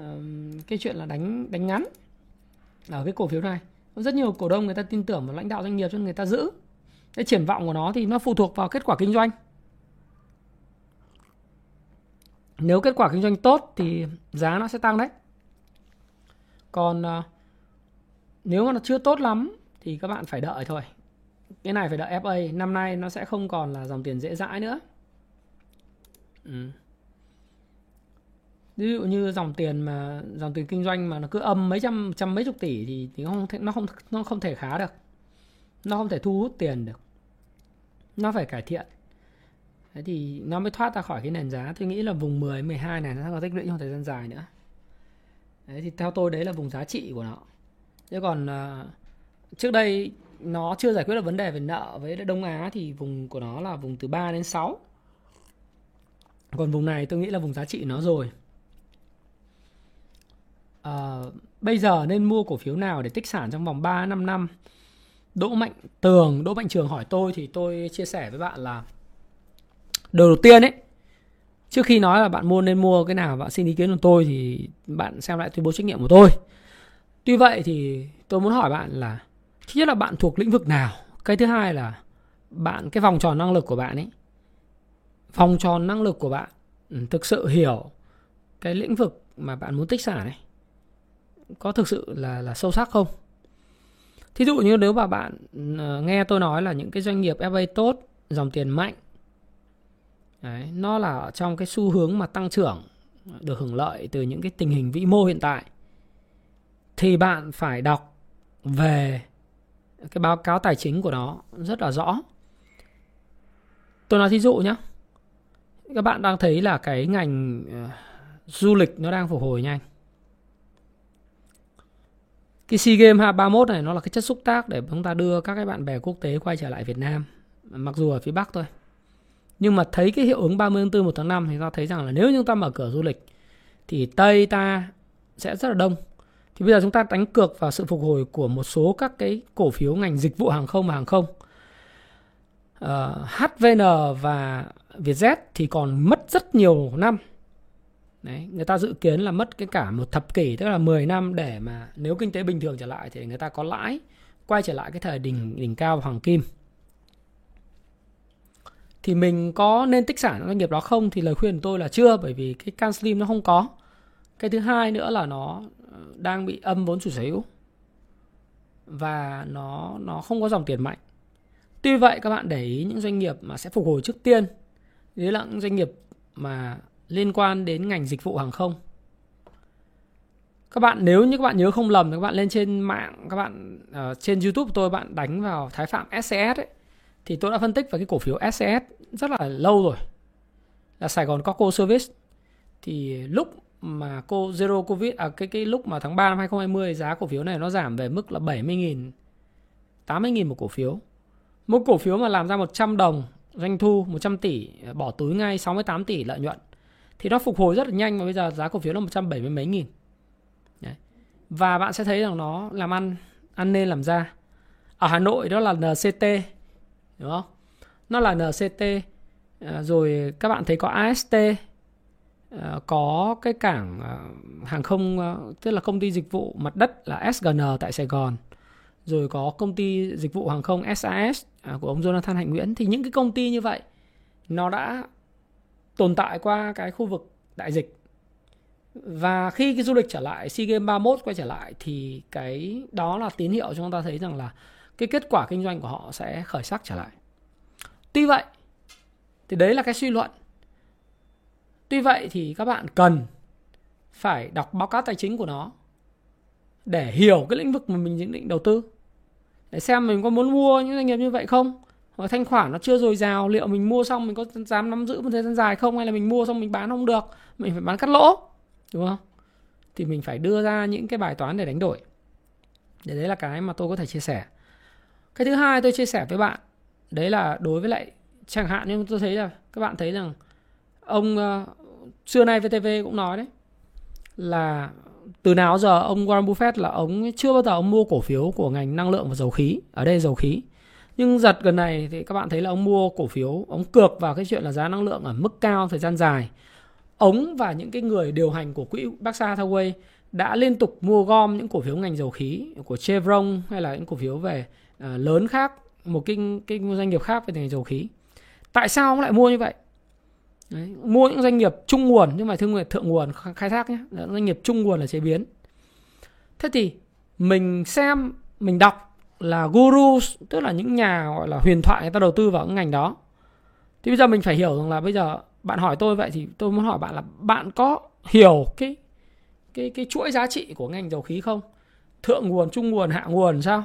uh, cái chuyện là đánh đánh ngắn ở cái cổ phiếu này. Rất nhiều cổ đông người ta tin tưởng vào lãnh đạo doanh nghiệp cho người ta giữ. Cái triển vọng của nó thì nó phụ thuộc vào kết quả kinh doanh. Nếu kết quả kinh doanh tốt thì giá nó sẽ tăng đấy. Còn uh, nếu mà nó chưa tốt lắm thì các bạn phải đợi thôi. Cái này phải đợi ép a. Năm nay nó sẽ không còn là dòng tiền dễ dãi nữa. Ừ. Ví dụ như dòng tiền mà dòng tiền kinh doanh mà nó cứ âm mấy trăm trăm mấy chục tỷ thì, thì không thể, nó không nó không thể khá được, nó không thể thu hút tiền được, nó phải cải thiện. Thế thì nó mới thoát ra khỏi cái nền giá. Tôi nghĩ là vùng mười mười hai này nó sẽ có tích lũy trong thời gian dài nữa. Đấy thì theo tôi đấy là vùng giá trị của nó. Chứ còn uh, trước đây nó chưa giải quyết được vấn đề về nợ với Đông Á thì vùng của nó là vùng từ ba đến sáu. Còn vùng này tôi nghĩ là vùng giá trị nó rồi. À, bây giờ nên mua cổ phiếu nào để tích sản trong vòng ba đến năm năm? Đỗ Mạnh Tường, Đỗ Mạnh Trường hỏi tôi thì tôi chia sẻ với bạn là đầu, đầu tiên ấy, trước khi nói là bạn mua nên mua cái nào, bạn xin ý kiến của tôi thì bạn xem lại tuyên bố trách nhiệm của tôi. Tuy vậy thì tôi muốn hỏi bạn là thứ nhất là bạn thuộc lĩnh vực nào? Cái thứ hai là bạn cái vòng tròn năng lực của bạn ấy. Vòng tròn năng lực của bạn thực sự hiểu cái lĩnh vực mà bạn muốn tích sản này có thực sự là, là sâu sắc không? Thí dụ như nếu mà bạn nghe tôi nói là những cái doanh nghiệp ép a tốt, dòng tiền mạnh, đấy, nó là ở trong cái xu hướng mà tăng trưởng được hưởng lợi từ những cái tình hình vĩ mô hiện tại thì bạn phải đọc về cái báo cáo tài chính của nó rất là rõ. Tôi nói thí dụ nhé. Các bạn đang thấy là cái ngành uh, du lịch nó đang phục hồi nhanh. Cái SEA Games ba mươi mốt này nó là cái chất xúc tác để chúng ta đưa các cái bạn bè quốc tế quay trở lại Việt Nam. Mặc dù ở phía Bắc thôi. Nhưng mà thấy cái hiệu ứng ba mươi tháng tư, một tháng năm thì ta thấy rằng là nếu chúng ta mở cửa du lịch thì Tây ta sẽ rất là đông. Thì bây giờ chúng ta đánh cược vào sự phục hồi của một số các cái cổ phiếu ngành dịch vụ hàng không và hàng không. Uh, hát vê en và Vietjet thì còn mất rất nhiều năm. Đấy, người ta dự kiến là mất cái cả một thập kỷ, tức là mười năm để mà nếu kinh tế bình thường trở lại thì người ta có lãi, quay trở lại cái thời đỉnh, đỉnh cao hoàng kim. Thì mình có nên tích sản doanh nghiệp đó không? Thì lời khuyên của tôi là chưa, bởi vì cái CanSlim nó không có. Cái thứ hai nữa là nó đang bị âm vốn chủ sở hữu và nó, nó không có dòng tiền mạnh. Tuy vậy các bạn để ý những doanh nghiệp mà sẽ phục hồi trước tiên, đấy là những doanh nghiệp mà liên quan đến ngành dịch vụ hàng không. Các bạn nếu như các bạn nhớ không lầm thì các bạn lên trên mạng, các bạn uh, trên YouTube tôi bạn đánh vào Thái Phạm S C S ấy, thì tôi đã phân tích về cái cổ phiếu S C S rất là lâu rồi, là Sài Gòn Coco Service. Thì lúc mà cô Zero Covid à, cái cái lúc mà tháng ba năm hai không hai không giá cổ phiếu này nó giảm về mức là bảy mươi nghìn, tám mươi nghìn một cổ phiếu. Một cổ phiếu mà làm ra một trăm đồng doanh thu, một trăm tỷ, bỏ túi ngay sáu mươi tám tỷ lợi nhuận. Thì nó phục hồi rất là nhanh và bây giờ giá cổ phiếu là một trăm bảy mươi mấy nghìn. Đấy. Và bạn sẽ thấy rằng nó làm ăn, ăn nên làm ra. Ở Hà Nội đó là en xê tê, đúng không? Nó là en xê tê, rồi các bạn thấy có a ét tê, có cái cảng hàng không, tức là công ty dịch vụ mặt đất là ét giê en tại Sài Gòn. Rồi có công ty dịch vụ hàng không S A S của ông Jonathan Hạnh Nguyễn. Thì những cái công ty như vậy nó đã tồn tại qua cái khu vực đại dịch. Và khi cái du lịch trở lại, SEA Games ba mươi mốt quay trở lại, thì cái đó là tín hiệu cho chúng ta thấy rằng là cái kết quả kinh doanh của họ sẽ khởi sắc trở lại. Tuy vậy thì đấy là cái suy luận. Tuy vậy thì các bạn cần phải đọc báo cáo tài chính của nó để hiểu cái lĩnh vực mà mình định đầu tư, để xem mình có muốn mua những doanh nghiệp như vậy không, hoặc thanh khoản nó chưa dồi dào, liệu mình mua xong mình có dám nắm giữ một thời gian dài không, hay là mình mua xong mình bán không được, mình phải bán cắt lỗ, đúng không? Thì mình phải đưa ra những cái bài toán để đánh đổi. Để đấy là cái mà tôi có thể chia sẻ. Cái thứ hai tôi chia sẻ với bạn đấy là đối với lại chẳng hạn như tôi thấy là các bạn thấy rằng ông xưa nay vê tê vê cũng nói đấy là từ nào giờ ông Warren Buffett là ông chưa bao giờ ông mua cổ phiếu của ngành năng lượng và dầu khí, ở đây dầu khí. Nhưng giật gần này thì các bạn thấy là ông mua cổ phiếu, ông cược vào cái chuyện là giá năng lượng ở mức cao thời gian dài. Ông và những cái người điều hành của quỹ Berkshire Hathaway đã liên tục mua gom những cổ phiếu ngành dầu khí của Chevron hay là những cổ phiếu về uh, lớn khác, một cái, cái doanh nghiệp khác về ngành dầu khí. Tại sao ông lại mua như vậy? Đấy, mua những doanh nghiệp trung nguồn, nhưng mà thương nghiệp thượng nguồn khai thác nhé, doanh nghiệp trung nguồn là chế biến. Thế thì mình xem, mình đọc là guru, tức là những nhà gọi là huyền thoại người ta đầu tư vào cái ngành đó. Thì bây giờ mình phải hiểu rằng là bây giờ bạn hỏi tôi vậy thì tôi muốn hỏi bạn là bạn có hiểu cái cái cái chuỗi giá trị của ngành dầu khí không? Thượng nguồn, trung nguồn, hạ nguồn sao?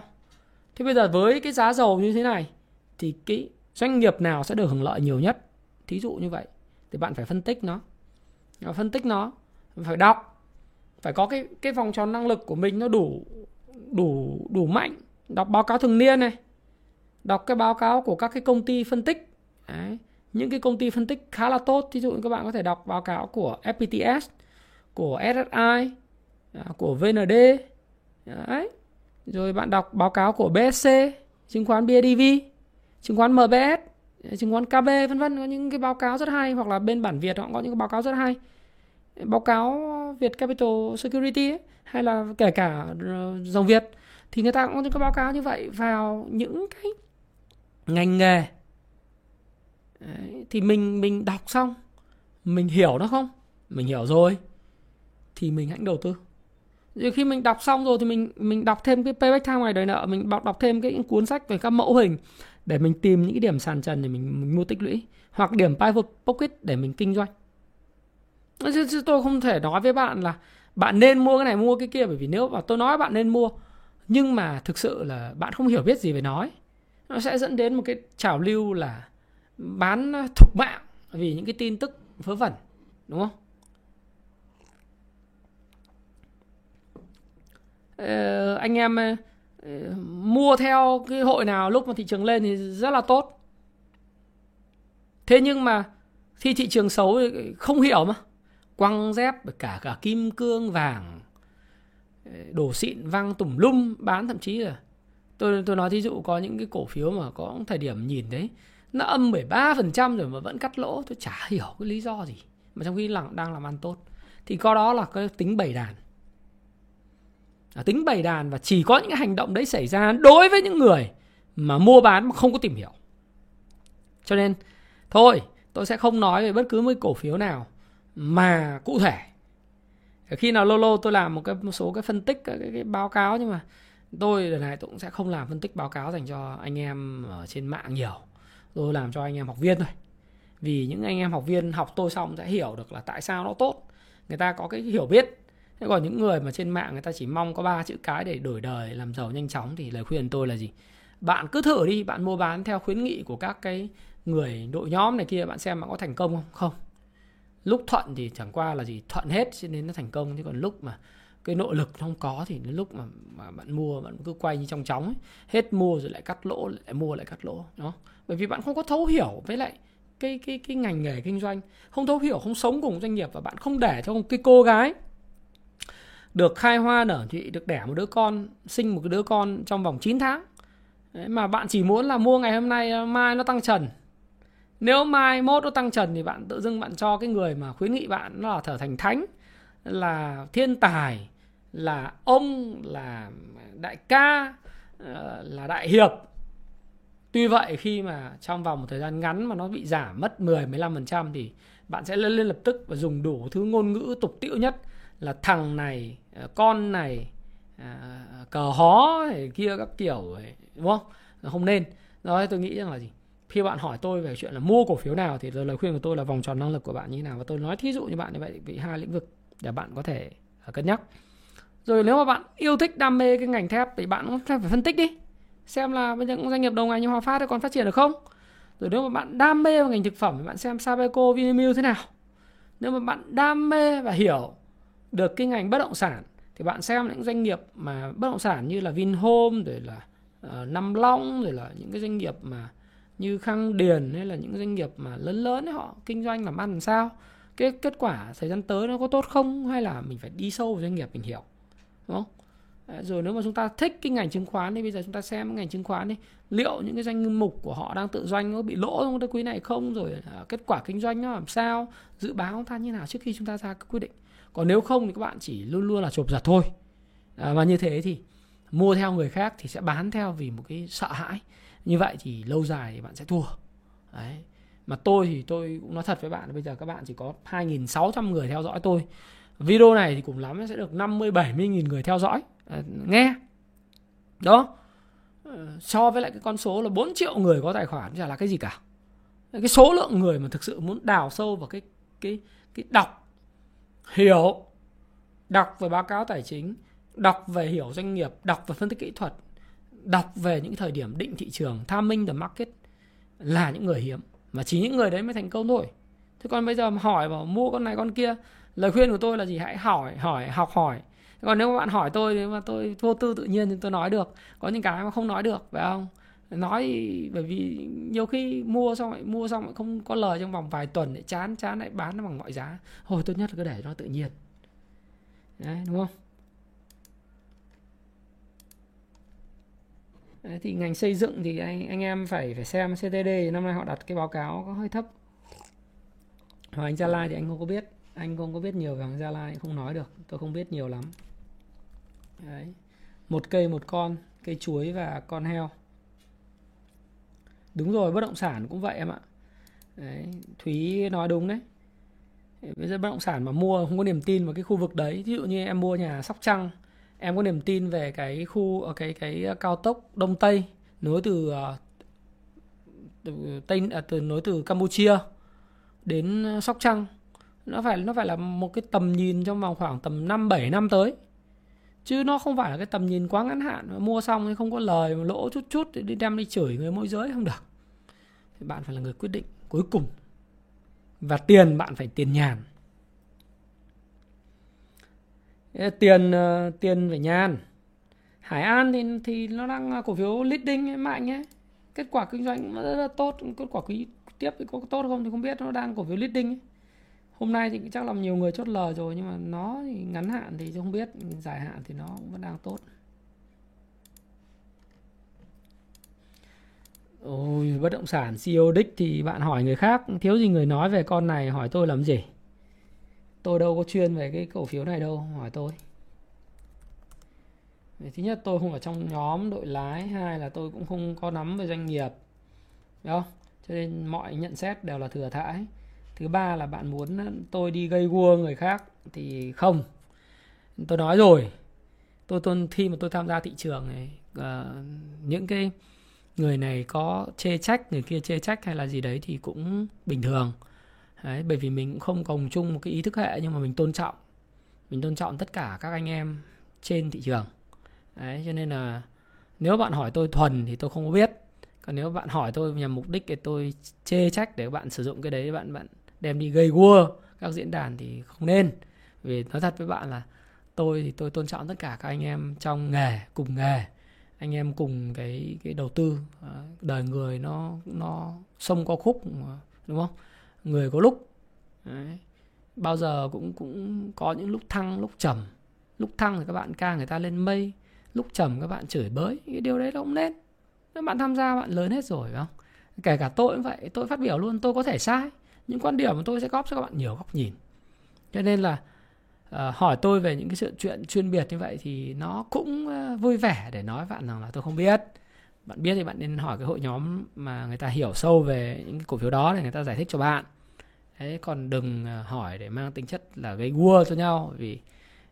Thế bây giờ với cái giá dầu như thế này thì cái doanh nghiệp nào sẽ được hưởng lợi nhiều nhất? Thí dụ như vậy. Thì bạn phải phân tích nó, phân tích nó, phải đọc, phải có cái cái vòng tròn năng lực của mình nó đủ đủ đủ mạnh, đọc báo cáo thường niên này, đọc cái báo cáo của các cái công ty phân tích, đấy. Những cái công ty phân tích khá là tốt, ví dụ như các bạn có thể đọc báo cáo của F P T S, của S S I, của V N D, đấy. Rồi bạn đọc báo cáo của B S C, chứng khoán B I D V, chứng khoán M B S, chứng khoán K B vân vân, có những cái báo cáo rất hay, hoặc là bên bản Việt họ cũng có những cái báo cáo rất hay, báo cáo Việt Capital Security ấy, hay là kể cả dòng Việt thì người ta cũng có những cái báo cáo như vậy vào những cái ngành nghề. Đấy, thì mình mình đọc xong mình hiểu nó không, mình hiểu rồi thì mình hãy đầu tư. Rồi khi mình đọc xong rồi thì mình mình đọc thêm cái Payback Time ngoài đời nợ, mình đọc thêm cái cuốn sách về các mẫu hình để mình tìm những cái điểm sàn trần để mình, mình mua tích lũy, hoặc điểm private pocket để mình kinh doanh. Chứ, chứ tôi không thể nói với bạn là bạn nên mua cái này mua cái kia, bởi vì nếu mà tôi nói bạn nên mua nhưng mà thực sự là bạn không hiểu biết gì về nó, nó sẽ dẫn đến một cái trào lưu là bán thục mạng vì những cái tin tức vớ vẩn, đúng không? Ờ, anh em mua theo cái hội nào lúc mà thị trường lên thì rất là tốt. Thế nhưng mà khi thị trường xấu không hiểu mà quăng dép cả cả kim cương vàng đổ xịn văng tùm lum bán, thậm chí là tôi tôi nói thí dụ có những cái cổ phiếu mà có thời điểm nhìn đấy nó âm mười ba phần trăm rồi mà vẫn cắt lỗ, tôi chả hiểu cái lý do gì mà trong khi là đang làm ăn tốt. Thì có đó là cái tính bầy đàn. À, tính bầy đàn, và chỉ có những cái hành động đấy xảy ra đối với những người mà mua bán mà không có tìm hiểu. Cho nên thôi tôi sẽ không nói về bất cứ một cổ phiếu nào mà cụ thể. Khi nào lâu lâu tôi làm một cái một số cái phân tích cái, cái, cái báo cáo, nhưng mà tôi lần này tôi cũng sẽ không làm phân tích báo cáo dành cho anh em ở trên mạng nhiều. Tôi làm cho anh em học viên thôi. Vì những anh em học viên học tôi xong sẽ hiểu được là tại sao nó tốt. Người ta có cái hiểu biết. Thế còn những người mà trên mạng người ta chỉ mong có ba chữ cái để đổi đời, làm giàu nhanh chóng, thì lời khuyên tôi là gì? Bạn cứ thử đi, bạn mua bán theo khuyến nghị của các cái người đội nhóm này kia, bạn xem bạn có thành công không? Không. Lúc thuận thì chẳng qua là gì, thuận hết cho nên nó thành công. Thế còn lúc mà cái nội lực không có thì đến lúc mà, mà bạn mua bạn cứ quay như trong chóng ấy. Hết mua rồi lại cắt lỗ, lại mua lại cắt lỗ. Đó. Bởi vì bạn không có thấu hiểu với lại cái, cái, cái ngành nghề kinh doanh, không thấu hiểu, không sống cùng doanh nghiệp, và bạn không để cho cái cô gái được khai hoa nở chị, được đẻ một đứa con, sinh một đứa con trong vòng chín tháng. Đấy, mà bạn chỉ muốn là mua ngày hôm nay, mai nó tăng trần. Nếu mai mốt nó tăng trần thì bạn tự dưng bạn cho cái người mà khuyến nghị bạn nó là trở thành thánh, là thiên tài, là ông, là đại ca, là đại hiệp. Tuy vậy khi mà trong vòng một thời gian ngắn mà nó bị giảm mất mười đến mười lăm phần trăm thì bạn sẽ lên lập tức và dùng đủ thứ ngôn ngữ tục tĩu nhất là thằng này, con này, cờ hó kia các kiểu, đúng không? Không nên. Đó, tôi nghĩ rằng là gì? Khi bạn hỏi tôi về chuyện là mua cổ phiếu nào thì lời khuyên của tôi là vòng tròn năng lực của bạn như thế nào, và tôi nói thí dụ như bạn như vậy bị hai lĩnh vực để bạn có thể cân nhắc. Rồi nếu mà bạn yêu thích đam mê cái ngành thép thì bạn cũng phải phân tích đi, xem là bây giờ những doanh nghiệp đầu ngành như Hòa Phát còn phát triển được không. Rồi nếu mà bạn đam mê vào ngành thực phẩm thì bạn xem Sabeco, Vinamilk thế nào. Nếu mà bạn đam mê và hiểu được cái ngành bất động sản thì bạn xem những doanh nghiệp mà bất động sản như là Vinhome, rồi là uh, Nam Long, rồi là những cái doanh nghiệp mà như Khang Điền, hay là những doanh nghiệp mà lớn lớn ấy, họ kinh doanh làm ăn làm sao, cái kết quả thời gian tới nó có tốt không, hay là mình phải đi sâu vào doanh nghiệp mình hiểu, đúng không? Rồi nếu mà chúng ta thích cái ngành chứng khoán thì bây giờ chúng ta xem ngành chứng khoán đi, liệu những cái danh mục của họ đang tự doanh có bị lỗ trong cái quý này không, rồi kết quả kinh doanh nó làm sao, dự báo chúng ta như nào trước khi chúng ta ra cái quyết định. Còn nếu không thì các bạn chỉ luôn luôn là chộp giật thôi. À, và như thế thì mua theo người khác thì sẽ bán theo vì một cái sợ hãi. Như vậy thì lâu dài thì bạn sẽ thua. Đấy. Mà tôi thì tôi cũng nói thật với bạn, bây giờ các bạn chỉ có hai nghìn sáu trăm người theo dõi tôi. Video này thì cùng lắm sẽ được năm mươi đến bảy mươi nghìn người theo dõi. À, nghe. Đó. So với lại cái con số là bốn triệu người có tài khoản chả là cái gì cả. Cái số lượng người mà thực sự muốn đào sâu vào cái, cái, cái đọc, hiểu, đọc về báo cáo tài chính, đọc về hiểu doanh nghiệp, đọc về phân tích kỹ thuật, đọc về những thời điểm định thị trường, timing the market, là những người hiếm. Mà chỉ những người đấy mới thành công thôi. Thế còn bây giờ mà hỏi vào mua con này con kia, lời khuyên của tôi là gì? Hãy hỏi, hỏi, học hỏi. Còn nếu mà bạn hỏi tôi, nếu mà tôi vô tư tự nhiên thì tôi nói được. Có những cái mà không nói được, phải không? Nói bởi vì nhiều khi mua xong lại mua xong lại không có lời trong vòng vài tuần, lại chán chán lại bán nó bằng mọi giá. Thôi tốt nhất là cứ để nó tự nhiên. Đấy, đúng không? Đấy, thì ngành xây dựng thì anh, anh em phải phải xem xê tê đê năm nay họ đặt cái báo cáo có hơi thấp. Và anh Gia Lai thì anh không có biết, anh không có biết nhiều về hàng Gia Lai, không nói được, tôi không biết nhiều lắm. Đấy. Một cây một con, cây chuối và con heo. Đúng rồi, bất động sản cũng vậy em ạ. Đấy, Thúy nói đúng đấy. Bây giờ bất động sản mà mua không có niềm tin vào cái khu vực đấy. Ví dụ như em mua nhà Sóc Trăng, em có niềm tin về cái khu cái cái cao tốc Đông Tây nối từ từ Tây từ nối từ Campuchia đến Sóc Trăng. Nó phải nó phải là một cái tầm nhìn trong vòng khoảng tầm năm bảy năm tới. Chứ nó không phải là cái tầm nhìn quá ngắn hạn mà mua xong thì không có lời, lỗ chút chút thì đi đem đi chửi người môi giới, không được. Thì bạn phải là người quyết định cuối cùng. Và tiền bạn phải tiền nhàn. Tiền tiền phải nhàn. Hải An thì thì nó đang cổ phiếu leading mạnh ấy. Kết quả kinh doanh rất là tốt, kết quả quý tiếp thì có tốt không thì không biết, nó đang cổ phiếu leading ấy. Hôm nay thì chắc là nhiều người chốt lời rồi, nhưng mà nó thì ngắn hạn thì không biết, dài hạn thì nó vẫn đang tốt. Ôi, bất động sản xê e ô đích thì bạn hỏi người khác, thiếu gì người nói về con này, hỏi tôi làm gì. Tôi đâu có chuyên về cái cổ phiếu này đâu, hỏi tôi. Vì thứ nhất tôi không ở trong nhóm đội lái, hai là tôi cũng không có nắm về doanh nghiệp. Đúng không? Cho nên mọi nhận xét đều là thừa thãi. Thứ ba là bạn muốn tôi đi gây gua người khác thì không. Tôi nói rồi. Tôi, tôi khi mà tôi tham gia thị trường này, uh, những cái người này có chê trách, người kia chê trách hay là gì đấy thì cũng bình thường. Đấy, bởi vì mình cũng không cùng chung một cái ý thức hệ, nhưng mà mình tôn trọng. Mình tôn trọng tất cả các anh em trên thị trường. Đấy, cho nên là nếu bạn hỏi tôi thuần thì tôi không có biết. Còn nếu bạn hỏi tôi nhằm mục đích để tôi chê trách, để bạn sử dụng cái đấy, bạn bạn đem đi gây gua các diễn đàn thì không nên. Vì nói thật với bạn là tôi thì tôi tôn trọng tất cả các anh em trong nghề, cùng nghề, anh em cùng cái cái đầu tư. Đời người nó nó sông có khúc, đúng không? Người có lúc đấy, bao giờ cũng cũng có những lúc thăng lúc trầm. Lúc thăng thì các bạn ca người ta lên mây, lúc trầm các bạn chửi bới, cái điều đấy nó cũng nên. Nếu bạn tham gia bạn lớn hết rồi, phải không? Kể cả tôi cũng vậy, tôi phát biểu luôn, tôi có thể sai, những quan điểm mà tôi sẽ góp cho các bạn nhiều góc nhìn. Cho nên là uh, hỏi tôi về những cái sự chuyện chuyên biệt như vậy thì nó cũng uh, vui vẻ để nói bạn rằng là tôi không biết. Bạn biết thì bạn nên hỏi cái hội nhóm mà người ta hiểu sâu về những cái cổ phiếu đó để người ta giải thích cho bạn. Đấy, còn đừng uh, hỏi để mang tính chất là gây gua cho nhau, vì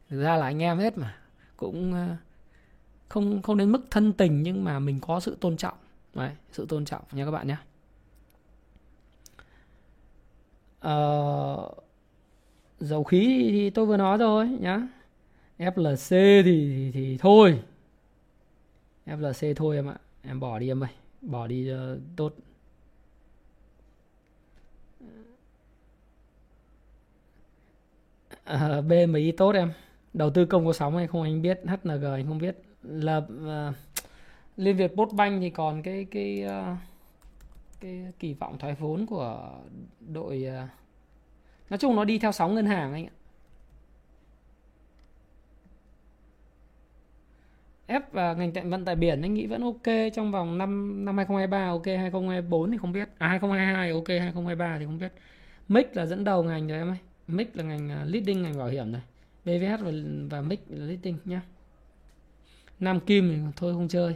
thực ra là anh em hết mà, cũng uh, không không đến mức thân tình, nhưng mà mình có sự tôn trọng. Đấy, sự tôn trọng nha các bạn nhé. Uh, dầu khí thì tôi vừa nói rồi nhá. ép lờ xê thì, thì thì thôi. ép lờ xê thôi em ạ, em bỏ đi em ơi, bỏ đi uh, tốt. Uh, bê em i tốt em. Đầu tư công có sóng hay không anh biết, hát en giê anh không biết. Là uh, Liên Việt Postbank thì còn cái cái uh, cái kỳ vọng thoái vốn của đội, uh, nói chung nó đi theo sóng ngân hàng anh ạ. Ép và uh, ngành tạm vận tải biển anh nghĩ vẫn ok trong vòng năm năm hai không hai ba, ok hai không hai bốn thì không biết, à hai không hai hai ok hai không hai ba thì không biết. Mic là dẫn đầu ngành rồi em ơi, Mic là ngành leading ngành bảo hiểm rồi. bê vê hát và, và Mic là leading nhá. Nam Kim thì thôi không chơi.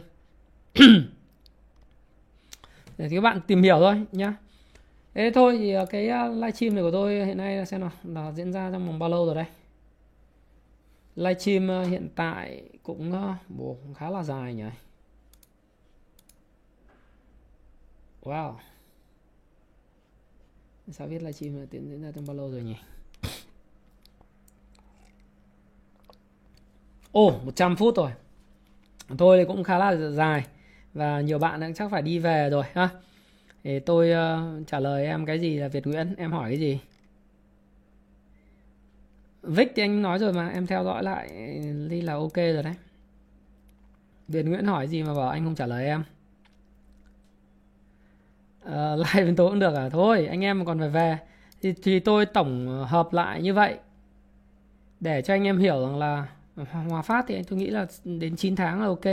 Để các bạn tìm hiểu thôi nhá. Thế thôi thì cái livestream này của tôi hiện nay xem nào, là diễn ra trong vòng bao lâu rồi đây. Livestream hiện tại cũng bộ khá là dài nhỉ. Wow. Sao biết livestream này tiến diễn ra trong bao lâu rồi nhỉ? Ồ, oh, một trăm phút rồi. Tôi thì cũng khá là dài và nhiều bạn cũng chắc phải đi về rồi ha. Thì tôi uh, trả lời em cái gì là Việt Nguyễn, em hỏi cái gì? Vic thì anh nói rồi mà, em theo dõi lại đi là ok rồi đấy. Việt Nguyễn hỏi gì mà bảo anh không trả lời em? Uh, live bên tối cũng được à? Thôi, anh em còn phải về. Thì, thì tôi tổng hợp lại như vậy để cho anh em hiểu rằng là Hòa Phát thì tôi nghĩ là đến chín tháng là ok.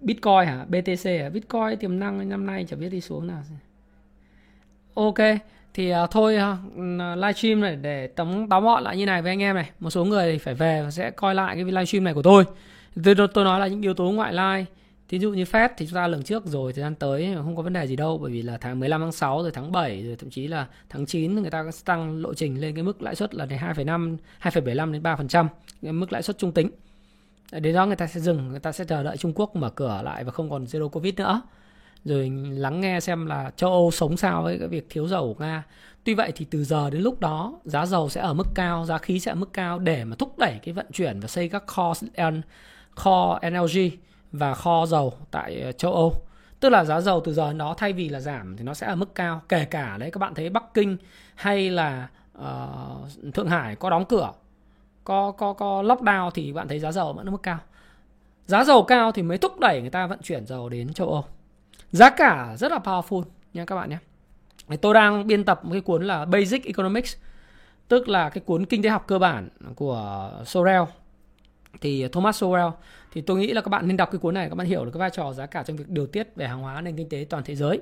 Bitcoin hả? bê tê xê hả? Bitcoin tiềm năng năm nay chả biết đi xuống nào. Ok, thì uh, thôi uh, livestream này để tóm tóm gọn lại như này với anh em này. Một số người thì phải về và sẽ coi lại cái livestream này của tôi. Tôi, tôi nói là những yếu tố ngoại lai. Ví dụ như Fed thì chúng ta lần trước rồi, thời gian tới không có vấn đề gì đâu, bởi vì là tháng mười lăm tháng sáu rồi tháng bảy rồi thậm chí là tháng chín người ta sẽ tăng lộ trình lên cái mức lãi suất là hai phẩy năm, hai phẩy bảy mươi lăm đến ba phần trăm, cái mức lãi suất trung tính. Đến đó người ta sẽ dừng, người ta sẽ chờ đợi Trung Quốc mở cửa lại và không còn zero Covid nữa. Rồi lắng nghe xem là châu Âu sống sao với cái việc thiếu dầu của Nga. Tuy vậy thì từ giờ đến lúc đó giá dầu sẽ ở mức cao, giá khí sẽ ở mức cao để mà thúc đẩy cái vận chuyển và xây các kho kho en lờ giê và kho dầu tại châu Âu. Tức là giá dầu từ giờ nó thay vì là giảm thì nó sẽ ở mức cao. Kể cả đấy các bạn thấy Bắc Kinh hay là uh, Thượng Hải có đóng cửa, có, có, có lockdown thì bạn thấy giá dầu vẫn ở mức cao. Giá dầu cao thì mới thúc đẩy người ta vận chuyển dầu đến châu Âu. Giá cả rất là powerful nha các bạn nhé. Tôi đang biên tập một cái cuốn là Basic Economics, tức là cái cuốn kinh tế học cơ bản của Sowell, thì Thomas Sowell. Thì tôi nghĩ là các bạn nên đọc cái cuốn này, các bạn hiểu được cái vai trò giá cả trong việc điều tiết về hàng hóa nền kinh tế toàn thế giới.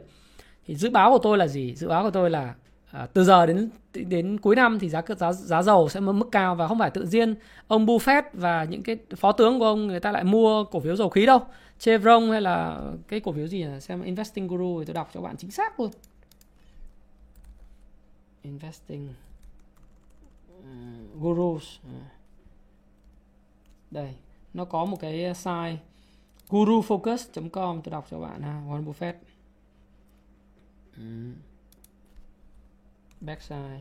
Thì dự báo của tôi là gì? Dự báo của tôi là à, từ giờ đến đến cuối năm thì giá giá giá dầu sẽ mức cao, và không phải tự nhiên ông Buffett và những cái phó tướng của ông người ta lại mua cổ phiếu dầu khí đâu. Chevron hay là cái cổ phiếu gì nhỉ? Xem Investing Guru thì tôi đọc cho các bạn chính xác luôn. Investing Gurus. Đây, nó có một cái site guru focus chấm com, tôi đọc cho bạn ha, Warren Buffett. Ừ. Backside.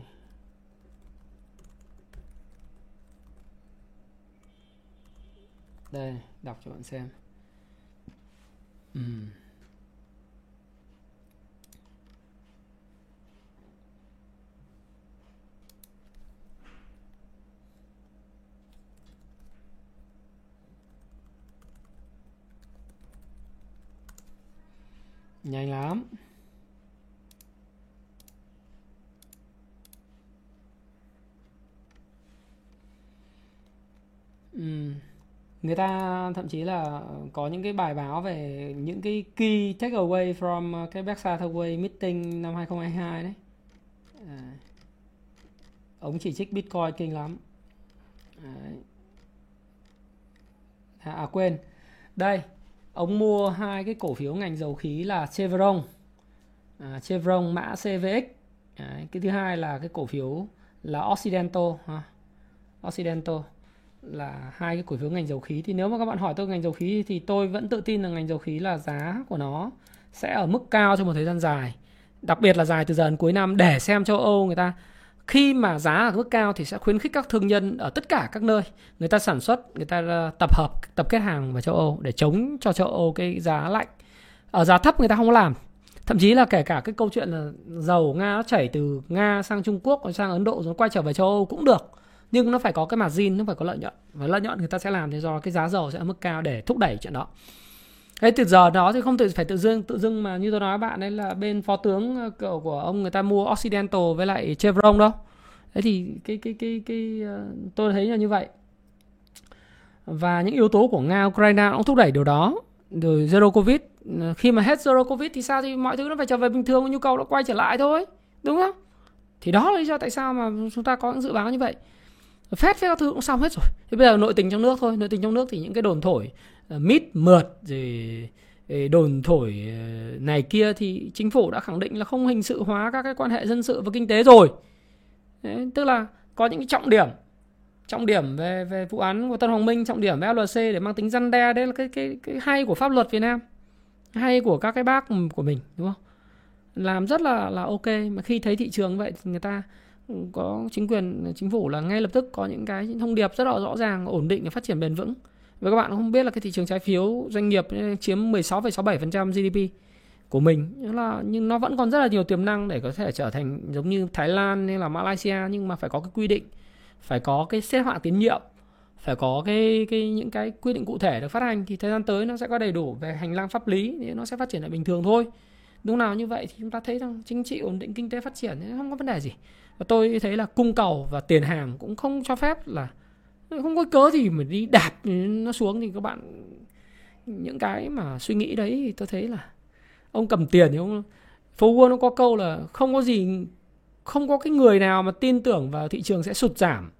Đây, đọc cho bạn xem. Ừ. Nhanh lắm. Ừ. Người ta thậm chí là có những cái bài báo về những cái key takeaway from cái Berkshire Hathaway meeting năm hai không hai hai đấy. À. Ông chỉ trích Bitcoin kinh lắm. À, à quên. Đây, ông mua hai cái cổ phiếu ngành dầu khí là Chevron, à, Chevron mã xê vê ích. À, cái thứ hai là cái cổ phiếu là Occidental, à, Occidental là hai cái cổ phiếu ngành dầu khí. Thì nếu mà các bạn hỏi tôi ngành dầu khí thì tôi vẫn tự tin là ngành dầu khí là giá của nó sẽ ở mức cao trong một thời gian dài, đặc biệt là dài từ giờ đến cuối năm, để xem châu Âu người ta khi mà giá ở mức cao thì sẽ khuyến khích các thương nhân ở tất cả các nơi người ta sản xuất, người ta tập hợp, tập kết hàng vào châu Âu để chống cho châu Âu cái giá lạnh. Ở giá thấp người ta không làm. Thậm chí là kể cả cái câu chuyện là dầu Nga nó chảy từ Nga sang Trung Quốc, sang Ấn Độ rồi quay trở về châu Âu cũng được. Nhưng nó phải có cái margin, nó phải có lợi nhuận. Và lợi nhuận người ta sẽ làm thế do cái giá dầu sẽ ở mức cao để thúc đẩy chuyện đó. Thế từ giờ đó thì không tự phải tự dưng tự dưng mà như tôi nói bạn ấy là bên phó tướng của ông người ta mua Occidental với lại Chevron đâu. Thế thì cái cái cái cái tôi thấy là như vậy. Và những yếu tố của Nga, Ukraine cũng thúc đẩy điều đó. Rồi Zero Covid, khi mà hết Zero Covid thì sao, thì mọi thứ nó phải trở về bình thường, nhu cầu nó quay trở lại thôi, đúng không? Thì đó là lý do tại sao mà chúng ta có những dự báo như vậy. Phép phép các thứ cũng xong hết rồi. Thế bây giờ nội tình trong nước thôi. Nội tình trong nước thì những cái đồn thổi mít mượt rồi đồn thổi này kia thì chính phủ đã khẳng định là không hình sự hóa các cái quan hệ dân sự và kinh tế rồi. Đấy, tức là có những cái trọng điểm, trọng điểm về về vụ án của Tân Hoàng Minh, trọng điểm về e lờ xê để mang tính răn đe. Đấy là cái cái cái hay của pháp luật Việt Nam, hay của các cái bác của mình, đúng không? Làm rất là là ok. Mà khi thấy thị trường vậy thì người ta có chính quyền chính phủ là ngay lập tức có những cái những thông điệp rất là rõ ràng, ổn định và phát triển bền vững. Và các bạn không biết là cái thị trường trái phiếu doanh nghiệp chiếm mười sáu phẩy sáu mươi bảy phần trăm giê đê pê của mình, nhưng, là, nhưng nó vẫn còn rất là nhiều tiềm năng để có thể trở thành giống như Thái Lan hay là Malaysia, nhưng mà phải có cái quy định, phải có cái xếp hạng tín nhiệm, phải có cái, cái những cái quy định cụ thể được phát hành. Thì thời gian tới nó sẽ có đầy đủ về hành lang pháp lý thì nó sẽ phát triển lại bình thường thôi. Đúng nào như vậy thì chúng ta thấy rằng chính trị ổn định, kinh tế phát triển không có vấn đề gì. Và tôi thấy là cung cầu và tiền hàng cũng không cho phép là không có cớ gì mà đi đạp nó xuống. Thì các bạn những cái mà suy nghĩ đấy thì tôi thấy là ông cầm tiền thì ông phố Wall nó có câu là không có gì, không có cái người nào mà tin tưởng vào thị trường sẽ sụt giảm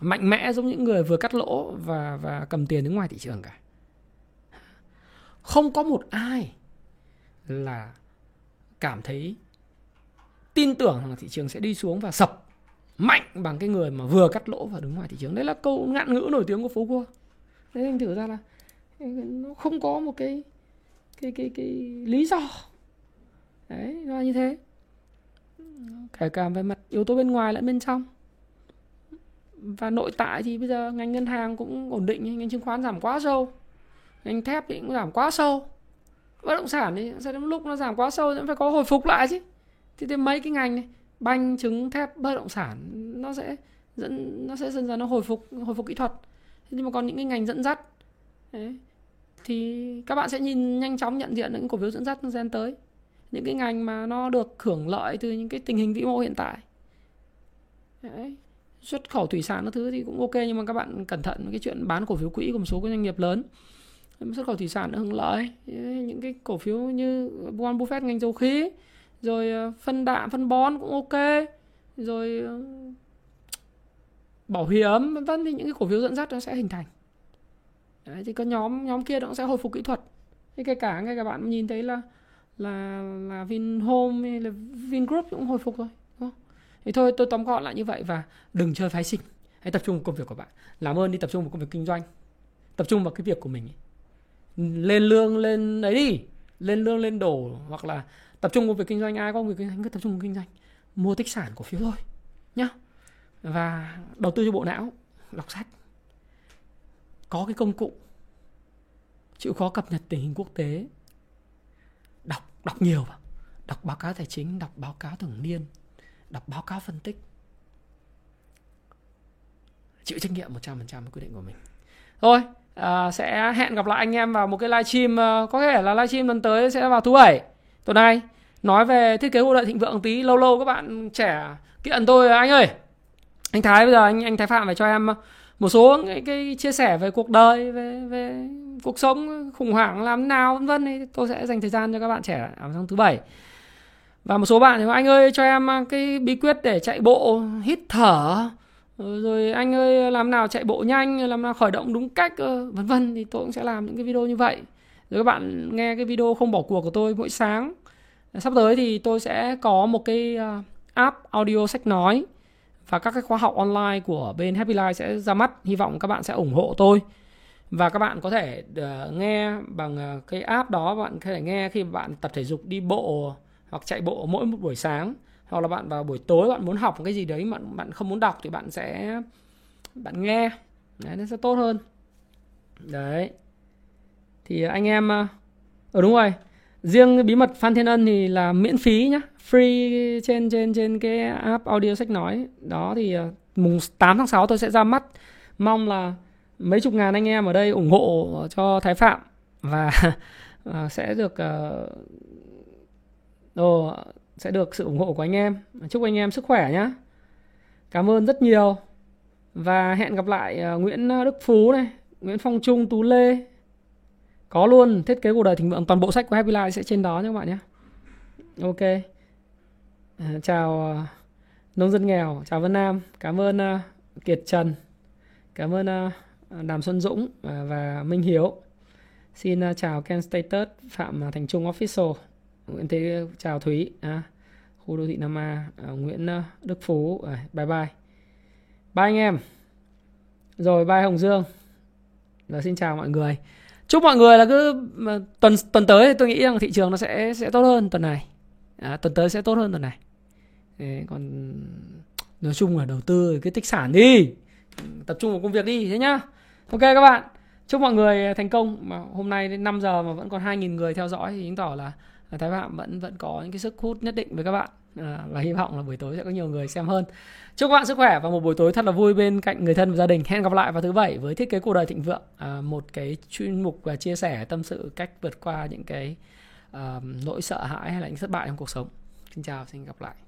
mạnh mẽ giống những người vừa cắt lỗ và và cầm tiền đứng ngoài thị trường cả. Không có một ai là cảm thấy tin tưởng rằng thị trường sẽ đi xuống và sập mạnh bằng cái người mà vừa cắt lỗ và đứng ngoài thị trường. Đấy là câu ngạn ngữ nổi tiếng của phố Wall. Thế nên thử ra là nó không có một cái cái cái cái lý do đấy là như thế, kể cả về mặt yếu tố bên ngoài lẫn bên trong. Và nội tại thì bây giờ ngành ngân hàng cũng ổn định, ngành chứng khoán giảm quá sâu, ngành thép thì cũng giảm quá sâu, bất động sản thì sẽ đến lúc nó giảm quá sâu thì phải có hồi phục lại chứ. Thì, thì mấy cái ngành này, banh, trứng, thép, bất động sản nó sẽ dẫn nó sẽ dần dần nó hồi phục hồi phục kỹ thuật. Nhưng mà còn những cái ngành dẫn dắt đấy, thì các bạn sẽ nhìn nhanh chóng nhận diện những cổ phiếu dẫn dắt gen tới, những cái ngành mà nó được hưởng lợi từ những cái tình hình vĩ mô hiện tại. Đấy. Xuất khẩu thủy sản các thứ thì cũng ok, nhưng mà các bạn cẩn thận với cái chuyện bán cổ phiếu quỹ của một số cái doanh nghiệp lớn. Xuất khẩu thủy sản nó hưởng lợi, những cái cổ phiếu như Warren Buffett ngành dầu khí, rồi phân đạm, phân bón cũng ok, rồi bảo hiểm vân vân, thì những cái cổ phiếu dẫn dắt nó sẽ hình thành. Đấy, thì có nhóm nhóm kia nó cũng sẽ hồi phục kỹ thuật. Thế kể cả ngay cả bạn nhìn thấy là là là Vinhome hay là Vingroup cũng hồi phục rồi, đúng không? Thì thôi tôi tóm gọn lại như vậy, và đừng chơi phái sinh, hãy tập trung vào công việc của bạn. Làm ơn đi tập trung vào công việc kinh doanh, tập trung vào cái việc của mình. Lên lương lên đấy đi, lên lương lên đổ, hoặc là tập trung vào việc kinh doanh. Ai có việc kinh doanh cứ tập trung vào kinh doanh, mua tích sản cổ phiếu thôi nhá. Và đầu tư cho bộ não, đọc sách, có cái công cụ, chịu khó cập nhật tình hình quốc tế, đọc đọc nhiều vào, đọc báo cáo tài chính, đọc báo cáo thường niên, đọc báo cáo phân tích, chịu trách nhiệm một trăm phần trăm với quyết định của mình. Thôi à, sẽ hẹn gặp lại anh em vào một cái livestream, có thể là livestream lần tới sẽ vào thứ bảy tuần này, nói về thiết kế cuộc đời thịnh vượng tí. Lâu lâu các bạn trẻ kiện tôi anh ơi, anh Thái bây giờ anh anh Thái Phạm phải cho em một số cái, cái chia sẻ về cuộc đời, về về cuộc sống, khủng hoảng làm thế nào vân vân, thì tôi sẽ dành thời gian cho các bạn trẻ vào tháng thứ bảy. Và một số bạn thì anh ơi cho em cái bí quyết để chạy bộ, hít thở, rồi anh ơi làm nào chạy bộ nhanh, làm nào khởi động đúng cách vân vân, thì tôi cũng sẽ làm những cái video như vậy. Rồi các bạn nghe cái video không bỏ cuộc của tôi mỗi sáng. Sắp tới thì tôi sẽ có một cái app audio sách nói và các cái khóa học online của bên Happy Life sẽ ra mắt. Hy vọng các bạn sẽ ủng hộ tôi. Và các bạn có thể nghe bằng cái app đó, bạn có thể nghe khi bạn tập thể dục, đi bộ hoặc chạy bộ mỗi một buổi sáng, hoặc là bạn vào buổi tối bạn muốn học cái gì đấy mà bạn không muốn đọc thì bạn sẽ bạn nghe. Đấy, nó sẽ tốt hơn. Đấy. Thì anh em ờ đúng rồi. Riêng bí mật Phan Thiên Ân thì là miễn phí nhá, free trên trên trên cái app audio sách nói. Đó thì mùng tám tháng sáu tôi sẽ ra mắt. Mong là mấy chục ngàn anh em ở đây ủng hộ cho Thái Phạm và sẽ được uh, sẽ được sự ủng hộ của anh em. Chúc anh em sức khỏe nhá. Cảm ơn rất nhiều. Và hẹn gặp lại Nguyễn Đức Phú này, Nguyễn Phong Trung, Tú Lê. Có luôn thiết kế cuộc đời thịnh vượng, toàn bộ sách của Happy Life sẽ trên đó nhé các bạn nhé. Ok. À, chào uh, nông dân nghèo, chào Vân Nam, cảm ơn uh, Kiệt Trần, cảm ơn uh, Đàm Xuân Dũng uh, và Minh Hiếu. Xin uh, chào Ken Status, Phạm uh, Thành Trung Official, Nguyễn Thế, uh, chào Thúy, uh, khu đô thị Nam A, uh, Nguyễn uh, Đức Phú, uh, bye bye. Bye anh em. Rồi bye Hồng Dương. Rồi xin chào mọi người. Chúc mọi người là cứ tuần tuần tới thì tôi nghĩ rằng thị trường nó sẽ sẽ tốt hơn tuần này. À, tuần tới sẽ tốt hơn tuần này. Đấy, còn nói chung là đầu tư cái tích sản đi. Tập trung vào công việc đi thế nhá. Ok các bạn. Chúc mọi người thành công. Mà hôm nay đến năm giờ mà vẫn còn hai nghìn người theo dõi thì chứng tỏ là Thái Phạm vẫn vẫn có những cái sức hút nhất định với các bạn. À, và hy vọng là buổi tối sẽ có nhiều người xem hơn. Chúc các bạn sức khỏe và một buổi tối thật là vui bên cạnh người thân và gia đình. Hẹn gặp lại vào thứ bảy với thiết kế cuộc đời thịnh vượng, à, một cái chuyên mục và chia sẻ tâm sự cách vượt qua những cái uh, nỗi sợ hãi hay là những thất bại trong cuộc sống. Xin chào, xin gặp lại.